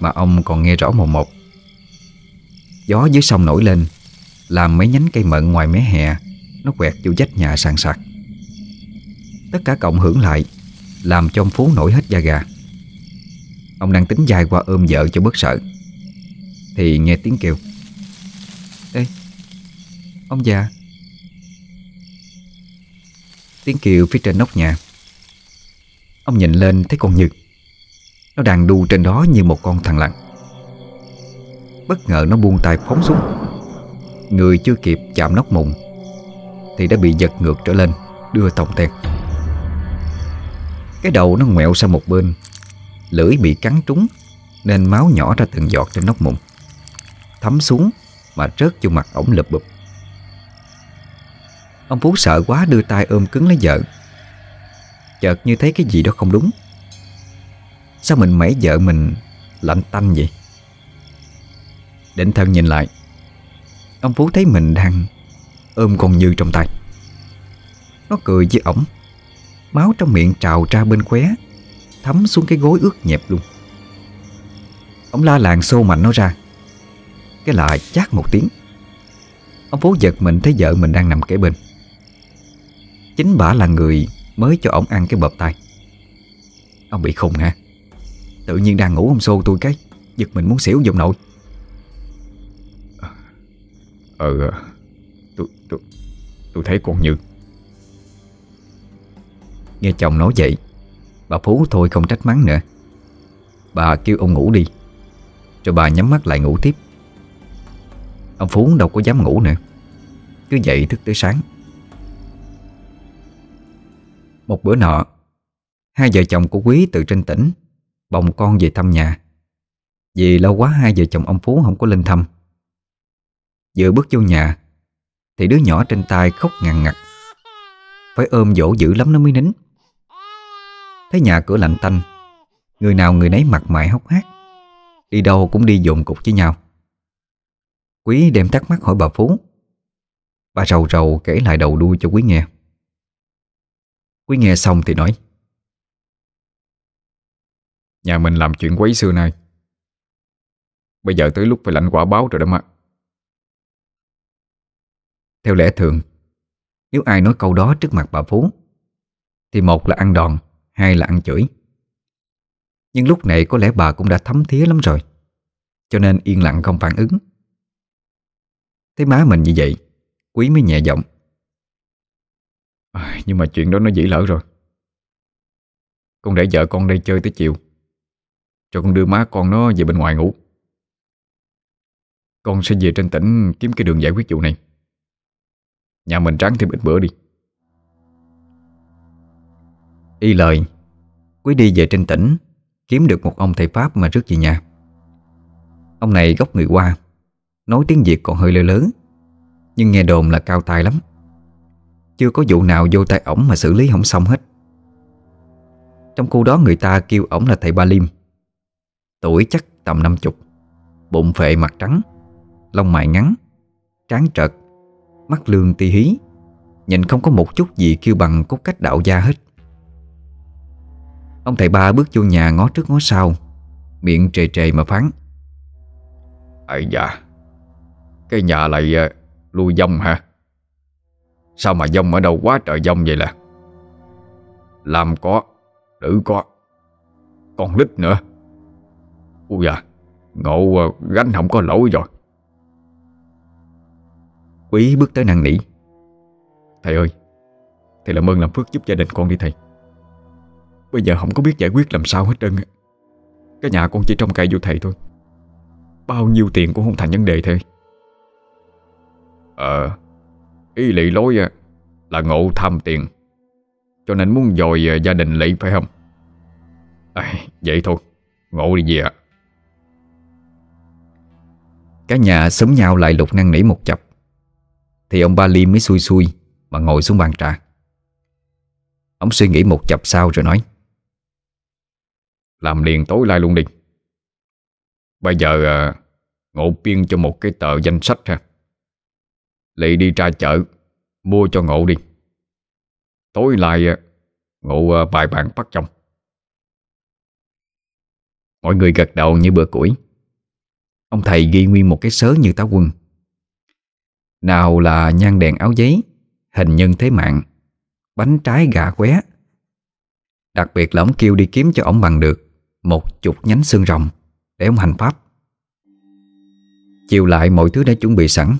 mà ông còn nghe rõ mồm một. Gió dưới sông nổi lên, làm mấy nhánh cây mận ngoài mé hè nó quẹt vô vách nhà sàn sạc. Tất cả cộng hưởng lại làm cho ông Phú nổi hết da gà. Ông đang tính dài qua ôm vợ cho bớt sợ thì nghe tiếng kêu: "Ê, ông già!" Tiếng kêu phía trên nóc nhà. Ông nhìn lên thấy con Như, nó đang đu trên đó như một con thằn lằn. Bất ngờ nó buông tay phóng xuống, người chưa kịp chạm nóc mùng thì đã bị giật ngược trở lên, đưa tòng tẹt. Cái đầu nó ngoẹo sang một bên, lưỡi bị cắn trúng nên máu nhỏ ra từng giọt trên nóc mùng, thấm xuống mà rớt vô mặt ổng lụp bụp. Ông Phú sợ quá đưa tay ôm cứng lấy vợ. Chợt như thấy cái gì đó không đúng. Sao mình mẩy vợ mình lạnh tanh vậy? Định thân nhìn lại, ông Phú thấy mình đang ôm con Như trong tay. Nó cười với ổng, máu trong miệng trào ra bên khóe, thấm xuống cái gối ướt nhẹp luôn. Ông la làng xô mạnh nó ra, cái lại chát một tiếng. Ông Phú giật mình thấy vợ mình đang nằm kế bên. Chính bả là người mới cho ổng ăn cái bợp tay. Ông bị khùng hả? Tự nhiên đang ngủ ông xô tôi cái, giật mình muốn xỉu giùm nội. Ờ, tôi, tôi, tôi thấy con Như. Nghe chồng nói vậy, bà Phú thôi không trách mắng nữa. Bà kêu ông ngủ đi, rồi bà nhắm mắt lại ngủ tiếp. Ông Phú đâu có dám ngủ nữa, cứ dậy thức tới sáng. Một bữa nọ, hai vợ chồng của Quý từ trên tỉnh bồng con về thăm nhà. Vì lâu quá hai vợ chồng ông Phú không có lên thăm. Vừa bước vô nhà thì đứa nhỏ trên tay khóc ngằn ngặt, phải ôm dỗ dữ lắm nó mới nín. Thấy nhà cửa lạnh tanh, người nào người nấy mặt mày hốc hác, đi đâu cũng đi dồn cục với nhau. Quý đem thắc mắc hỏi bà Phú. Bà rầu rầu kể lại đầu đuôi cho Quý nghe. Quý nghe xong thì nói: "Nhà mình làm chuyện quấy xưa nay, bây giờ tới lúc phải lãnh quả báo rồi đó mà." Theo lẽ thường, nếu ai nói câu đó trước mặt bà Phú thì một là ăn đòn, hai là ăn chửi. Nhưng lúc này có lẽ bà cũng đã thấm thía lắm rồi, cho nên yên lặng không phản ứng. Thấy má mình như vậy, Quý mới nhẹ giọng: à, nhưng mà chuyện đó nó dĩ lỡ rồi. Con để vợ con đây chơi tới chiều, rồi con đưa má con nó về bên ngoài ngủ. Con sẽ về trên tỉnh kiếm cái đường giải quyết vụ này. Nhà mình ráng thêm ít bữa đi. Y lời, Quý đi về trên tỉnh, kiếm được một ông thầy Pháp mà rước về nhà. Ông này gốc người Hoa, nói tiếng Việt còn hơi lơ lớn, nhưng nghe đồn là cao tay lắm. Chưa có vụ nào vô tay ổng mà xử lý không xong hết. Trong khu đó người ta kêu ổng là thầy Ba Liêm. Tuổi chắc tầm năm chục, bụng phệ mặt trắng, lông mày ngắn, trán trợt, mắt lương ti hí, nhìn không có một chút gì kêu bằng cốt cách đạo gia hết. Ông thầy Ba bước vô nhà ngó trước ngó sau, miệng trề trề mà phán: Ây da, cái nhà lại uh, lui dông hả? Sao mà dông ở đâu quá trời dông vậy là? Làm có, nữ có, con lít nữa. Ui da, ngộ uh, gánh không có lỗi rồi. Quý bước tới năn nỉ: Thầy ơi, thầy làm ơn làm phước giúp gia đình con đi thầy. Bây giờ không có biết giải quyết làm sao hết trơn. Cái nhà con chỉ trông cậy vô thầy thôi, bao nhiêu tiền cũng không thành vấn đề thầy. Ờ, ý lị lối là ngộ tham tiền, cho nên muốn dòi gia đình lị phải không? À, vậy thôi, ngộ đi về ạ. Cả nhà xúm nhau lại lục năn nỉ một chập, thì ông Ba Liêm mới xui xui mà ngồi xuống bàn trà. Ông suy nghĩ một chập sau rồi nói: Làm liền tối lai luôn đi. Bây giờ à, Ngộ biên cho một cái tờ danh sách ha. Lị đi ra chợ mua cho Ngộ đi. Tối lai à, Ngộ à, bài bản bắt chồng. Mọi người gật đầu như bữa củi. Ông thầy ghi nguyên một cái sớ như tá quân. Nào là nhang đèn áo giấy, hình nhân thế mạng, bánh trái gà qué. Đặc biệt là ông kêu đi kiếm cho ổng bằng được một chục nhánh xương rồng để ông hành pháp. Chiều lại mọi thứ đã chuẩn bị sẵn.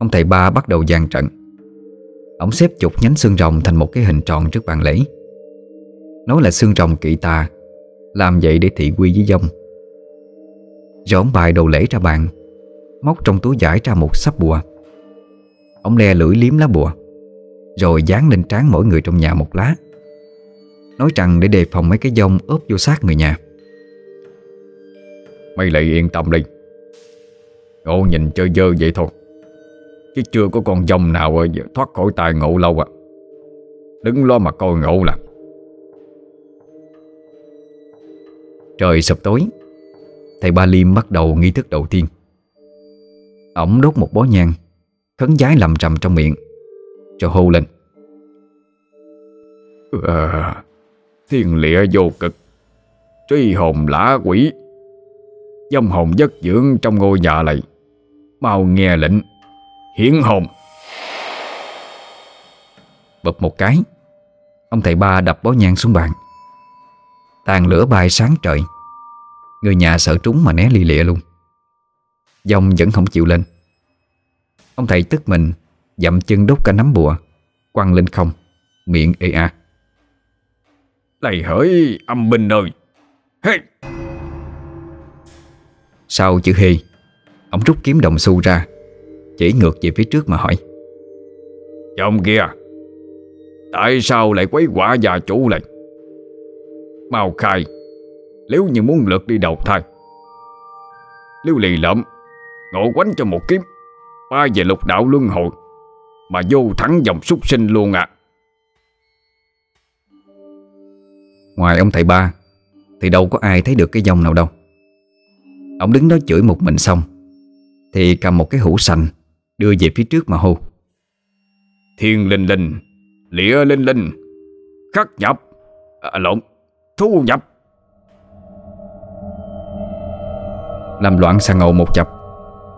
Ông thầy Ba bắt đầu dàn trận. Ông xếp chục nhánh xương rồng thành một cái hình tròn trước bàn lễ. Nói là xương rồng kỵ tà, làm vậy để thị quy với dông. Rồi ông bài đồ lễ ra bàn, móc trong túi vải ra một sấp bùa. Ông le lưỡi liếm lá bùa, rồi dán lên trán mỗi người trong nhà một lá, nói rằng để đề phòng mấy cái dông ốp vô xác người nhà. Mày lại yên tâm đi, Ngộ nhìn chơi dơ vậy thôi, chứ chưa có con dông nào thoát khỏi tay Ngộ lâu à. Đứng lo mà coi Ngộ là. Trời sập tối, thầy Ba Liêm bắt đầu nghi thức đầu tiên. Ổng đốt một bó nhang, khấn vái lầm rầm trong miệng, rồi hô lên: à, thiên lịa vô cực, truy hồn lã quỷ, dâm hồn giấc dưỡng trong ngôi nhà này, mau nghe lệnh hiển hồn. Bập một cái, ông thầy Ba đập bó nhang xuống bàn. Tàn lửa bay sáng trời, người nhà sợ trúng mà né li lịa luôn. Dông vẫn không chịu lên. Ông thầy tức mình, dậm chân đốt cả nắm bùa, quăng lên không, miệng ê a: Lầy hỡi âm binh ơi, hê! Sau chữ hê, ông rút kiếm đồng xu ra, chỉ ngược về phía trước mà hỏi: Chồng kia, tại sao lại quấy quả gia chủ lại? Mau khai, nếu như muốn lượt đi đầu thai. Nếu lì lợm, Ngộ quánh cho một kiếm, ba về lục đạo luân hồi, mà vô thẳng dòng súc sinh luôn ạ. À. Ngoài ông thầy Ba thì đâu có ai thấy được cái dòng nào đâu. Ông đứng đó chửi một mình xong, thì cầm một cái hũ sành đưa về phía trước mà hô: Thiên linh linh, lịa linh linh, khắc nhập, à, lộn, thu nhập. Làm loạn xà ngầu một chập,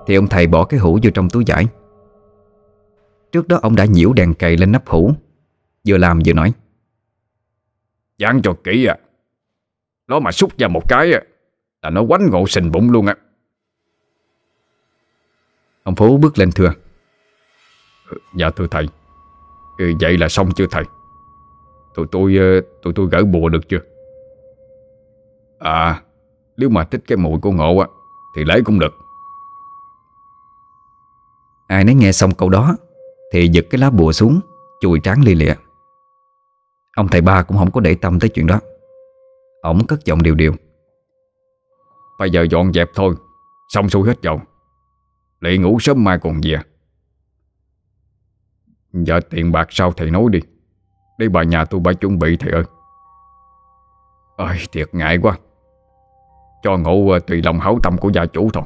thì ông thầy bỏ cái hũ vô trong túi vải. Trước đó ông đã nhiễu đèn cầy lên nắp hũ, vừa làm vừa nói: Dán cho kỹ à. Nó mà xúc ra một cái à, là nó quánh ngộ sình bụng luôn á. À. Ông Phú bước lên thưa. Dạ thưa thầy. Ừ, vậy là xong chưa thầy? Tụi tôi Tụi tôi gỡ bùa được chưa? À, nếu mà thích cái mùi của ngộ á thì lấy cũng được. Ai nấy nghe xong câu đó thì giật cái lá bùa xuống, chùi trán lia lịa. Ông thầy ba cũng không có để tâm tới chuyện đó. Ổng cất giọng điều điều. Bây giờ dọn dẹp thôi, xong xuôi hết rồi. Lại ngủ sớm mai còn gì à? Dạ tiền bạc sao thầy nói đi, để bà nhà tôi bà chuẩn bị thầy ơi. Ôi thiệt ngại quá. Cho ngộ tùy lòng hảo tâm của gia chủ thôi.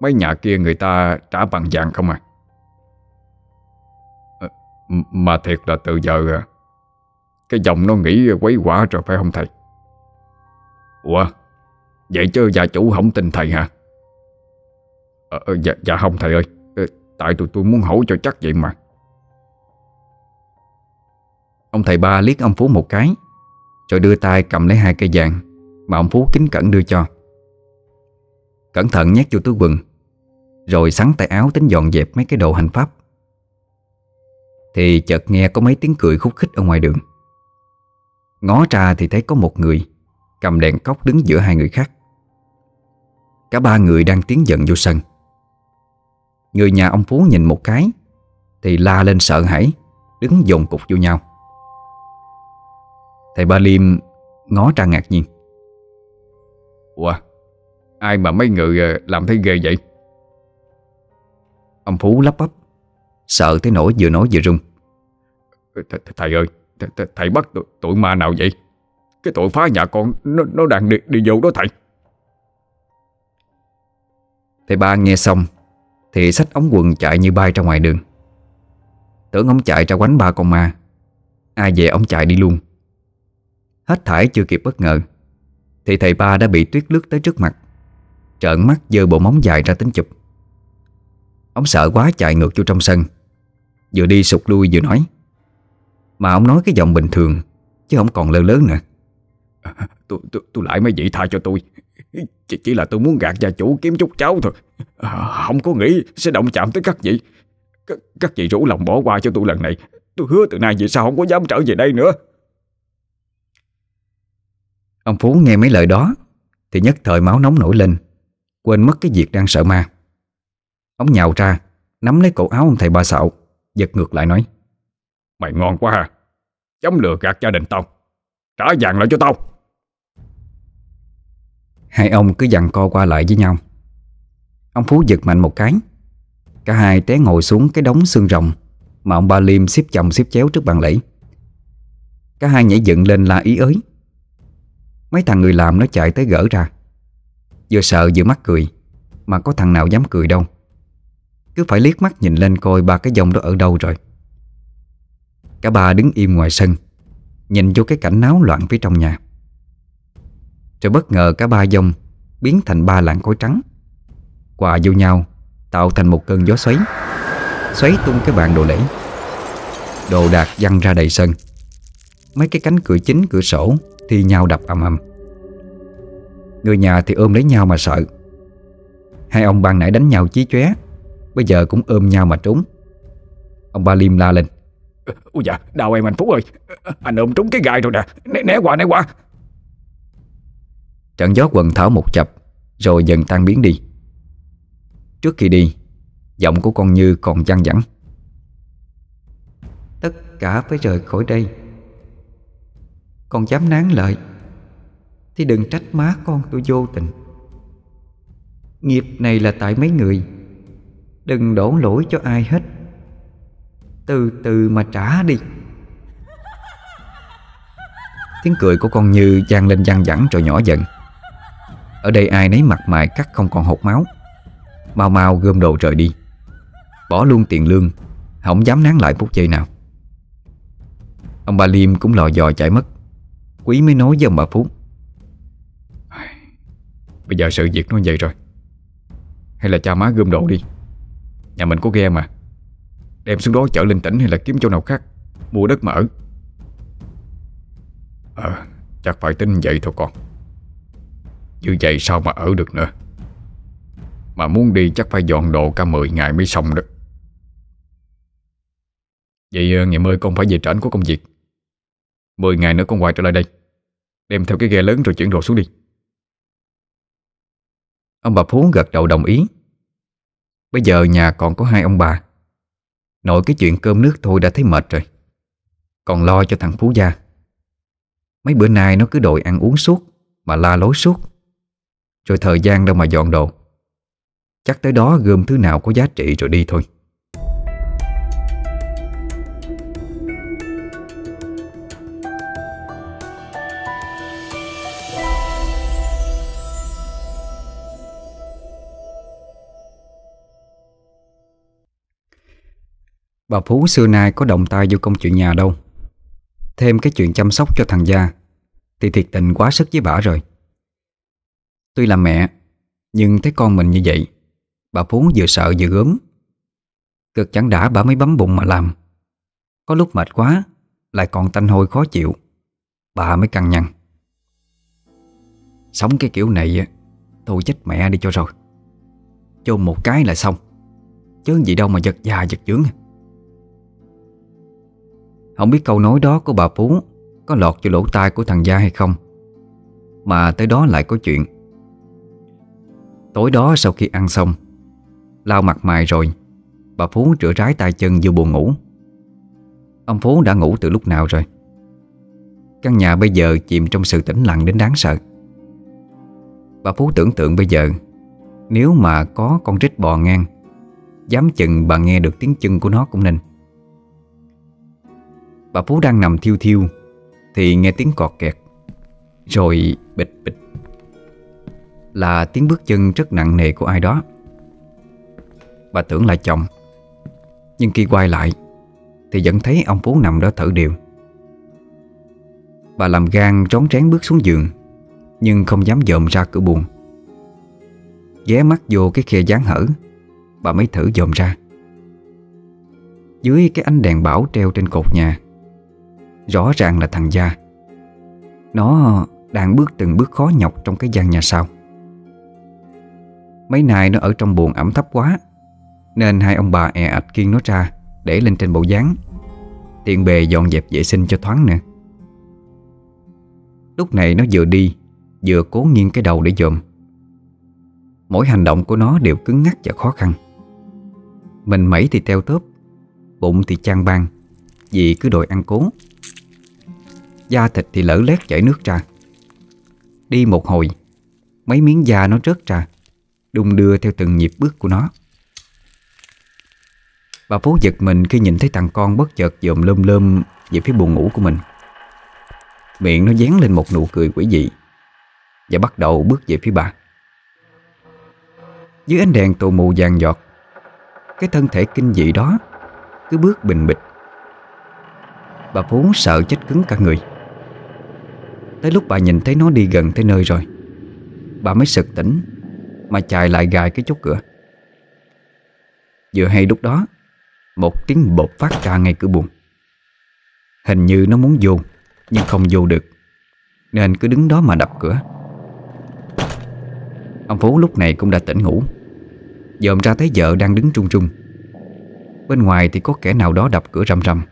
Mấy nhà kia người ta trả bằng vàng không à. Mà thiệt là từ giờ cái dòng nó nghĩ quấy quả rồi phải không thầy? Ủa, vậy chứ gia chủ không tin thầy hả? À, dạ, dạ không thầy ơi. Tại tụi tôi muốn hỏi cho chắc vậy mà. Ông thầy ba liếc ông Phú một cái, rồi đưa tay cầm lấy hai cây vàng mà ông Phú kính cẩn đưa cho. Cẩn thận nhét vô túi quần, rồi sắn tay áo tính dọn dẹp mấy cái đồ hành pháp, thì chợt nghe có mấy tiếng cười khúc khích ở ngoài đường. Ngó ra thì thấy có một người cầm đèn cốc đứng giữa hai người khác. Cả ba người đang tiến dần vô sân. Người nhà ông Phú nhìn một cái thì la lên sợ hãi, đứng dồn cục vô nhau. Thầy Ba Liêm ngó ra ngạc nhiên. Ủa, ai mà mấy người làm thấy ghê vậy? Ông Phú lắp bắp, sợ tới nỗi vừa nói vừa run. Thầy ơi, thầy bắt tụi ma nào vậy? Cái tội phá nhà con nó đang đi vô đó thầy. Thầy Ba nghe xong thì xách ống quần chạy như bay ra ngoài đường. Tưởng ông chạy ra quánh ba con ma, ai về ông chạy đi luôn. Hết thảy chưa kịp bất ngờ thì thầy Ba đã bị Tuyết lướt tới trước mặt, trợn mắt giơ bộ móng dài ra tính chụp. Ông sợ quá chạy ngược vô trong sân, vừa đi sụt lui vừa nói. Mà ông nói cái giọng bình thường chứ không còn lơ lớn nữa. À, tôi, tôi, tôi lại mấy vị tha cho tôi. Chỉ, chỉ là tôi muốn gạt gia chủ kiếm chút cháu thôi. À, không có nghĩ sẽ động chạm tới các vị. C- Các vị rủ lòng bỏ qua cho tôi lần này. Tôi hứa từ nay về sau không có dám trở về đây nữa. Ông Phú nghe mấy lời đó thì nhất thời máu nóng nổi lên, quên mất cái việc đang sợ ma. Ông nhào ra nắm lấy cổ áo ông thầy Ba Sạo, giật ngược lại nói. Mày ngon quá ha, dám lừa gạt gia đình tao, trả vàng lại cho tao. Hai ông cứ giằng co qua lại với nhau. Ông Phú giật mạnh một cái, cả hai té ngồi xuống cái đống xương rồng mà ông Ba Liêm xếp chồng xếp chéo trước bàn lễ. Cả hai nhảy dựng lên la ý ới. Mấy thằng người làm nó chạy tới gỡ ra, vừa sợ vừa mắc cười. Mà có thằng nào dám cười đâu, cứ phải liếc mắt nhìn lên coi ba cái dòng đó ở đâu rồi. Cả ba đứng im ngoài sân, nhìn vô cái cảnh náo loạn phía trong nhà. Rồi bất ngờ cả ba dòng biến thành ba làn khói trắng quà vô nhau, tạo thành một cơn gió xoáy, xoáy tung cái bàn đồ lễ. Đồ đạc văng ra đầy sân. Mấy cái cánh cửa chính cửa sổ thì nhau đập ầm ầm. Người nhà thì ôm lấy nhau mà sợ. Hai ông ban nãy đánh nhau chí chóe, bây giờ cũng ôm nhau mà trốn. Ông Ba Liêm la lên. Ôi dạ, đau em anh Phú ơi. Anh ôm trúng cái gai rồi nè. Né, né qua, né qua. Trận gió quần thảo một chập rồi dần tan biến đi. Trước khi đi, giọng của con Như còn văng vẳng. Tất cả phải rời khỏi đây. Con dám nán lợi thì đừng trách má con tôi vô tình. Nghiệp này là tại mấy người, đừng đổ lỗi cho ai hết. Từ từ mà trả đi. Tiếng cười của con Như vang lên văng vẳng rồi nhỏ dần. Ở đây ai nấy mặt mày cắt không còn hột máu, mau mau gom đồ rời đi, bỏ luôn tiền lương, không dám nán lại phút giây nào. Ông Ba Liêm cũng lò dò chạy mất. Quý mới nói với ông bà Phú. Bây giờ sự việc nó vậy rồi, hay là cha má gom đồ đi. Nhà mình có ghe mà, đem xuống đó chở lên tỉnh hay là kiếm chỗ nào khác mua đất mà ở. Ờ à, chắc phải tính vậy thôi con. Như vậy sao mà ở được nữa. Mà muốn đi chắc phải dọn đồ cả mười ngày mới xong được. Vậy ngày mai con phải về trển của công việc. Mười ngày nữa con quay trở lại đây. Đem theo cái ghe lớn rồi chuyển đồ xuống đi. Ông bà Phú gật đầu đồng ý. Bây giờ nhà còn có hai ông bà. Nội cái chuyện cơm nước thôi đã thấy mệt rồi, còn lo cho thằng Phú gia. Mấy bữa nay nó cứ đòi ăn uống suốt, mà la lối suốt, rồi thời gian đâu mà dọn đồ. Chắc tới đó gom thứ nào có giá trị rồi đi thôi. Bà Phú xưa nay có động tay vô công chuyện nhà đâu. Thêm cái chuyện chăm sóc cho thằng Gia thì thiệt tình quá sức với bà rồi. Tuy là mẹ, nhưng thấy con mình như vậy, bà Phú vừa sợ vừa gớm. Cực chẳng đã bà mới bấm bụng mà làm. Có lúc mệt quá, lại còn tanh hôi khó chịu, bà mới cằn nhằn. Sống cái kiểu này thôi chết mẹ đi cho rồi, chôn một cái là xong, chứ gì đâu mà giật già giật dướng. Không biết câu nói đó của bà Phú có lọt vô lỗ tai của thằng Gia hay không, mà tới đó lại có chuyện. Tối đó sau khi ăn xong, lau mặt mày rồi, bà Phú rửa ráy tay chân vô buồn ngủ. Ông Phú đã ngủ từ lúc nào rồi. Căn nhà bây giờ chìm trong sự tĩnh lặng đến đáng sợ. Bà Phú tưởng tượng bây giờ nếu mà có con rít bò ngang, dám chừng bà nghe được tiếng chân của nó cũng nên. Bà Phú đang nằm thiêu thiêu thì nghe tiếng cọt kẹt, rồi bịch bịch, là tiếng bước chân rất nặng nề của ai đó. Bà tưởng là chồng, nhưng khi quay lại thì vẫn thấy ông Phú nằm đó thở đều. Bà làm gan rón rén bước xuống giường, nhưng không dám dòm ra cửa buồng. Ghé mắt vô cái khe gián hở, bà mới thử dòm ra. Dưới cái ánh đèn bão treo trên cột nhà, rõ ràng là thằng Gia. Nó đang bước từng bước khó nhọc trong cái gian nhà sau. Mấy nay nó ở trong buồng ẩm thấp quá, nên hai ông bà e ạch khiêng nó ra để lên trên bộ gián, tiện bề dọn dẹp vệ sinh cho thoáng nữa. Lúc này nó vừa đi vừa cố nghiêng cái đầu để dòm. Mỗi hành động của nó đều cứng ngắc và khó khăn. Mình mẩy thì teo tớp, bụng thì chan bang vì cứ đòi ăn cố. Da thịt thì lở lét chảy nước ra. Đi một hồi, mấy miếng da nó rớt ra, đung đưa theo từng nhịp bước của nó. Bà Phú giật mình khi nhìn thấy thằng con bất chợt dòm lơm lơm về phía buồng ngủ của mình. Miệng nó dán lên một nụ cười quỷ dị và bắt đầu bước về phía bà. Dưới ánh đèn tù mù vàng giọt, cái thân thể kinh dị đó cứ bước bình bịch. Bà Phú sợ chết cứng cả người. Tới lúc bà nhìn thấy nó đi gần tới nơi rồi, bà mới sực tỉnh mà chạy lại gài cái chốt cửa. Vừa hay lúc đó, một tiếng bột phát ra ngay cửa buồng. Hình như nó muốn vô nhưng không vô được, nên cứ đứng đó mà đập cửa. Ông Phú lúc này cũng đã tỉnh ngủ, dòm ra thấy vợ đang đứng trung trung. Bên ngoài thì có kẻ nào đó đập cửa rầm rầm.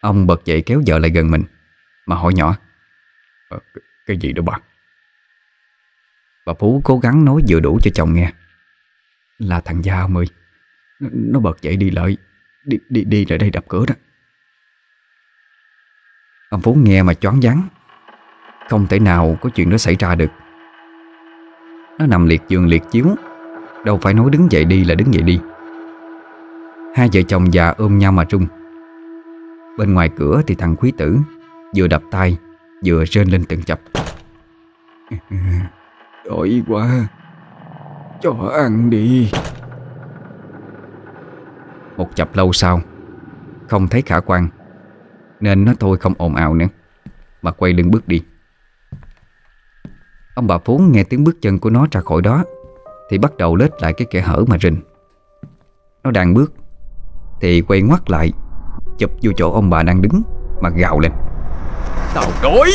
Ông bật dậy kéo vợ lại gần mình mà hỏi nhỏ: à, cái gì đó bà? Bà Phú cố gắng nói vừa đủ cho chồng nghe: là thằng Gia ông ơi, Nó, nó bật dậy đi lại đi, đi, đi lại đây đập cửa đó. Ông Phú nghe mà choáng váng. Không thể nào có chuyện đó xảy ra được. Nó nằm liệt giường liệt chiếu, đâu phải nói đứng dậy đi là đứng dậy đi. Hai vợ chồng già ôm nhau mà run. Bên ngoài cửa thì thằng Quý Tử vừa đập tay vừa rên lên từng chập: đói quá, cho ăn đi. Một chập lâu sau, không thấy khả quan, nên nó thôi không ồn ào nữa mà quay lưng bước đi. Ông bà Phú nghe tiếng bước chân của nó ra khỏi đó thì bắt đầu lết lại cái kẻ hở mà rình. Nó đang bước thì quay ngoắt lại, chụp vô chỗ ông bà đang đứng mà gào lên. Tao đói.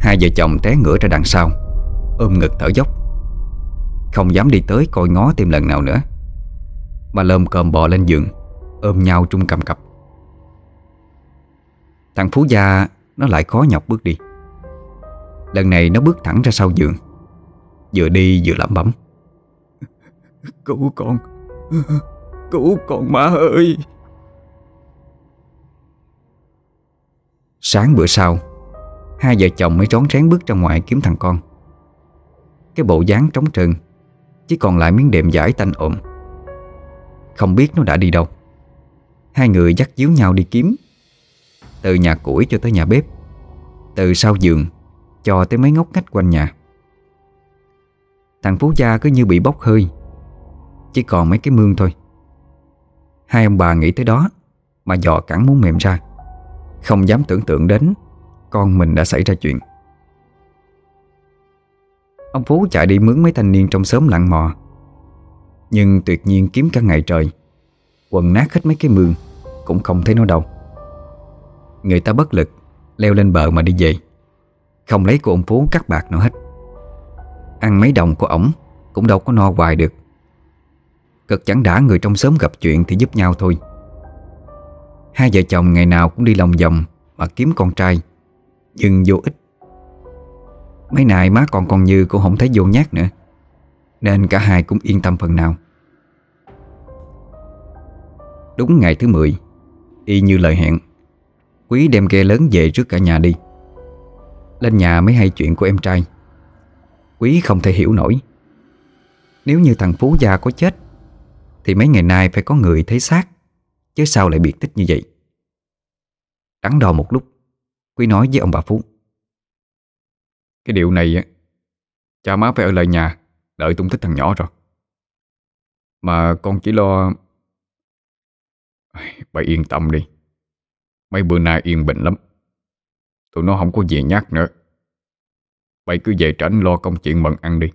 Hai vợ chồng té ngửa ra đằng sau, ôm ngực thở dốc, không dám đi tới coi ngó thêm lần nào nữa, mà lồm cồm bò lên giường, ôm nhau trung cầm cập. Thằng Phú Gia nó lại khó nhọc bước đi. Lần này nó bước thẳng ra sau giường, vừa đi vừa lẩm bẩm: Cứu con, cứu con má ơi. Sáng bữa sau, hai vợ chồng mới rón rén bước ra ngoài kiếm thằng con. Cái bộ dáng trống trơn, chỉ còn lại miếng đệm vải tanh ộm, không biết nó đã đi đâu. Hai người dắt díu nhau đi kiếm, từ nhà củi cho tới nhà bếp, từ sau giường cho tới mấy ngóc ngách quanh nhà. Thằng Phú Gia cứ như bị bốc hơi, chỉ còn mấy cái mương thôi. Hai ông bà nghĩ tới đó mà dò cẳng muốn mềm ra, không dám tưởng tượng đến con mình đã xảy ra chuyện. Ông Phú chạy đi mướn mấy thanh niên trong xóm lặn mò, nhưng tuyệt nhiên kiếm cả ngày trời, quần nát hết mấy cái mương cũng không thấy nó đâu. Người ta bất lực leo lên bờ mà đi về, không lấy của ông Phú cắt bạc nữa hết. Ăn mấy đồng của ổng cũng đâu có no hoài được. Cực chẳng đã người trong xóm gặp chuyện thì giúp nhau thôi. Hai vợ chồng ngày nào cũng đi lòng vòng mà kiếm con trai, nhưng vô ích. Mấy nay má con con Như cũng không thấy vô nhát nữa, nên cả hai cũng yên tâm phần nào. Đúng ngày thứ mười, y như lời hẹn, Quý đem ghe lớn về trước cả nhà đi. Lên nhà mới hay chuyện của em trai. Quý không thể hiểu nổi, nếu như thằng Phú Gia có chết thì mấy ngày nay phải có người thấy xác, chứ sao lại biệt tích như vậy. Đắn đo một lúc, Quý nói với ông bà Phú: Cái điều này cha má phải ở lại nhà đợi tung tích thằng nhỏ rồi. Mà con chỉ lo... Bà yên tâm đi, mấy bữa nay yên bình lắm, tụi nó không có gì nhát nữa. Bà cứ về tránh lo công chuyện bận ăn đi,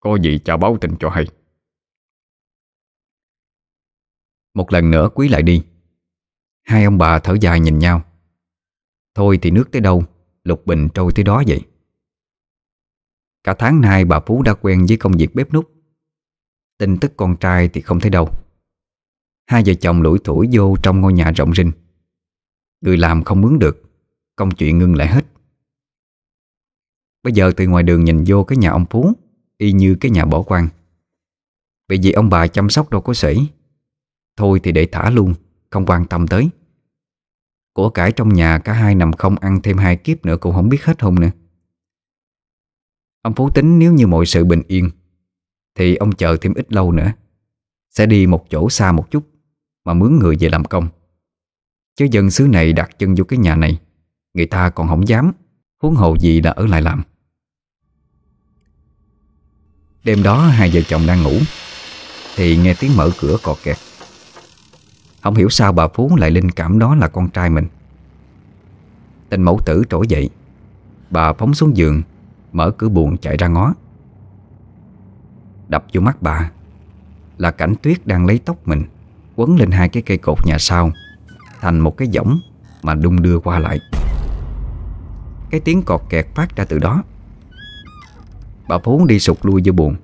có gì cha báo tin cho hay. Một lần nữa Quý lại đi. Hai ông bà thở dài nhìn nhau. Thôi thì nước tới đâu lục bình trôi tới đó vậy. Cả tháng nay bà Phú đã quen với công việc bếp núc, tin tức con trai thì không thấy đâu. Hai vợ chồng lủi thủi vô trong ngôi nhà rộng rinh. Người làm không mướn được, công chuyện ngưng lại hết. Bây giờ từ ngoài đường nhìn vô cái nhà ông Phú y như cái nhà bỏ quan. Bởi vì ông bà chăm sóc đâu có sể, thôi thì để thả luôn, không quan tâm tới. Của cải trong nhà cả hai nằm không ăn thêm hai kiếp nữa cũng không biết hết hung nữa. Ông Phú tính nếu như mọi sự bình yên thì ông chờ thêm ít lâu nữa, sẽ đi một chỗ xa một chút mà mướn người về làm công. Chứ dân xứ này đặt chân vô cái nhà này, người ta còn không dám, huống hồ gì là ở lại làm. Đêm đó hai vợ chồng đang ngủ thì nghe tiếng mở cửa cọt kẹt. Không hiểu sao bà Phú lại linh cảm đó là con trai mình. Tên mẫu tử trỗi dậy, bà phóng xuống giường, mở cửa buồng chạy ra ngó. Đập vô mắt bà là cảnh Tuyết đang lấy tóc mình quấn lên hai cái cây cột nhà sau thành một cái võng mà đung đưa qua lại. Cái tiếng cọt kẹt phát ra từ đó. Bà Phú đi sụt lui vô buồng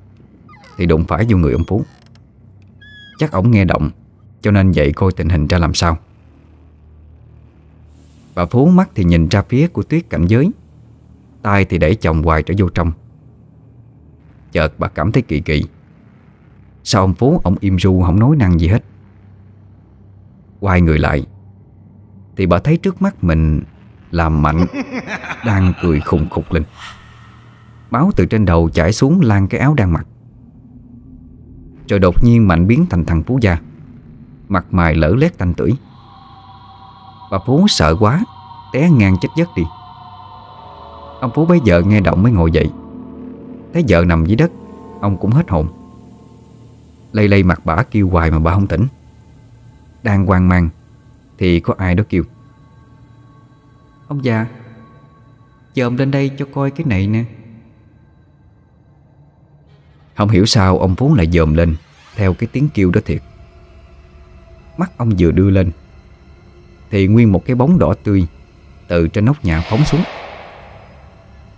thì đụng phải vô người ông Phú. Chắc ổng nghe động cho nên dậy coi tình hình ra làm sao. Bà Phú mắt thì nhìn ra phía của Tuyết cảnh giới, tay thì đẩy chồng hoài trở vô trong. Chợt bà cảm thấy kỳ kỳ, sao ông Phú ông im ru không nói năng gì hết. Quay người lại thì bà thấy trước mắt mình là Mạnh đang cười khùng khục lên. Máu từ trên đầu chảy xuống lan cái áo đang mặc. Rồi đột nhiên Mạnh biến thành thằng Phú Gia, mặt mày lở lét tanh tưởi. Bà Phú sợ quá té ngang chết giấc đi. Ông Phú bấy giờ nghe động mới ngồi dậy, thấy vợ nằm dưới đất. Ông cũng hết hồn, lay lay mặt bà kêu hoài mà bà không tỉnh. Đang hoang mang thì có ai đó kêu: Ông già, dòm lên đây cho coi cái này nè. Không hiểu sao ông Phú lại dòm lên theo cái tiếng kêu đó thiệt. Mắt ông vừa đưa lên thì nguyên một cái bóng đỏ tươi từ trên nóc nhà phóng xuống.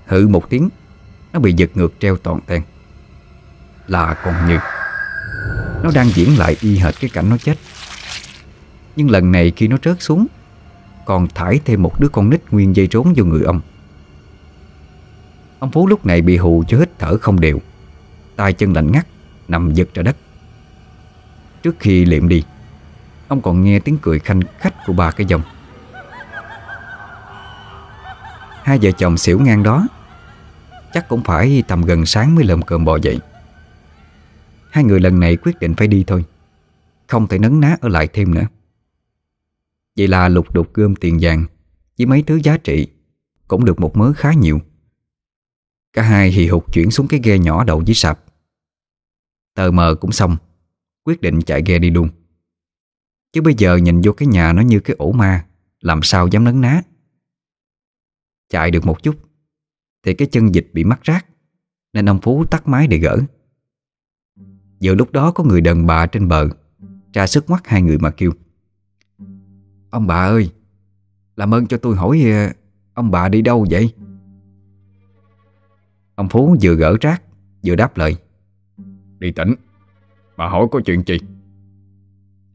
Hự một tiếng, nó bị giật ngược treo toàn ten. Là còn Như, nó đang diễn lại y hệt cái cảnh nó chết. Nhưng lần này khi nó rớt xuống, còn thải thêm một đứa con nít nguyên dây trốn vô người ông. Ông Phú lúc này bị hù cho hít thở không đều, tay chân lạnh ngắt, nằm giật ra đất. Trước khi liệm đi, ông còn nghe tiếng cười khanh khách của ba cái dòng. Hai vợ chồng xỉu ngang đó, chắc cũng phải tầm gần sáng mới lồm cồm bò dậy. Hai người lần này quyết định phải đi thôi, không thể nấn ná ở lại thêm nữa. Vậy là lục đục gom tiền vàng với mấy thứ giá trị cũng được một mớ khá nhiều. Cả hai hì hục chuyển xuống cái ghe nhỏ đậu dưới sạp. Tờ mờ cũng xong, quyết định chạy ghe đi luôn. Chứ bây giờ nhìn vô cái nhà nó như cái ổ ma, làm sao dám nấn ná. Chạy được một chút thì cái chân vịt bị mắc rác, nên ông Phú tắt máy để gỡ. Giờ lúc đó có người đàn bà trên bờ ra sức ngoắt hai người mà kêu: "Ông bà ơi, làm ơn cho tôi hỏi ông bà đi đâu vậy?" Ông Phú vừa gỡ rác vừa đáp lời: "Đi tỉnh, bà hỏi có chuyện gì?"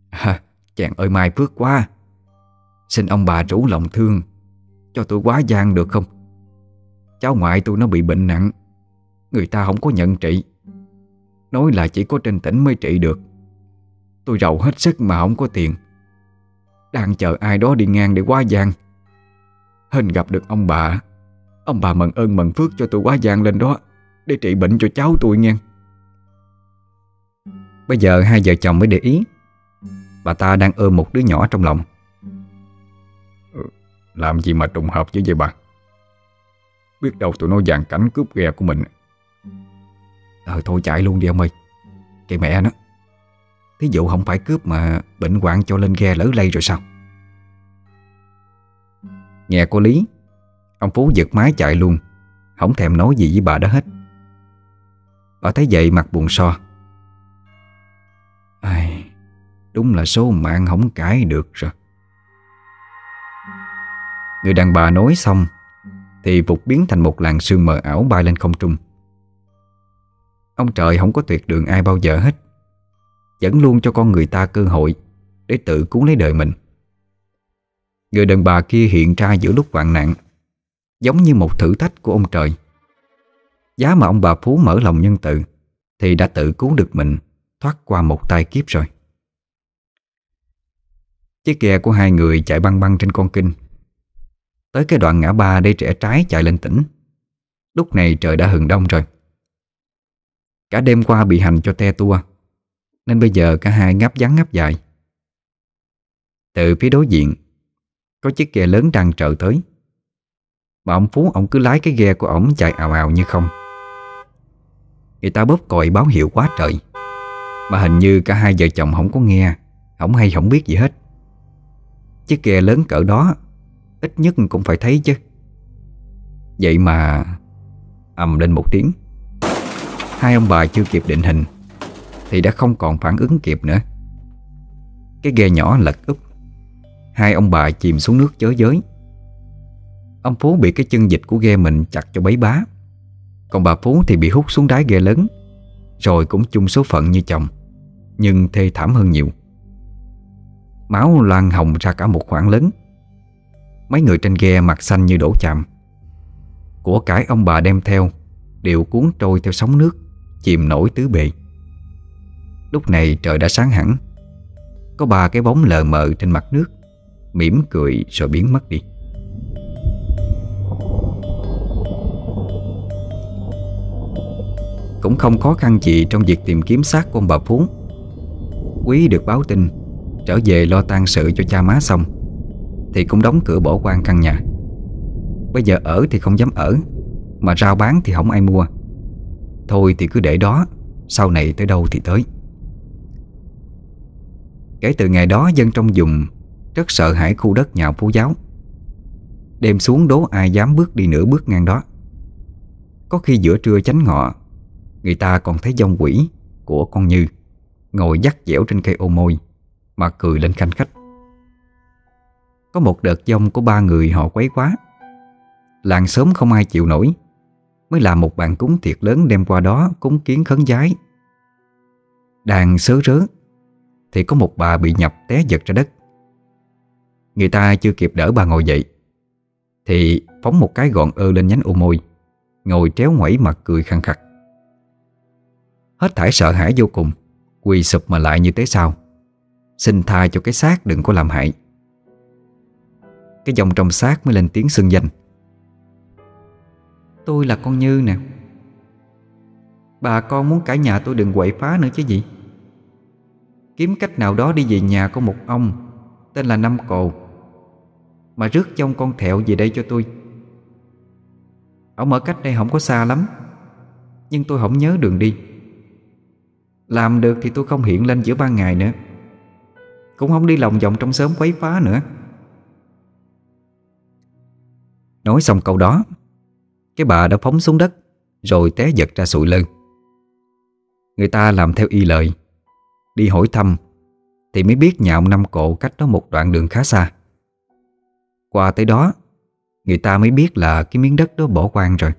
"À, chàng ơi mai phước quá, xin ông bà rủ lòng thương cho tôi quá gian được không? Cháu ngoại tôi nó bị bệnh nặng, người ta không có nhận trị, nói là chỉ có trên tỉnh mới trị được. Tôi rầu hết sức mà không có tiền, đang chờ ai đó đi ngang để quá gian. Hên gặp được ông bà, ông bà mừng ơn mừng phước cho tôi quá gian lên đó để trị bệnh cho cháu tôi nghe." Bây giờ hai vợ chồng mới để ý bà ta đang ôm một đứa nhỏ trong lòng. "Làm gì mà trùng hợp với vậy bà? Biết đâu tụi nó dàn cảnh cướp ghe của mình." "Ờ thôi chạy luôn đi ông ơi, cái mẹ nó, thí dụ không phải cướp mà bệnh hoạn cho lên ghe lỡ lây rồi sao?" Nghe có lý, ông Phú giật máy chạy luôn, không thèm nói gì với bà đó hết. Bà thấy vậy mặt buồn so. "Ai, đúng là số mạng không cãi được rồi." Người đàn bà nói xong thì vụt biến thành một làn sương mờ ảo bay lên không trung. Ông trời không có tuyệt đường ai bao giờ hết, vẫn luôn cho con người ta cơ hội để tự cứu lấy đời mình. Người đàn bà kia hiện ra giữa lúc hoạn nạn, giống như một thử thách của ông trời. Giá mà ông bà Phú mở lòng nhân từ thì đã tự cứu được mình thoát qua một tai kiếp rồi. Chiếc ghe của hai người chạy băng băng trên con kênh. Tới cái đoạn ngã ba để rẽ trái chạy lên tỉnh, lúc này trời đã hừng đông rồi. Cả đêm qua bị hành cho te tua, nên bây giờ cả hai ngáp ngắn ngáp dài. Từ phía đối diện có chiếc ghe lớn đang trợ tới, mà ông Phú ông cứ lái cái ghe của ổng chạy ào ào như không. Người ta bóp còi báo hiệu quá trời, mà hình như cả hai vợ chồng không có nghe, không hay không biết gì hết. Chiếc ghe lớn cỡ đó ít nhất cũng phải thấy chứ. Vậy mà ầm lên một tiếng, hai ông bà chưa kịp định hình thì đã không còn phản ứng kịp nữa. Cái ghe nhỏ lật úp, hai ông bà chìm xuống nước chới giới. Ông Phú bị cái chân vịt của ghe mình chặt cho bấy bá, còn bà Phú thì bị hút xuống đáy ghe lớn, rồi cũng chung số phận như chồng, nhưng thê thảm hơn nhiều. Máu loang hồng ra cả một khoảng lớn. Mấy người trên ghe mặt xanh như đổ chạm. Của cải ông bà đem theo đều cuốn trôi theo sóng nước, chìm nổi tứ bề. Lúc này trời đã sáng hẳn, có ba cái bóng lờ mờ trên mặt nước mỉm cười rồi biến mất đi. Cũng không khó khăn gì trong việc tìm kiếm xác của ông bà Phú. Quý được báo tin trở về lo tang sự cho cha má xong thì cũng đóng cửa bỏ quan căn nhà. Bây giờ ở thì không dám ở, mà rao bán thì không ai mua. Thôi thì cứ để đó, sau này tới đâu thì tới. Kể từ ngày đó dân trong vùng rất sợ hãi khu đất nhà Phú Giáo. Đêm xuống đố ai dám bước đi nửa bước ngang đó. Có khi giữa trưa chánh ngọ, người ta còn thấy dông quỷ của con Như ngồi dắt dẻo trên cây ô môi mà cười lên khanh khách. có một đợt giông của ba người họ quấy quá. Làng xóm không ai chịu nổi, mới làm một bàn cúng tiệc lớn đem qua đó cúng kiến khấn vái. Đang sớ rớ thì có một bà bị nhập té giật ra đất. Người ta chưa kịp đỡ bà ngồi dậy thì phóng một cái gọn ơ lên nhánh ô môi, ngồi tréo ngoảy mặt cười khăn khặc. Hết thảy sợ hãi vô cùng, quỳ sụp mà lại như thế sao, xin tha cho cái xác đừng có làm hại. Cái dòng trong xác mới lên tiếng xưng danh: tôi là con Như nè, bà con muốn cả nhà tôi đừng quậy phá nữa chứ gì. Kiếm cách nào đó đi về nhà có một ông tên là Năm Cồ mà rước trong con thẹo về đây cho tôi. Ông ở cách đây không có xa lắm, nhưng tôi không nhớ đường đi. Làm được thì tôi không hiện lên giữa ban ngày nữa, cũng không đi lòng vòng trong xóm quấy phá nữa. Nói xong câu đó, cái bà đã phóng xuống đất rồi té giật ra sụi lưng. Người ta làm theo y lời, đi hỏi thăm thì mới biết nhà ông Năm Cộ cách đó một đoạn đường khá xa. Qua tới đó, người ta mới biết là cái miếng đất đó bỏ hoang rồi.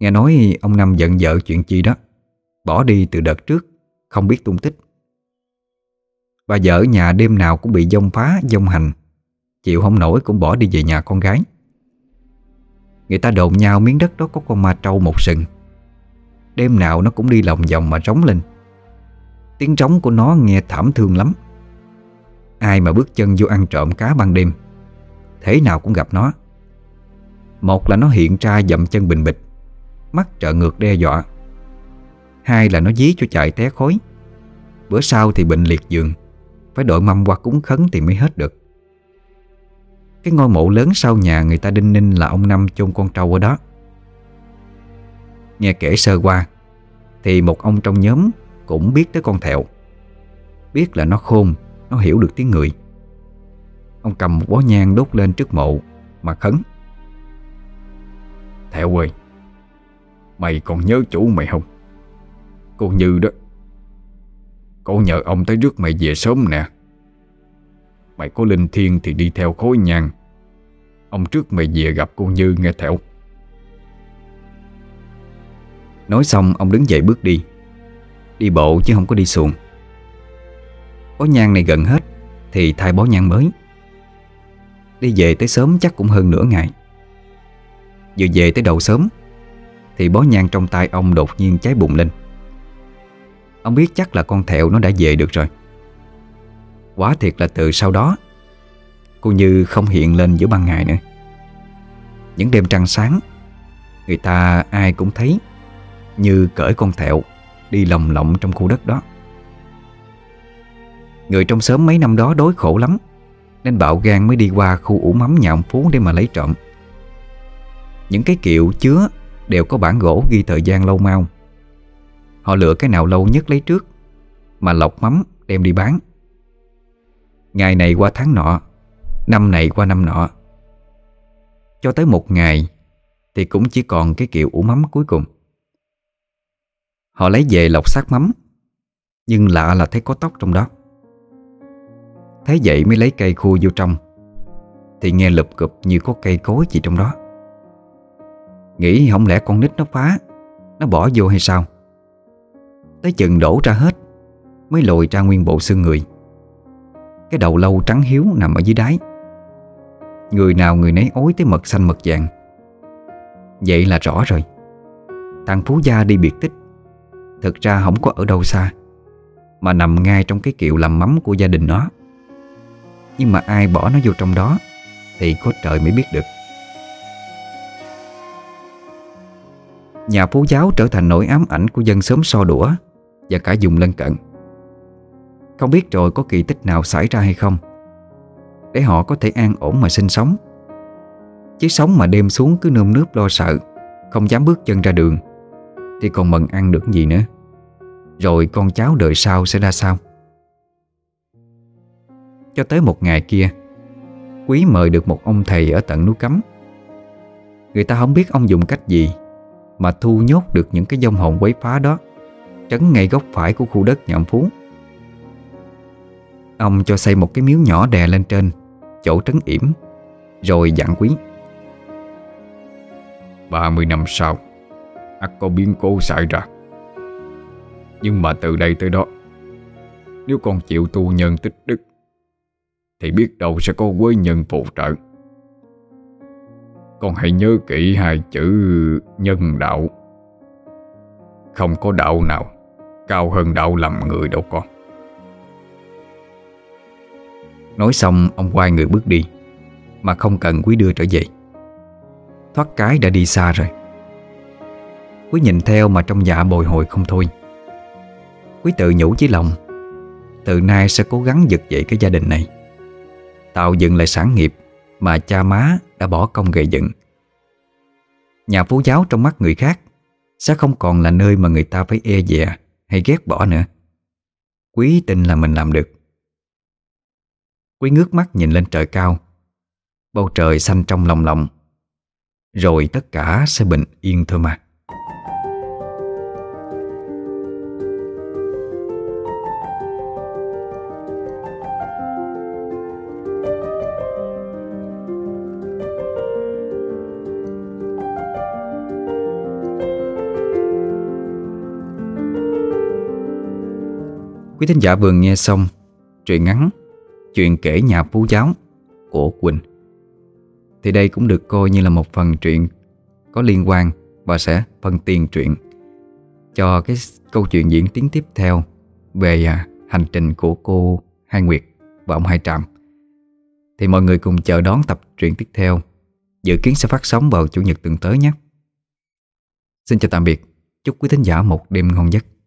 Nghe nói ông Năm giận vợ chuyện chi đó, bỏ đi từ đợt trước, không biết tung tích. Bà vợ nhà đêm nào cũng bị giông phá, giông hành, chịu không nổi cũng bỏ đi về nhà con gái. Người ta đồn nhau miếng đất đó có con ma trâu một sừng, đêm nào nó cũng đi lòng vòng mà rống lên. Tiếng rống của nó nghe thảm thương lắm. Ai mà bước chân vô ăn trộm cá ban đêm, thế nào cũng gặp nó. Một là nó hiện ra dậm chân bình bịch, mắt trợ ngược đe dọa. Hai là nó dí cho chạy té khói. Bữa sau thì bệnh liệt giường, phải đội mâm qua cúng khấn thì mới hết được. Cái ngôi mộ lớn sau nhà người ta đinh ninh là ông Năm chôn con trâu ở đó. Nghe kể sơ qua thì một ông trong nhóm cũng biết tới con thẹo, biết là nó khôn, nó hiểu được tiếng người. Ông cầm một bó nhang đốt lên trước mộ mà khấn: Thẹo ơi, mày còn nhớ chủ mày không? Cô Như đó, cô nhờ ông tới rước mày về sớm nè. Mày có linh thiêng thì đi theo khối nhang, ông trước mày về gặp cô Như nghe Thẹo. Nói xong ông đứng dậy bước đi, đi bộ chứ không có đi xuồng. Bó nhang này gần hết thì thay bó nhang mới. Đi về tới sớm chắc cũng hơn nửa ngày. Vừa về tới đầu sớm thì bó nhang trong tay ông đột nhiên cháy bùng lên. Ông biết chắc là con thẹo nó đã về được rồi. Quả thiệt là từ sau đó, cô Như không hiện lên giữa ban ngày nữa. Những đêm trăng sáng, người ta ai cũng thấy Như cởi con thẹo đi lồng lộng trong khu đất đó. Người trong xóm mấy năm đó đói khổ lắm, nên bạo gan mới đi qua khu ủ mắm nhà ông Phú để mà lấy trộm. Những cái kiệu chứa đều có bảng gỗ ghi thời gian lâu mau. Họ lựa cái nào lâu nhất lấy trước mà lọc mắm đem đi bán. Ngày này qua tháng nọ, năm này qua năm nọ, cho tới một ngày thì cũng chỉ còn cái kiệu ủ mắm cuối cùng. Họ lấy về lọc xác mắm, nhưng lạ là thấy có tóc trong đó. Thế vậy mới lấy cây khua vô trong, thì nghe lụp cụp như có cây cối gì trong đó. Nghĩ không lẽ con nít nó phá, nó bỏ vô hay sao. Tới chừng đổ ra hết mới lồi ra nguyên bộ xương người. Cái đầu lâu trắng hiếu nằm ở dưới đáy, người nào người nấy ối tới mật xanh mật vàng. Vậy là rõ rồi, thằng Phú Gia đi biệt tích, thực ra không có ở đâu xa, mà nằm ngay trong cái kiệu làm mắm của gia đình nó. Nhưng mà ai bỏ nó vô trong đó thì có trời mới biết được. Nhà Phú Giáo trở thành nỗi ám ảnh của dân xóm So Đũa và cả vùng lân cận. Không biết rồi có kỳ tích nào xảy ra hay không, để họ có thể an ổn mà sinh sống. Chứ sống mà đêm xuống cứ nơm nớp lo sợ, không dám bước chân ra đường, thì còn mần ăn được gì nữa. Rồi con cháu đời sau sẽ ra sao. Cho tới một ngày kia, Quý mời được một ông thầy ở tận núi Cấm. Người ta không biết ông dùng cách gì mà thu nhốt được những cái vong hồn quấy phá đó, trấn ngay góc phải của khu đất nhà ông Phú. Ông cho xây một cái miếu nhỏ đè lên trên chỗ trấn yểm, rồi dặn Quý: ba mươi năm sau ắt có biến cố xảy ra, nhưng mà từ đây tới đó, nếu con chịu tu nhân tích đức thì biết đâu sẽ có quý nhân phù trợ. Con hãy nhớ kỹ hai chữ nhân đạo. Không có đạo nào cao hơn đạo làm người đâu con. Nói xong ông quay người bước đi, mà không cần Quý đưa trở về. Thoát cái đã đi xa rồi. Quý nhìn theo mà trong dạ bồi hồi không thôi. Quý tự nhủ với lòng: từ nay sẽ cố gắng vực dậy cái gia đình này, tạo dựng lại sản nghiệp mà cha má đã bỏ công gây dựng. Nhà Phú Giáo trong mắt người khác sẽ không còn là nơi mà người ta phải e dè hay ghét bỏ nữa. Quý tin là mình làm được. Quý ngước mắt nhìn lên trời cao, bầu trời xanh trong lòng lòng, rồi tất cả sẽ bình yên thôi mà. Quý thính giả vừa nghe xong truyện ngắn Chuyện kể nhà Phú Giáo của Quỳnh. Thì đây cũng được coi như là một phần truyện có liên quan và sẽ phân tiền truyện cho cái câu chuyện diễn tiến tiếp theo về à, hành trình của cô Hai Nguyệt và ông Hai Trầm. Thì mọi người cùng chờ đón tập truyện tiếp theo, dự kiến sẽ phát sóng vào Chủ nhật tuần tới nhé. Xin chào tạm biệt, chúc quý thính giả một đêm ngon giấc.